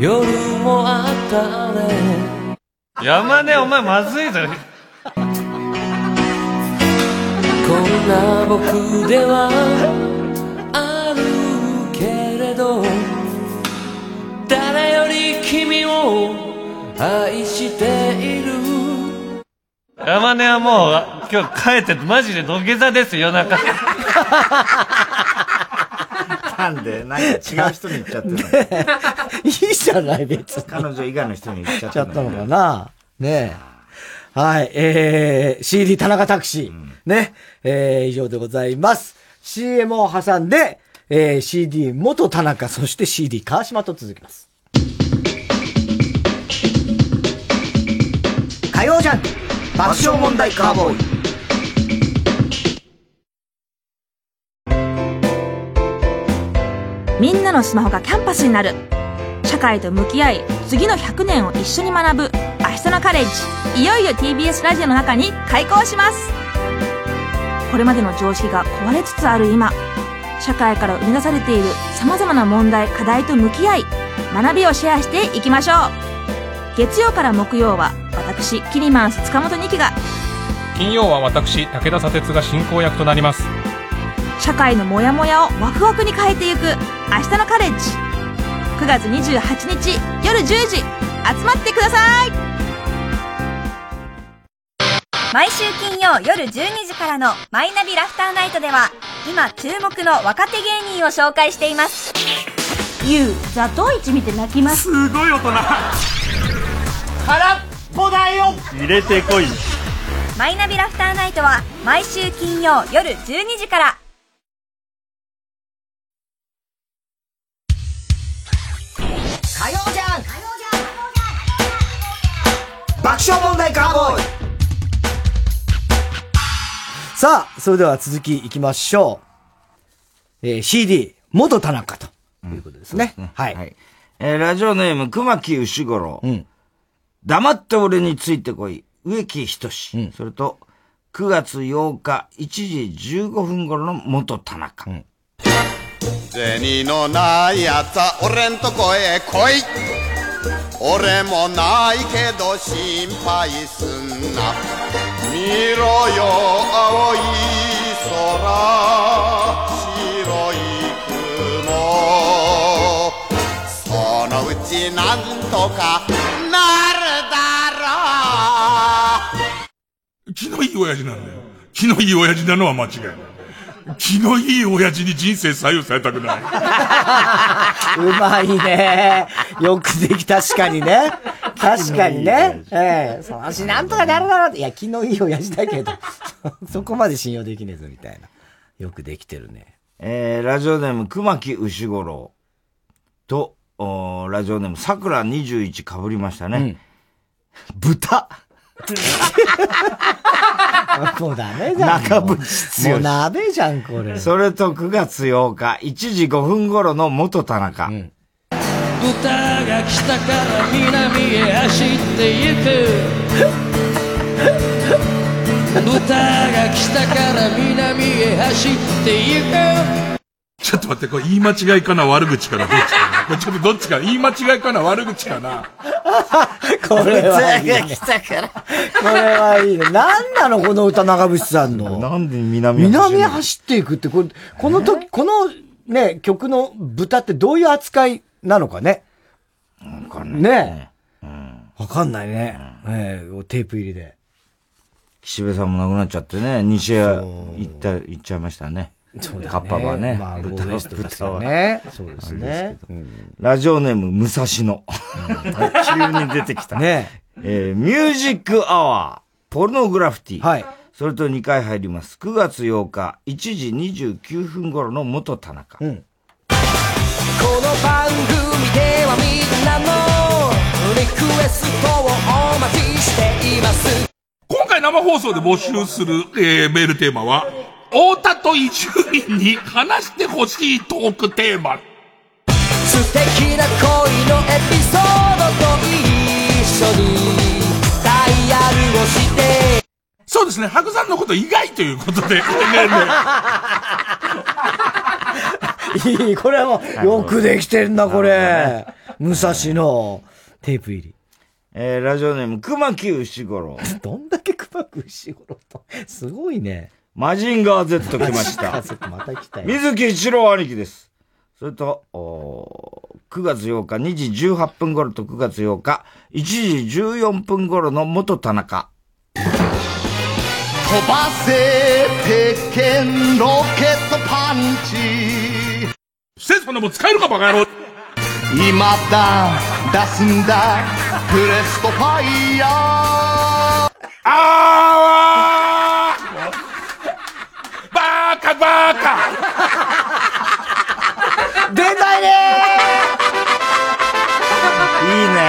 夜もあったね。山根、お前まずいだろ。こんな僕ではあるけれど、誰より君を愛している。山根はもう今日帰ってマジで土下座です夜中。なんで何か違う人に言っちゃってるの。いいじゃない別に。彼女以外の人に言っちゃったのかな。ねえ。はい。CD 田中拓司、うん、ね。以上でございます。CM を挟んで、CD 元田中、そして CD 川島と続きます。火曜ジャンク爆笑問題カーボーイ。みんなのスマホがキャンパスになる。社会と向き合い、次の100年を一緒に学ぶ明日のカレッジ、いよいよ TBS ラジオの中に開講します。これまでの常識が壊れつつある今、社会から生み出されている様々な問題、課題と向き合い、学びをシェアしていきましょう。月曜から木曜は私、キリマンス塚本二木が、金曜は私、武田砂鉄が進行役となります。社会のモヤモヤをワクワクに変えていく明日のカレッジ、9月28日夜10時集まってください。毎週金曜夜12時からのマイナビラフターナイトでは、今注目の若手芸人を紹介しています。ゆうザトウイチ見て泣きます。すごい大人。空っぽだよ、入れてこい。マイナビラフターナイトは毎週金曜夜12時から。火曜じゃん爆笑問題カーボーイ。さあ、それでは続きいきましょう。CD、元田中ということですね。はい。はい、ラジオネーム、熊木牛五郎。うん。黙って俺についてこい。植木仁。うん。それと、9月8日、1時15分頃の元田中。うん。銭のないやつは俺んとこへ来い。俺もないけど心配すんな。見ろよ青い空白い雲、そのうちなんとかなるだろう。気のいい親父なんだよ。気のいい親父なのは間違いない。気のいい親父に人生左右されたくない。うまいね、よくでき、確かにね。確かにね。そのうちなんとかなるだろうって。いや、気のいい親父だけど、そこまで信用できねえぞ、みたいな。よくできてるね。ラジオネーム、熊木牛五郎と、ラジオネーム、桜21かぶりましたね。うん、豚もうダメじゃん。中渕剛。もう鍋じゃん、これ。それと9月8日、1時5分頃の元田中。うん、豚が北から南へ走ってゆく。豚が北から南へ走ってゆく。ちょっと待って、これ言い間違いかな、悪口かな、どっちかな。ちょっとどっちか、言い間違いかな、悪口かな。これはいいね。これはいいね。なんなの、この歌、長渕さんの。なんで南へ走っていくって、この時、このね、曲の豚ってどういう扱いなのかね。わかんないね。わかんないね。テープ入りで。岸辺さんも亡くなっちゃってね、西へ行っちゃいましたね。そうだね、カッパはね、まあ、豚ですね。豚はね。そうですね。ラジオネーム、武蔵野。急に出てきた。ねミュージックアワー、ポルノグラフィティ。はい。それと2回入ります。9月8日、1時29分頃の元田中。うん。この番組ではみんなのリクエストをお待ちしています。今回生放送で募集する、メールテーマは、太田と伊集院に話してほしいトークテーマ。素敵な恋のエピソードと一緒にダイヤルをして、そうですね、白山のこと以外ということで、ねえねえ。いい、これはもうよくできてんだ、これ、武蔵のテープ入り。ラジオネーム、熊木牛五郎。どんだけ熊木牛五郎と、すごいね。マジンガー Z 来ました。水木一郎兄貴です。それと、9月8日2時18分頃と9月8日1時14分頃の元田中。飛ばせ、鉄拳、ロケットパンチ。せっそんなもん使えるかバカ野郎。今だ、出すんだ、フォレストファイヤー。バカ出ないねー。いいね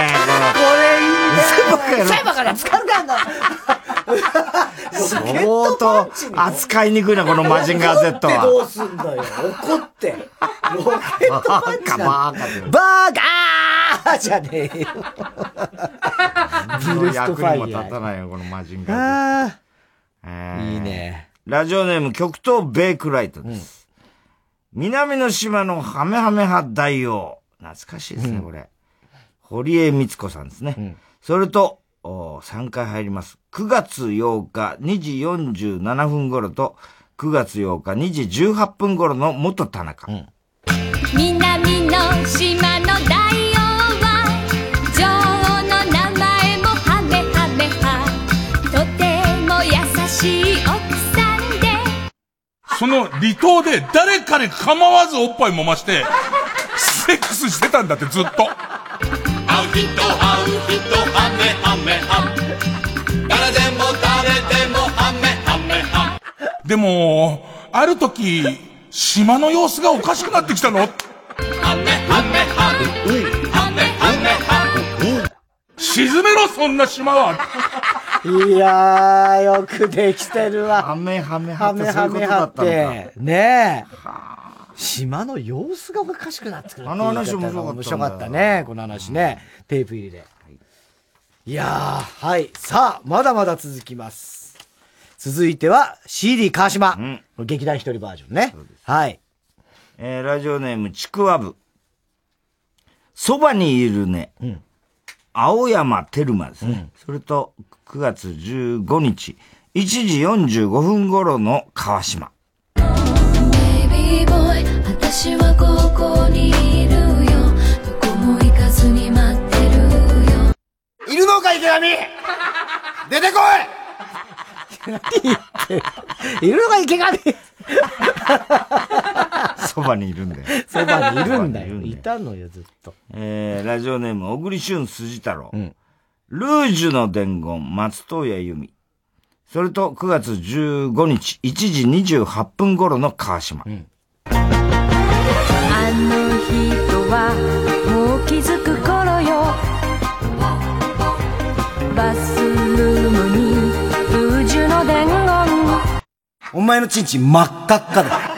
これ。いいね。最後から使うんだんだ。相当扱いにくいな、このマジンガー Z は。どうすんだよ、怒って。ロケットパンチだ。バカーじゃねえよ。ブレストファイヤー役にも立たないよ、このマジンガー Z。 いいね。ラジオネーム、極東ベイクライトです。うん、南の島のハメハメ派大王。懐かしいですね、これ。うん、堀江光子さんですね。うん、それと、3回入ります。9月8日2時47分頃と、9月8日2時18分頃の元田中。うん、南の島の大王。その離島で誰かに構わずおっぱい揉ましてセックスしてたんだって、ずっと。会う人会う人雨雨雨、誰でも誰でも雨雨雨。でもある時島の様子がおかしくなってきたの。雨雨雨雨雨雨、沈めろそんな島は。いやー、よくできてるわ。はめはめはめはめはって。ねえ。島の様子がおかしくなってくる。あの話面白かった。面白かったね。この話ね。テープ入りで。いやー、はい。さあ、まだまだ続きます。続いては CD 川島。うん、劇団一人バージョンね。はい。ラジオネーム、ちくわぶ。そばにいるね。うん、青山テルマですね。うん、それと、9月15日、1時45分頃の川島。私はここにいるよ。どこも行かずに待ってるよ。いるのか、池上、出てこい。いるのか、池上。そばにいるんだよ。そばにいるんだよ。いたのよ、ずっと。ラジオネーム、小栗旬筋太郎。うん、ルージュの伝言、松任谷由実。それと9月15日1時28分頃の川島。うん、あの人はもう気づく頃よ。バスルームにルージュの伝言。お前のチンチン真っ赤っかだ。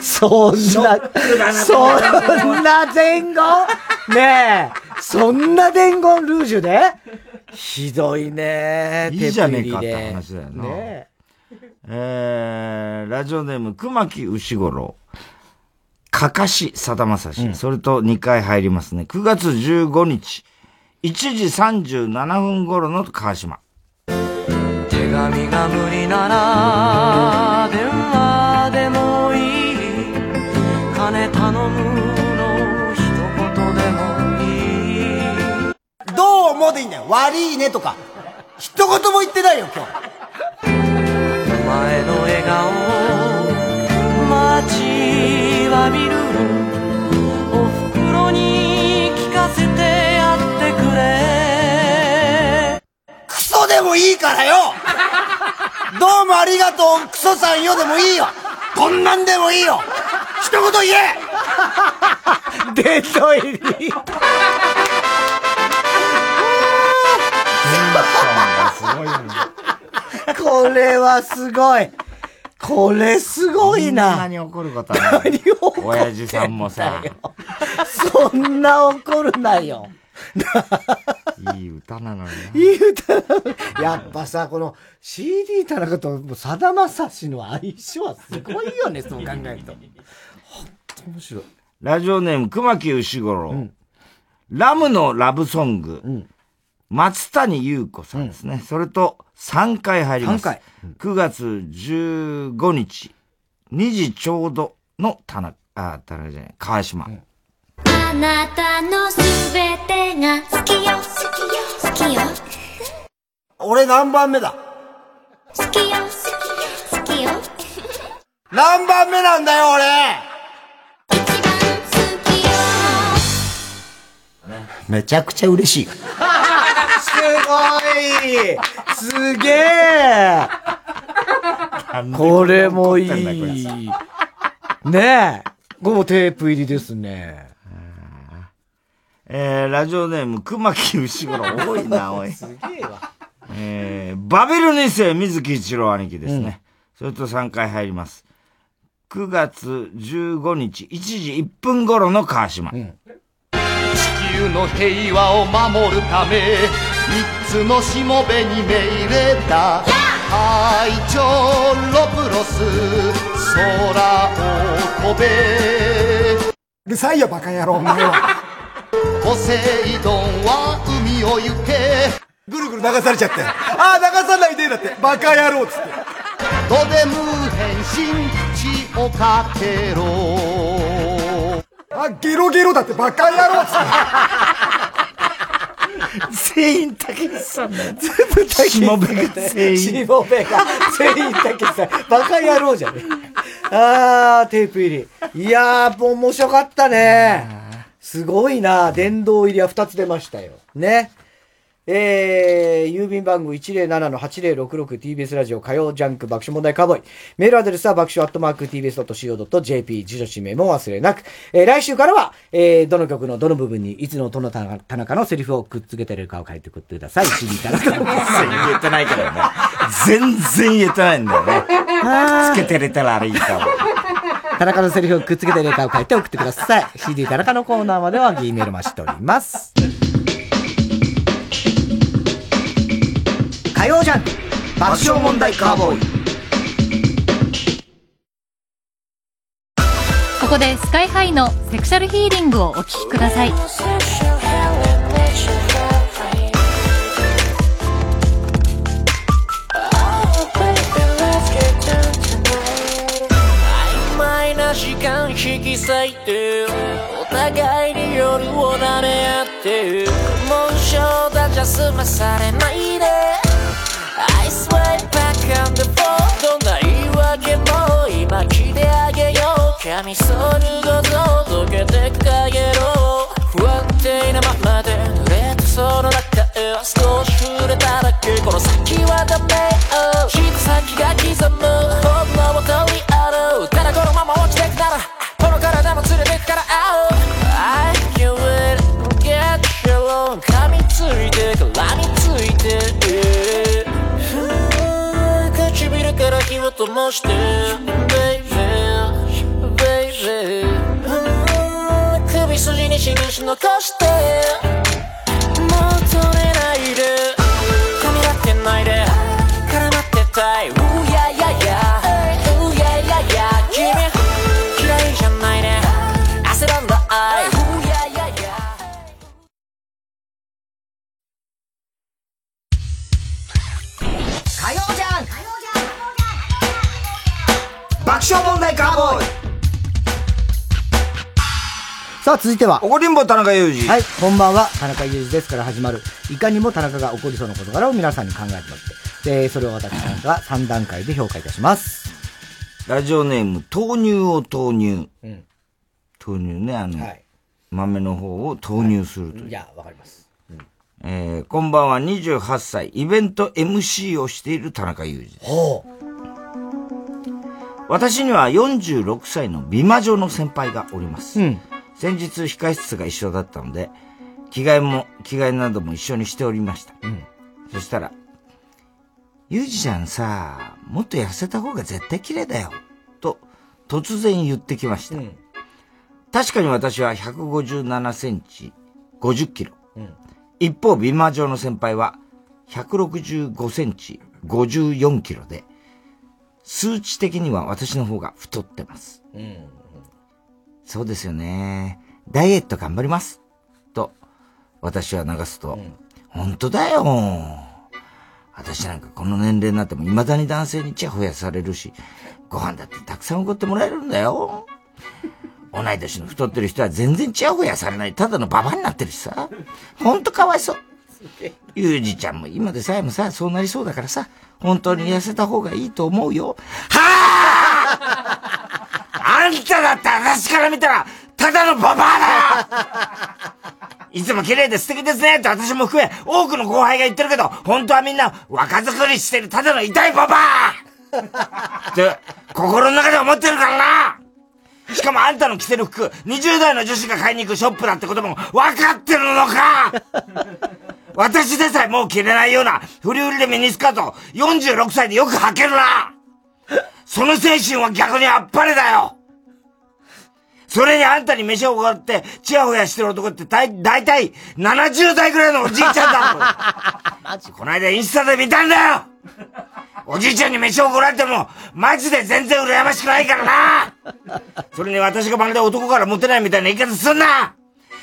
そんな伝言ねえ、そんな伝言ルージュでひどいね。いいじゃねえかって話だよな。ねラジオネーム熊木牛五郎。かかしさだまさし。それと2回入りますね。9月15日1時37分頃の川島。手紙が無理なら電話でもいい、金頼むの一言でもいい、どうもでいいんだよ、悪いねとか一言も言ってないよ今日。お前の笑顔街は見る、お袋に聞かせてやってくれ、クソでもいいからよどうもありがとうクソさんよでもいいよ、こんなんでもいいよ、一言言え。デッド入り。デンさんがすごいね。これはすごい。これすごいな。そんなに怒ることはない。親父さんもさ。そんな怒るなよ。いい歌なのに。いい歌なのに。やっぱさ、この CD 田中とさだまさしの相性はすごいよね、そう考えると。ほんと面白い。ラジオネーム熊木牛五郎、うん、ラムのラブソング、うん、松谷優子さんですね、うん、それと3回入ります。3回、うん、9月15日2時ちょうどの田中じゃない、川島、うん、あなたのすべてが好きよ好きよ好きよ、俺何番目だ、好きよ好きよ好きよ、何番目なんだよ俺、一番好きよ、ね、めちゃくちゃ嬉しいすごいすげえこれもいいねえ、これテープ入りですね。ラジオネーム熊木牛五郎、多いなおいすげえわ、バビル2世水木一郎兄貴ですね、うん、それと3回入ります。9月15日1時1分頃の川島、うん、地球の平和を守るため3つのしもべに命令だ、愛情ロプロス空を飛べ、うるさいよバカ野郎お前はポセイドンは海を行け、ぐるぐる流されちゃって、ああ流さないでだってバカ野郎っつって、ドデム変身をかけろ、あゲロゲロだってバカ野郎っつって全員たけしさんだよ、全部たけしさんだよ、しもべが全員たけしさん、バカ野郎じゃねえあーテープ入り、いやー面白かったね、すごいな、殿堂入りは2つ出ましたよね。郵便番号 107-8066 TBS ラジオ火曜ジャンク爆笑問題カーボーイ、メールアドレスは爆笑@tbs.co.jp、 住所氏名も忘れなく、来週からは、どの曲のどの部分にいつのどの田中のセリフをくっつけてるかを書いて送ってください。CD 田中の言えてないからね全然言えてないんだよねつけてれたらあれいいかも田中のセリフをくっつけてるかを書いて送ってください。 CD 田中のコーナーまでは G メール待ちしております火曜ジャンク爆笑問題カーボーイ。ここでスカイハイのセクシャルヒーリングをお聞きください。曖昧な時間引き裂いてお互いに夜をなめ合ってモンションだじゃ済まされないでI swipe back on the floor どんな言い訳も今聞いてあげよう、神そるごと溶けてくかげろう不安定なままで濡れたその中へ少し触れただけ。この先はダメよ、引く先が刻む本能を取り合う。ただこのまま落ちてくならこの体も連れてくから I can't wait to get you alone。 噛みついて絡みついて唇から火を灯して Baby Baby 首筋に印残して戻れないで、噛み合ってないで絡まってたい。うやややうややや、君嫌いじゃないね、焦らない。うややや火曜じゃん爆笑問題カーボーイ。さあ続いては怒りんぼ田中裕二。はい、こんばんは、田中裕二ですから始まるいかにも田中が怒りそうな事柄を皆さんに考えてもらって、でそれを私なんかが3段階で評価いたします。ラジオネーム豆乳を投入、うん、豆乳ね、はい、豆の方を投入するという、はい、いやわかります、うん、こんばんは、28歳イベント MC をしている田中裕二です。お私には46歳の美魔女の先輩がおります、うん、先日控室が一緒だったので着替えなども一緒にしておりました、うん、そしたらゆうじちゃんさもっと痩せた方が絶対綺麗だよと突然言ってきました、うん、確かに私は157センチ50キロ、うん、一方美魔女の先輩は165センチ54キロで数値的には私の方が太ってます、うん、そうですよね。ダイエット頑張ります。と、私は流すと、うん、本当だよ。私なんかこの年齢になっても未だに男性にちやほやされるし、ご飯だってたくさんおごってもらえるんだよ。同い年の太ってる人は全然ちやほやされない。ただのババになってるしさ。本当かわいそう。ゆうじちゃんも今でさえもさ、そうなりそうだからさ、本当に痩せた方がいいと思うよ。はぁあんただって私から見たらただのババアだいつも綺麗で素敵ですねって私も含め多くの後輩が言ってるけど本当はみんな若作りしてるただの痛いババアって心の中で思ってるからな。しかもあんたの着てる服20代の女子が買いに行くショップだってことも分かってるのか私でさえもう着れないようなフリフリでミニスカート46歳でよく履けるな。その精神は逆にあっぱれだよ。それにあんたに飯をおごって、チヤホヤしてる男ってだいたい70代ぐらいのおじいちゃんだもん。こないだインスタで見たんだよ。おじいちゃんに飯をおごられても、マジで全然羨ましくないからな。それに私がまるで男からモテないみたいな言い方すんな。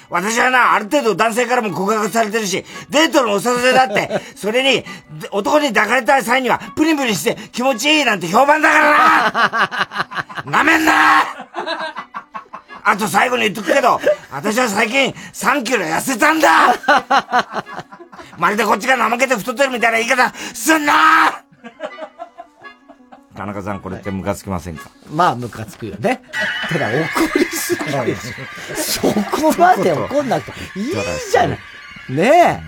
私はな、ある程度男性からも告白されてるし、デートのお誘いだって、それに、男に抱かれた際には、プリンプリンして気持ちいいなんて評判だからな。なめんな。あと最後に言っとくけど、私は最近3キロ痩せたんだ。まるでこっちが怠けて太ってるみたいな言い方すんな。田中さん、これってムカつきませんか？まあムカつくよね。ただ怒りすぎるでしょ。そこまで怒んなくていいじゃない。ね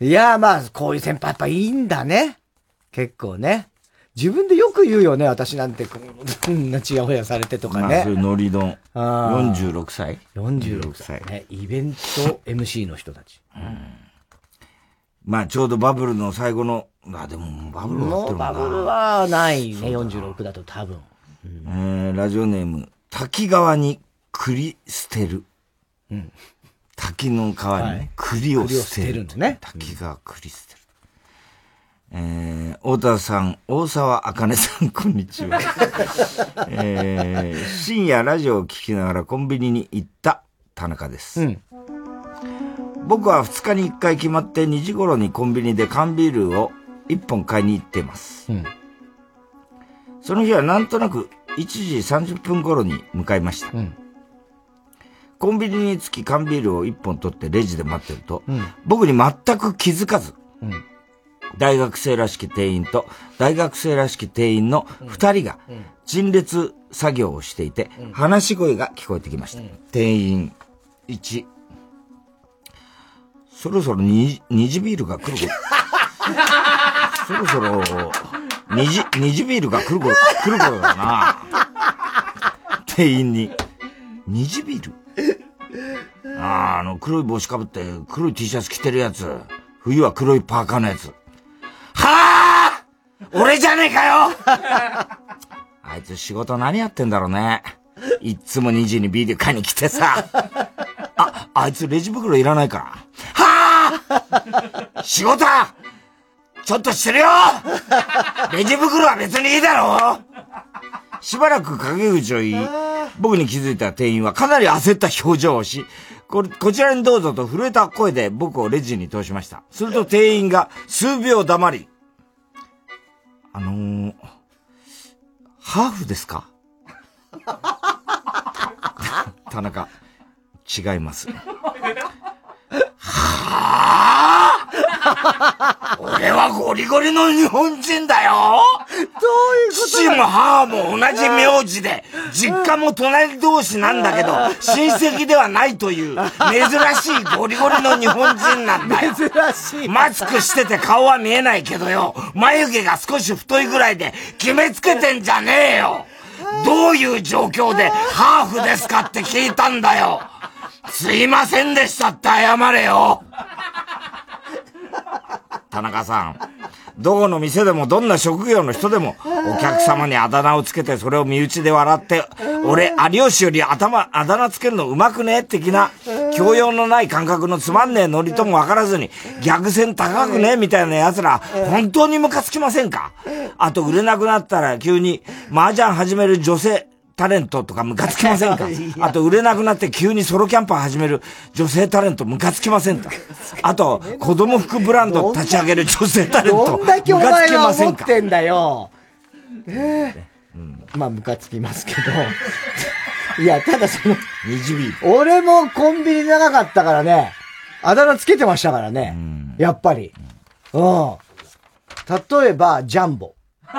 え。いやまあこういう先輩やっぱいいんだね。結構ね。自分でよく言うよね、私なんて、こんなちやほやされてとかね。まあ、そういうノリドン。46歳。46歳。ね、イベント MC の人たち。うん。まあ、ちょうどバブルの最後の、あ、でもバブルはバブルはないね、46だと多分。うん、ラジオネーム、滝川に栗捨てる。うん。滝の川にね、栗を捨てる。栗を捨てるんですね。滝川栗捨てる。大田さん、大沢あかねさん、こんにちは。深夜ラジオを聞きながらコンビニに行った田中です。うん、僕は2日に1回決まって2時頃にコンビニで缶ビールを1本買いに行っています。うん、その日はなんとなく1時30分頃に向かいました。うん、コンビニに着き缶ビールを1本取ってレジで待ってると、うん、僕に全く気づかず、うん、大学生らしき店員と大学生らしき店員の二人が陳列作業をしていて話し声が聞こえてきました。店員1、そろそろ虹ビールが来る頃そろそろ虹ビールが来る頃だな店員に虹ビール黒い帽子かぶって黒い T シャツ着てるやつ、冬は黒いパーカーのやつ。はぁ俺じゃねえかよあいつ仕事何やってんだろうね。いっつも2時にビール買いに来てさ。あいつレジ袋いらないから。はぁ仕事はちょっとしてるよレジ袋は別にいいだろしばらく陰口を言い、僕に気づいた店員はかなり焦った表情をし、こちらにどうぞと震えた声で僕をレジに通しました。すると店員が数秒黙り、ハーフですか田中、違います。はぁ俺はゴリゴリの日本人だよどういうことだ？父も母も同じ名字で、実家も隣同士なんだけど、親戚ではないという、珍しいゴリゴリの日本人なんだよ。珍しい。マスクしてて顔は見えないけどよ、眉毛が少し太いぐらいで決めつけてんじゃねえよ。どういう状況でハーフですかって聞いたんだよ。すいませんでしたって謝れよ。田中さん、どこの店でもどんな職業の人でもお客様にあだ名をつけてそれを身内で笑って、俺有吉よりあだ名つけるのうまくね的な教養のない感覚のつまんねえノリともわからずに逆線高くねみたいな奴ら本当にムカつきませんか？あと売れなくなったら急に麻雀始める女性タレントとかムカつきませんか？あと売れなくなって急にソロキャンパー始める女性タレントムカつきませんか？あと子供服ブランド立ち上げる女性タレントムカつきませんか？どんだけお前が思ってんだよ。まあムカつきますけどいやただその俺もコンビニ長かったからね、あだ名つけてましたからね、やっぱり。例えばジャンボで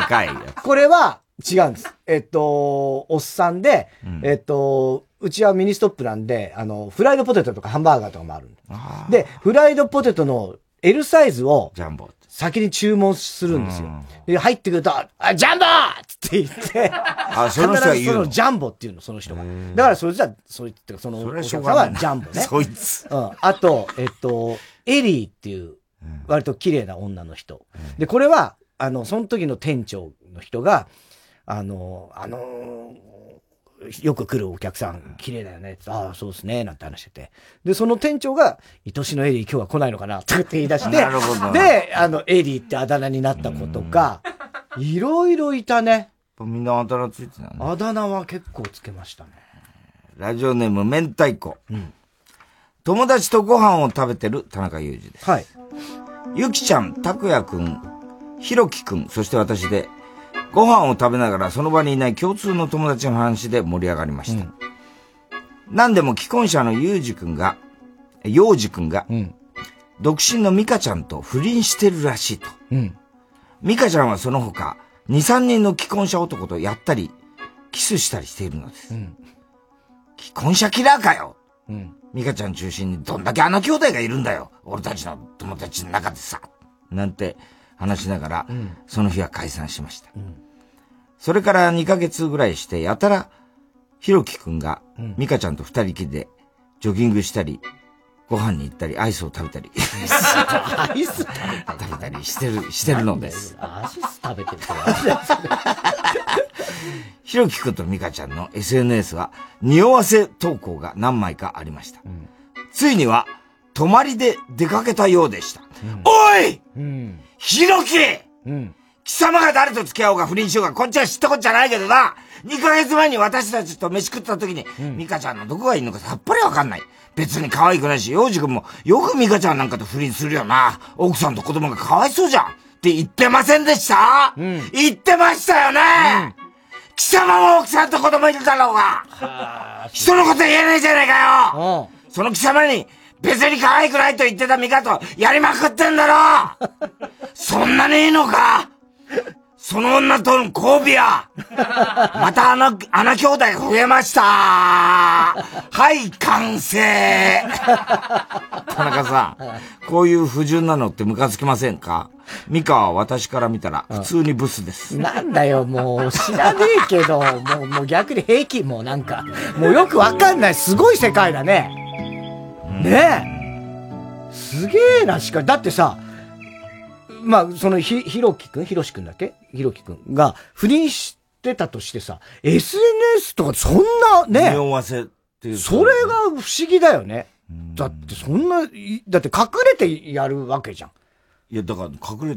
かいやつ、これは違うんです。おっさんで、うちはミニストップなんで、フライドポテトとかハンバーガーとかもあるんで。で、フライドポテトの L サイズを、先に注文するんですよ。で、入ってくると、ジャンボって言って、その人が言うの。そのジャンボっていうの、その人が。だからそれじゃ、そのお客さんはジャンボね。そいつ。あと、エリーっていう、割と綺麗な女の人。で、これは、その時の店長の人が、よく来るお客さん、綺麗だよねって、ああ、そうですね、なんて話してて。で、その店長が、愛しのエリー今日は来ないのかなとかって言い出して、で、エリーってあだ名になった子とか、いろいろいたね。みんなあだ名ついてたね。あだ名は結構つけましたね。ラジオネーム、明太子。友達とご飯を食べてる田中裕二です。はい。ゆきちゃん、たくやくん、ひろきくん、そして私で、ご飯を食べながらその場にいない共通の友達の話で盛り上がりました。何でも既婚者の幼児くんが、独身のミカちゃんと不倫してるらしいと。ミカちゃんはその他、2、3人の既婚者男とやったり、キスしたりしているのです。既婚者キラーかよ、ミカちゃん中心にどんだけあの兄弟がいるんだよ俺たちの友達の中でさなんて話しながら、その日は解散しました。それから2ヶ月ぐらいして、やたら、ひろきくんが、ミカちゃんと二人きりで、ジョギングしたり、ご飯に行ったり、アイスを食べたり。アイス食べたりしてるのです。アイス食べてるひろきくんとミカちゃんの SNS は、匂わせ投稿が何枚かありました。ついには、泊まりで出かけたようでした。おい、ひろき、貴様が誰と付き合おうが不倫しようがこっちは知ったことじゃないけどな、2ヶ月前に私たちと飯食った時に、ミカちゃんのどこがいいのかさっぱりわかんない。別に可愛くないし、洋二君もよくミカちゃんなんかと不倫するよな。奥さんと子供がかわいそうじゃん。って言ってませんでした？言ってましたよね、貴様も奥さんと子供いるだろうが。人のこと言えないじゃないかよ。その貴様に、別に可愛くないと言ってたミカとやりまくってんだろそんなにいいのかその女との交尾はまたあの兄弟が増えましたはい、完成田中さん、こういう不純なのってムカつきませんか？ミカは私から見たら普通にブスです。なんだよ、もう知らねえけど、もう逆に平気、もうなんか、もうよくわかんない、すごい世界だね。ねえ。すげえな、しか、だってさ、まあ、そのひろしくんだっけ？ひろきくんが不倫してたとしてさ、SNS とかそんなね、匂わせっていう。それが不思議だよね。だってそんな、だって隠れてやるわけじゃん。いや、だから隠れ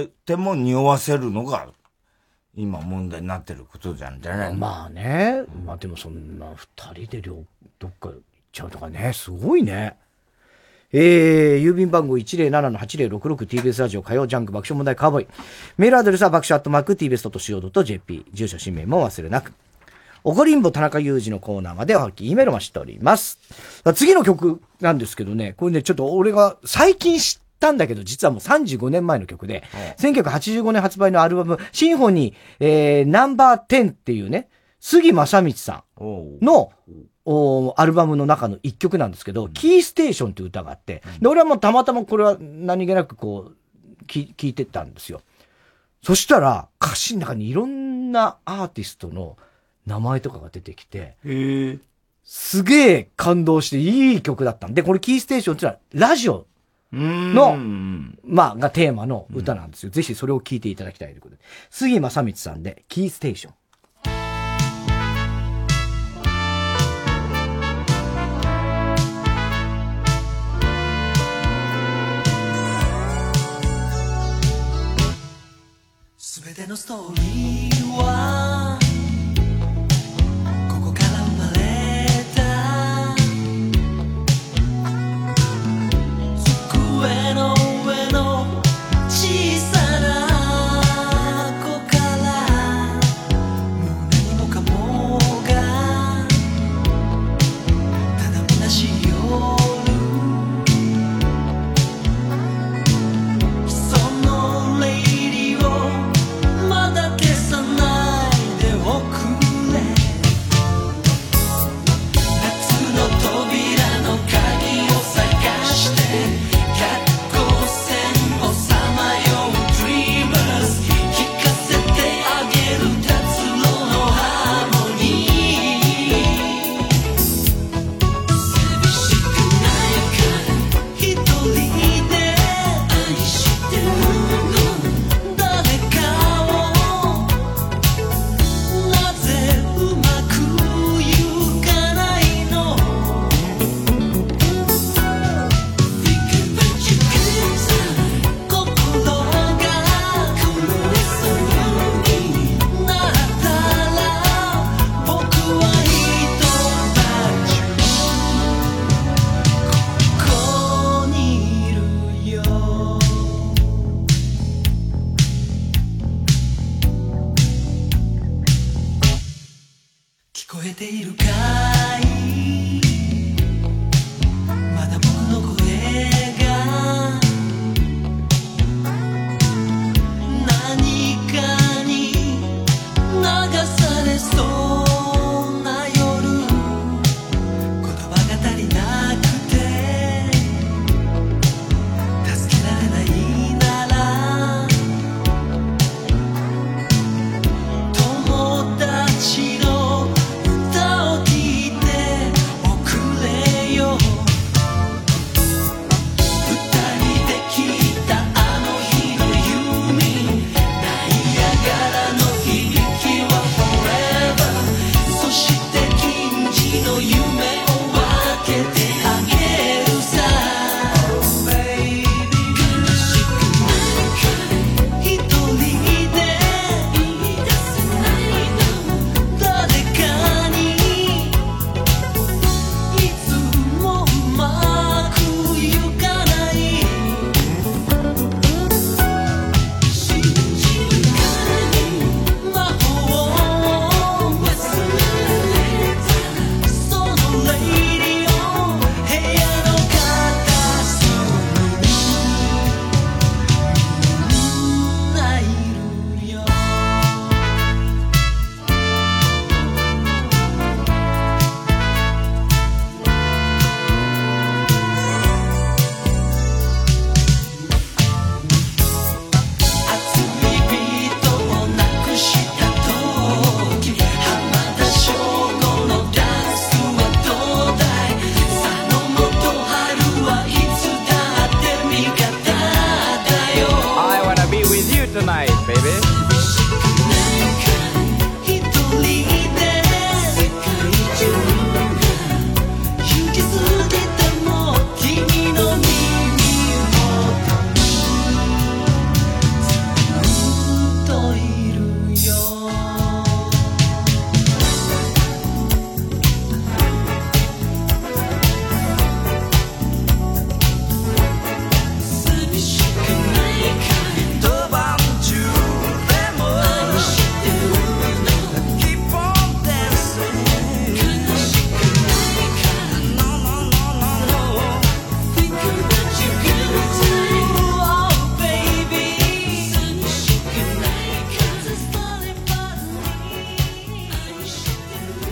て、でも匂わせるのが、今問題になってることじゃんじゃないの？まあね。まあでもそんな二人でどっか行っちゃうとかね、すごいね。郵便番号 107-8066 TBS ラジオ火曜ジャンク爆笑問題カーボーイ。メールアドレスは爆笑アットマーク tbs.co.jp。住所、氏名も忘れなく。おこりんぼ田中裕二のコーナーまでおはき、Eメールもしております。次の曲なんですけどね、これね、ちょっと俺が最近知ったんだけど、実はもう35年前の曲で、1985年発売のアルバム、シンフォニー、ナンバー10っていうね、杉正道さんの、アルバムの中の一曲なんですけど、キーステーションっていう歌があって、で、俺はもうたまたまこれは何気なくこう、聞いてたんですよ。そしたら、歌詞の中にいろんなアーティストの、名前とかが出てきて、すげえ感動していい曲だったんで、これキーステーションってのはラジオの、まあ、がテーマの歌なんですよ。ぜひそれを聴いていただきたいということで。杉正道さんで、キーステーション。すべてのストーリーは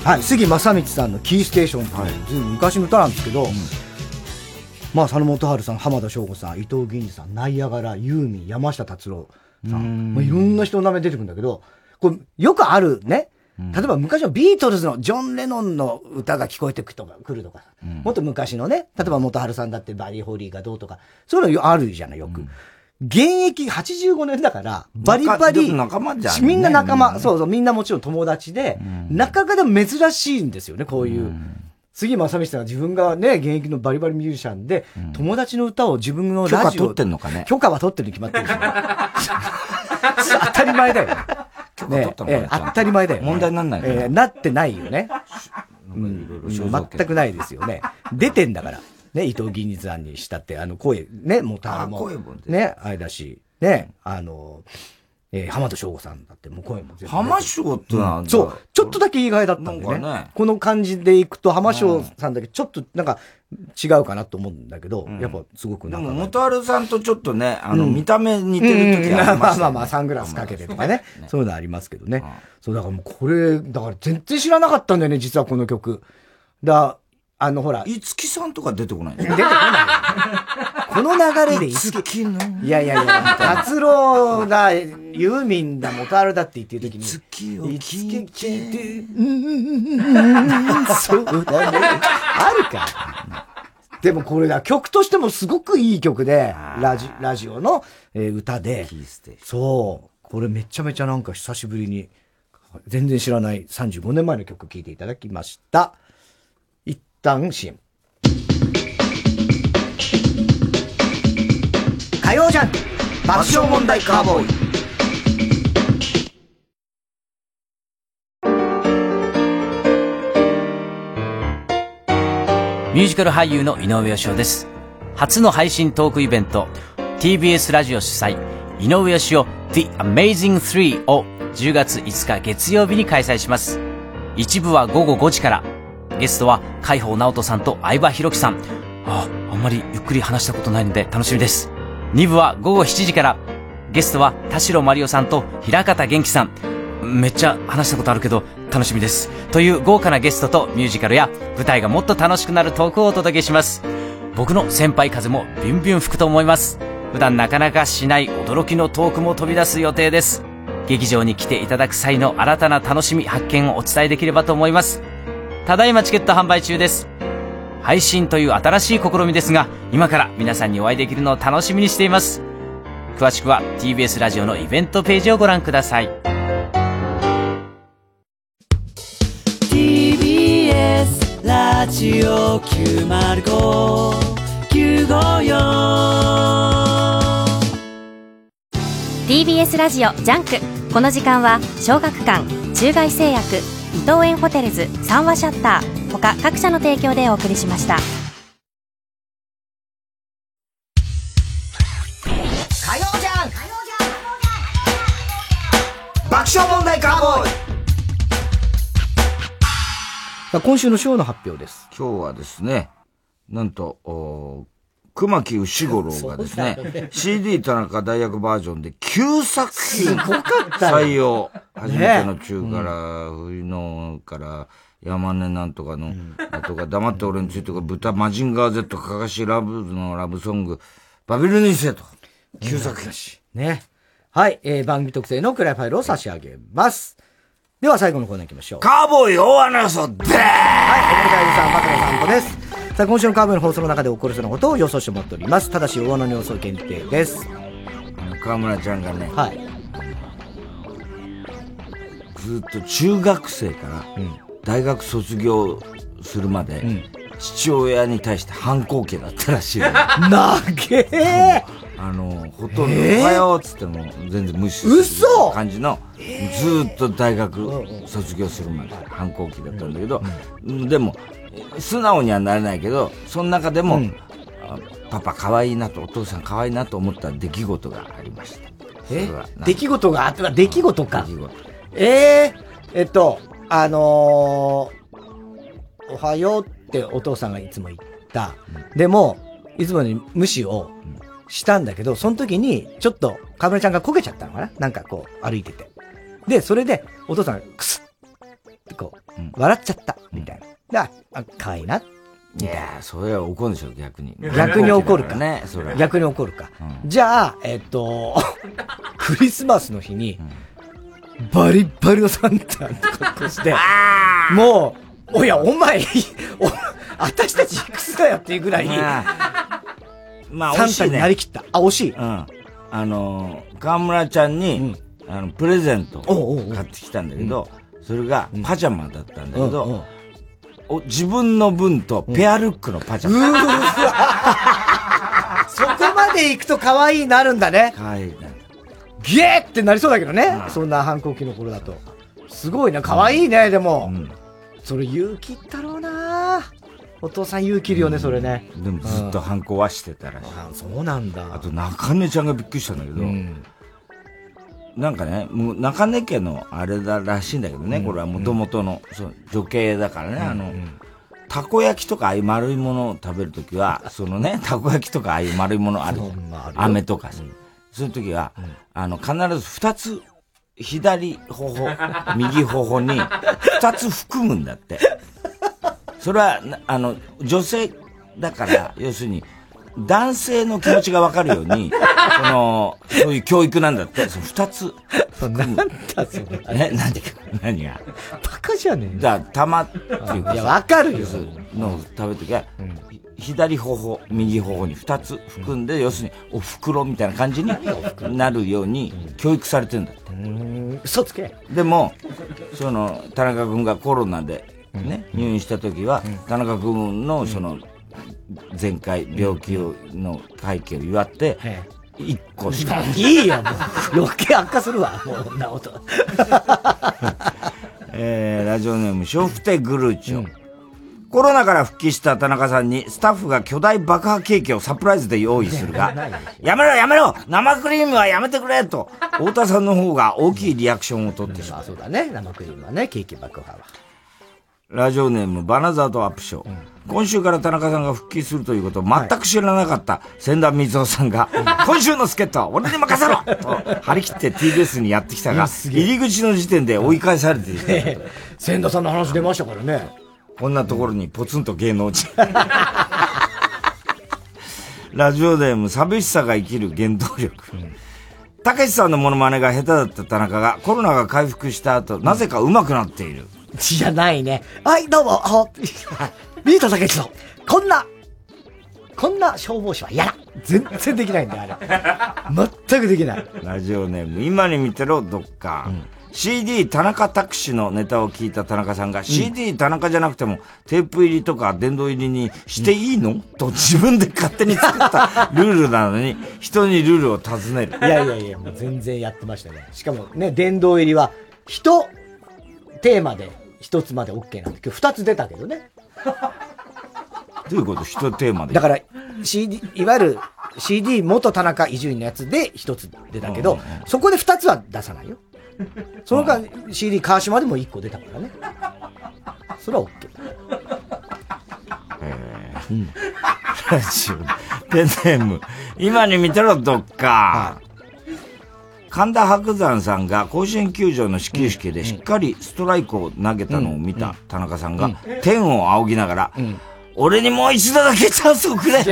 はい、杉正道さんのキーステーションという、はい、ずいぶん昔の歌なんですけど、うん、まあ、佐野元春さん、浜田省吾さん、伊藤銀次さん、ナイアガラ、ユーミン、山下達郎さん、まあ、いろんな人の名前出てくるんだけど、これよくあるね、うん、例えば昔のビートルズのジョン・レノンの歌が聞こえてくるとか、うん、もっと昔のね、例えば元春さんだってバリー・ホーリーがどうとか、そういうのあるじゃない、よく、うん、現役85年だからバリバリ仲間じゃん、ね、みんな仲間、そうそう、みんなもちろん友達で、うん、なかなかでも珍しいんですよね、こういう、うん、杉正道さんが自分がね現役のバリバリミュージシャンで、うん、友達の歌を自分のラジオ許可取ってんのかね、許可は取ってるに決まってるでしょ当たり前だよね、当たり前だよ、ね、問題になんない、なってないよね、うん、全くないですよね出てんだからね、伊藤銀次さんにしたって、声、ね、もうたも、ね、あれだし、ね、浜田省吾さんだって、もう声も全部。浜省ってなんだ、そう、ちょっとだけ意外だったんだよね。ね、この感じでいくと、浜省さんだけちょっと、なんか、違うかなと思うんだけど、うん、やっぱすごくなんか。でも、元春さんとちょっとね、うん、見た目似てる時はありましたね、まあまあまあ、サングラスかけてとかね、そういうのありますけどね。うん、そう、だからもうこれ、だから全然知らなかったんだよね、実はこの曲。だほら。いつきさんとか出てこない出てこない。この流れでいつきの。いやいやいや、達郎だ、ユーミンだ、元春だって言ってる時に。いつきを聞いて。そうだね。あるか。でもこれだ、曲としてもすごくいい曲で、ラジオの歌で。そう。これめちゃめちゃなんか久しぶりに、全然知らない35年前の曲聴いていただきました。ダウンシーン火曜ジャン爆笑問題カーボーイ、ミュージカル俳優の井上芳雄です。初の配信トークイベント TBS ラジオ主催井上芳雄 The Amazing 3を10月5日月曜日に開催します。一部は午後5時から、ゲストは海宝直人さんと相葉弘樹さん。あんまりゆっくり話したことないので楽しみです。2部は午後7時から、ゲストは田代真理央さんと平方元気さん。めっちゃ話したことあるけど楽しみですという豪華なゲストと、ミュージカルや舞台がもっと楽しくなるトークをお届けします。僕の先輩風もビュンビュン吹くと思います。普段なかなかしない驚きのトークも飛び出す予定です。劇場に来ていただく際の新たな楽しみ発見をお伝えできればと思います。ただいまチケット販売中です。配信という新しい試みですが、今から皆さんにお会いできるのを楽しみにしています。詳しくは TBS ラジオのイベントページをご覧ください。 TBS ラジオ 905-954 TBS ラジオジャンク。この時間は小学館、中外製薬、伊藤園ホテルズ、三和シャッター他各社の提供でお送りしました。火曜じゃん爆笑問題カーボーイ。今週のショーの発表です。今日はですね、なんと熊木牛五郎がですね、CD 田中大役バージョンで9作品採用。初めての中から、冬のから、山根なんとかの、あとか、黙って俺についてから、豚、マジンガー Z、かかしラブズのラブソング、バビル2世と、9作品。ね。はい、番組特製のクライファイルを差し上げます。では最後のコーナー行きましょう。カーボーイ大穴予想でーす。はい、おめでたいさん、バカの散歩です。さあ、今週のカーボーイの放送の中で起こる人のことを予想してもらっております。ただし、大穴の予想限定です。河村ちゃんがね、はい。ずっと中学生から大学卒業するまで、うん、父親に対して反抗期だったらしいよ。なげえ。ほとんど、おはようっつっても全然無視する感じの、ずっと大学卒業するまで反抗期だったんだけど、でも、素直にはなれないけど、その中でも、パパ可愛いなと、お父さん可愛いなと思った出来事がありました。出来事があった、出来事か。おはようってお父さんがいつも言った。でも、いつもに無視をしたんだけど、その時に、ちょっと、かぶれちゃんがこけちゃったのかな、なんかこう、歩いてて。で、それで、お父さんが、くすってこう、うん、笑っちゃったみたいな、うん、かわいいな。いやそれは怒るんでしょ、逆に。逆に怒るかね、それ。逆に怒るか。うん、じゃあ、クリスマスの日に、うん、バリバリのサンタの格好して、もう、おや、お前、私たちいくつだよっていうぐらい、まあ、サンタになりきった。あ、惜しい。うん。河村ちゃんに、うん、プレゼントを買ってきたんだけど、うん、それが、パジャマだったんだけど、うんうん、自分の分とペアルックのパジャマ。うん、そこまで行くと可愛いなるんだね。可愛いな。ゲーってなりそうだけどね。ああそんな反抗期の頃だと。すごいな、可愛いね、でも。うん、それ勇気いったろうな。お父さん勇気いるよね、うん、それね。でもずっと反抗はしてたらしい。ああそうなんだ。あと中根ちゃんがびっくりしたんだけど。うんなんかね、もう中根家のあれだらしいんだけどね、うん、これはもともとの、うん、そう女系だからね、うん、たこ焼きとかああいう丸いものを食べるときは、そのね、たこ焼きとかああいう丸いものあるじゃん。飴とかさ、うん。そういうときは、うん、必ず二つ、左頬、右頬に二つ含むんだって。それは、女性だから、要するに、男性の気持ちがわかるように、そういう教育なんだって、その二つ。なんだそれ。何が。バカじゃねえよ。だから、玉っていうか。いや、わかるよ。の食べるときは、うん、左頬、右頬に二つ含んで、うん、要するに、お袋みたいな感じになるように、教育されてるんだって。嘘つけ。でも、田中君がコロナでね、うん、入院したときは、うん、田中君の、うん前回病気の会見を祝って1個しかいいよもう余計悪化するわもうこんなことラジオネームショフテグルーチョ、うん、コロナから復帰した田中さんにスタッフが巨大爆破ケーキをサプライズで用意するがやめろ生クリームはやめてくれと太田さんの方が大きいリアクションを取ってしまう、うん、そうだね生クリームはねケーキ爆破はラジオネームバナザードアップショー、うん、今週から田中さんが復帰するということを全く知らなかった千田光雄さんが、はい、今週の助っ人は俺に任せろと張り切って TBS にやってきたが入り口の時点で追い返されていた、千田さんの話出ましたからねこんなところにポツンと芸能人ラジオネーム寂しさが生きる原動力、うんたけしさんのモノマネが下手だった田中がコロナが回復した後、うん、なぜか上手くなっているじゃないね。はい、どうも、ビートたけしの、こんな消防士はやら全然できないんだよ、あれ。全くできない。ラジオネーム、今に見てろ、どっか。うん、CD 田中拓司のネタを聞いた田中さんが、うん、CD 田中じゃなくても、テープ入りとか殿堂入りにしていいの、うん、と自分で勝手に作ったルールなのに、人にルールを尋ねる。いや、もう全然やってましたね。しかもね、殿堂入りは、テーマで一つまで OK なんだけど、二つ出たけどね。どういうこと一テーマでだから、CD、いわゆる CD 元田中伊集院のやつで一つ出たけど、うんうんうん、そこで二つは出さないよ。その間、うん、CD 川島でも一個出たからね。それは OK だ。うん。ラジオ、ペンネーム、今に見てろ、どっか。はい神田伯山さんが甲子園球場の始球式でしっかりストライクを投げたのを見た田中さんが天を仰ぎながら、俺にもう一度だけチャンスをくれ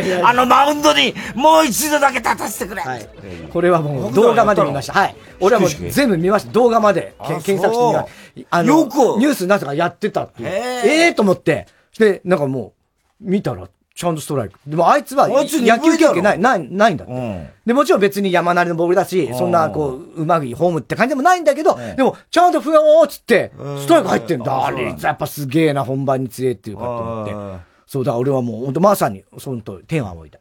マウンドにもう一度だけ立たせてくれ、はい、これはもう動画まで見ました。はい。俺はもう全部見ました。動画まで検索してみた。よくニュースなんとかやってたっていう。と思って。で、なんかもう見たら、ちゃんとストライク。でもあいつは野球経験ないんだって、うん。で、もちろん別に山なりのボールだし、そんなこう、うまいホームって感じでもないんだけど、でも、ちゃんとふやおーっつって、ストライク入ってんだ。あれ、やっぱすげえな、本番に強えっていうかと思って。そうだ、俺はもう、ほんとまさに、そのと、天を仰いだ。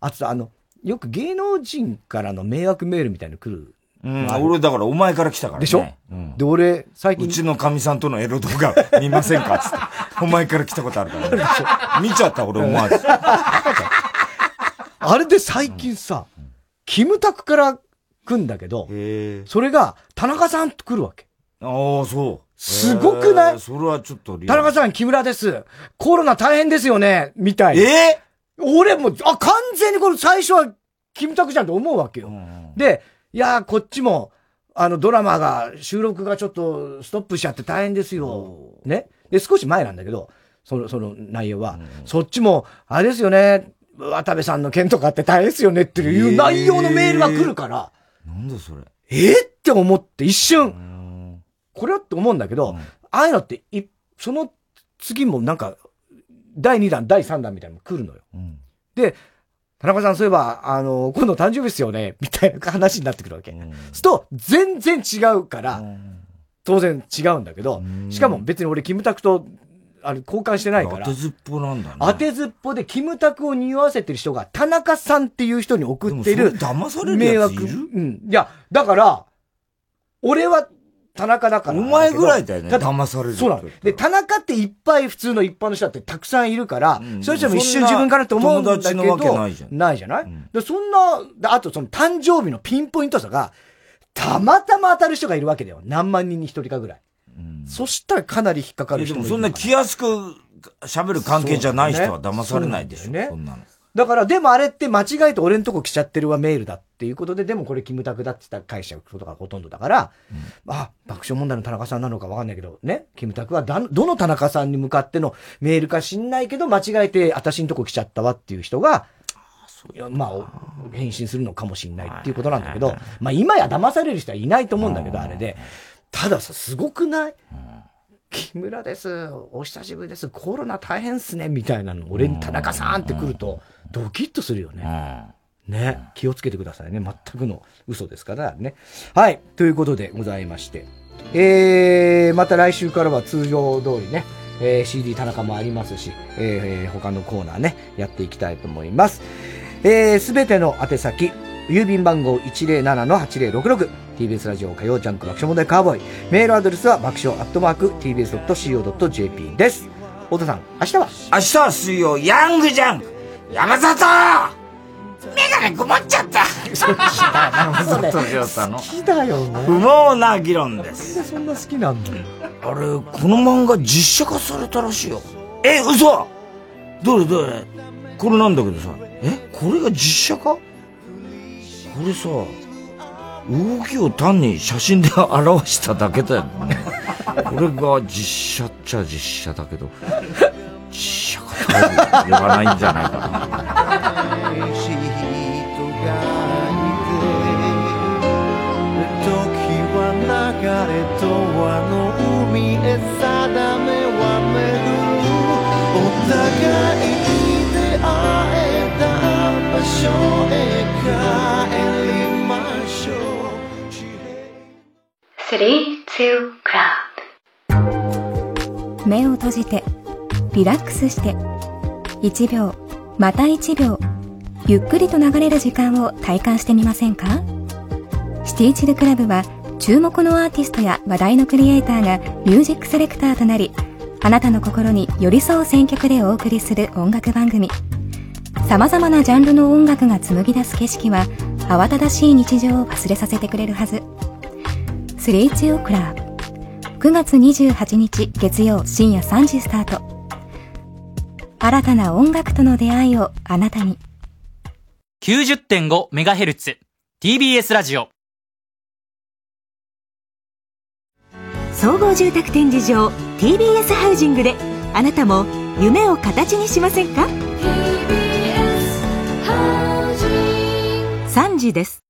あとよく芸能人からの迷惑メールみたいに来る。うん、俺だからお前から来たからね。でしょ、うん、で、俺、最近。うちの神さんとのエロ動画見ませんかつって。お前から来たことあるからね。見ちゃった俺思わず。あれで最近さ、うん、キムタクから来んだけど、それが田中さんと来るわけ。ああ、そう。すごくない？それはちょっとリアル。田中さん、木村です。コロナ大変ですよねみたいな。俺もう、完全にこれ最初はキムタクじゃんと思うわけよ。うん、で、いやー、こっちも、ドラマが、収録がちょっとストップしちゃって大変ですよ。ね。で、少し前なんだけど、その内容は、そっちも、あれですよね、渡部さんの件とかって大変ですよねっていう内容のメールが来るから、なんだそれ。って思って一瞬、これはって思うんだけど、ああいうのって、その次もなんか、第2弾、第3弾みたいなのが来るのよ。で、田中さんそういえば、今度誕生日ですよね、みたいな話になってくるわけ。すると、全然違うから、当然違うんだけど、しかも別に俺、キムタクと、交換してないから。当てずっぽなんだね。当てずっぽで、キムタクを匂わせてる人が、田中さんっていう人に送ってる。騙されるやついる？うん。いや、だから、俺は、田中だから。お前ぐらいだよね。騙される。そうなの。で、田中っていっぱい普通の一般の人だってたくさんいるから、そういう人も一瞬自分からと思うんだけど、友達のわけないじゃん。ないじゃない？で、そんな、あとその誕生日のピンポイントさが、たまたま当たる人がいるわけだよ。何万人に一人かぐらい。そしたらかなり引っかかる人もいる。でもそんな気安く喋る関係じゃない人は騙されないでしょ。ね。そんなの。だから、でもあれって間違えて俺んとこ来ちゃってるわメールだっていうことで、でもこれキムタクだって言ったら返しちゃうことがほとんどだから、あ、爆笑問題の田中さんなのかわかんないけど、ね、キムタクはどの田中さんに向かってのメールか知んないけど、間違えて私んとこ来ちゃったわっていう人が、まあ、返信するのかもしんないっていうことなんだけど、まあ今や騙される人はいないと思うんだけど、あれで。たださ、すごくない？木村です。お久しぶりです。コロナ大変っすね。みたいなの。俺に田中さんって来ると、ドキッとするよね。ね。気をつけてくださいね。全くの嘘ですからね。はい。ということでございまして。また来週からは通常通りね、CD 田中もありますし、他のコーナーね、やっていきたいと思います。すべての宛先。郵便番号 107-8066 TBS ラジオ火曜ジャンク爆笑問題カーボーイ、メールアドレスは爆笑@tbs.co.jp です。太田さん、明日は水曜ヤングジャンク山里メガネ曇っちゃった山里亮太の好きだよね不毛な議論です。そんな好きなんだよあれ。この漫画実写化されたらしいよ。嘘どれこれなんだけどさ、これが実写化？これさ、動きを単に写真で表しただけだよね。これが実写っちゃ実写だけど、実写か言わないんじゃないかな。嬉しい人がいて、時は流れとあの海へ定めは巡る。お互い場所へ帰りましょう。3、2、クラウド。目を閉じてリラックスして1秒また1秒ゆっくりと流れる時間を体感してみませんか。シティチルクラブは注目のアーティストや話題のクリエイターがミュージックセレクターとなり、あなたの心に寄り添う選曲でお送りする音楽番組。様々なジャンルの音楽が紡ぎ出す景色は慌ただしい日常を忘れさせてくれるはず。3、2、クラブ9月28日月曜深夜3時スタート。新たな音楽との出会いをあなたに。 90.5MHz TBS ラジオ総合住宅展示場 TBS ハウジングであなたも夢を形にしませんか。3時です。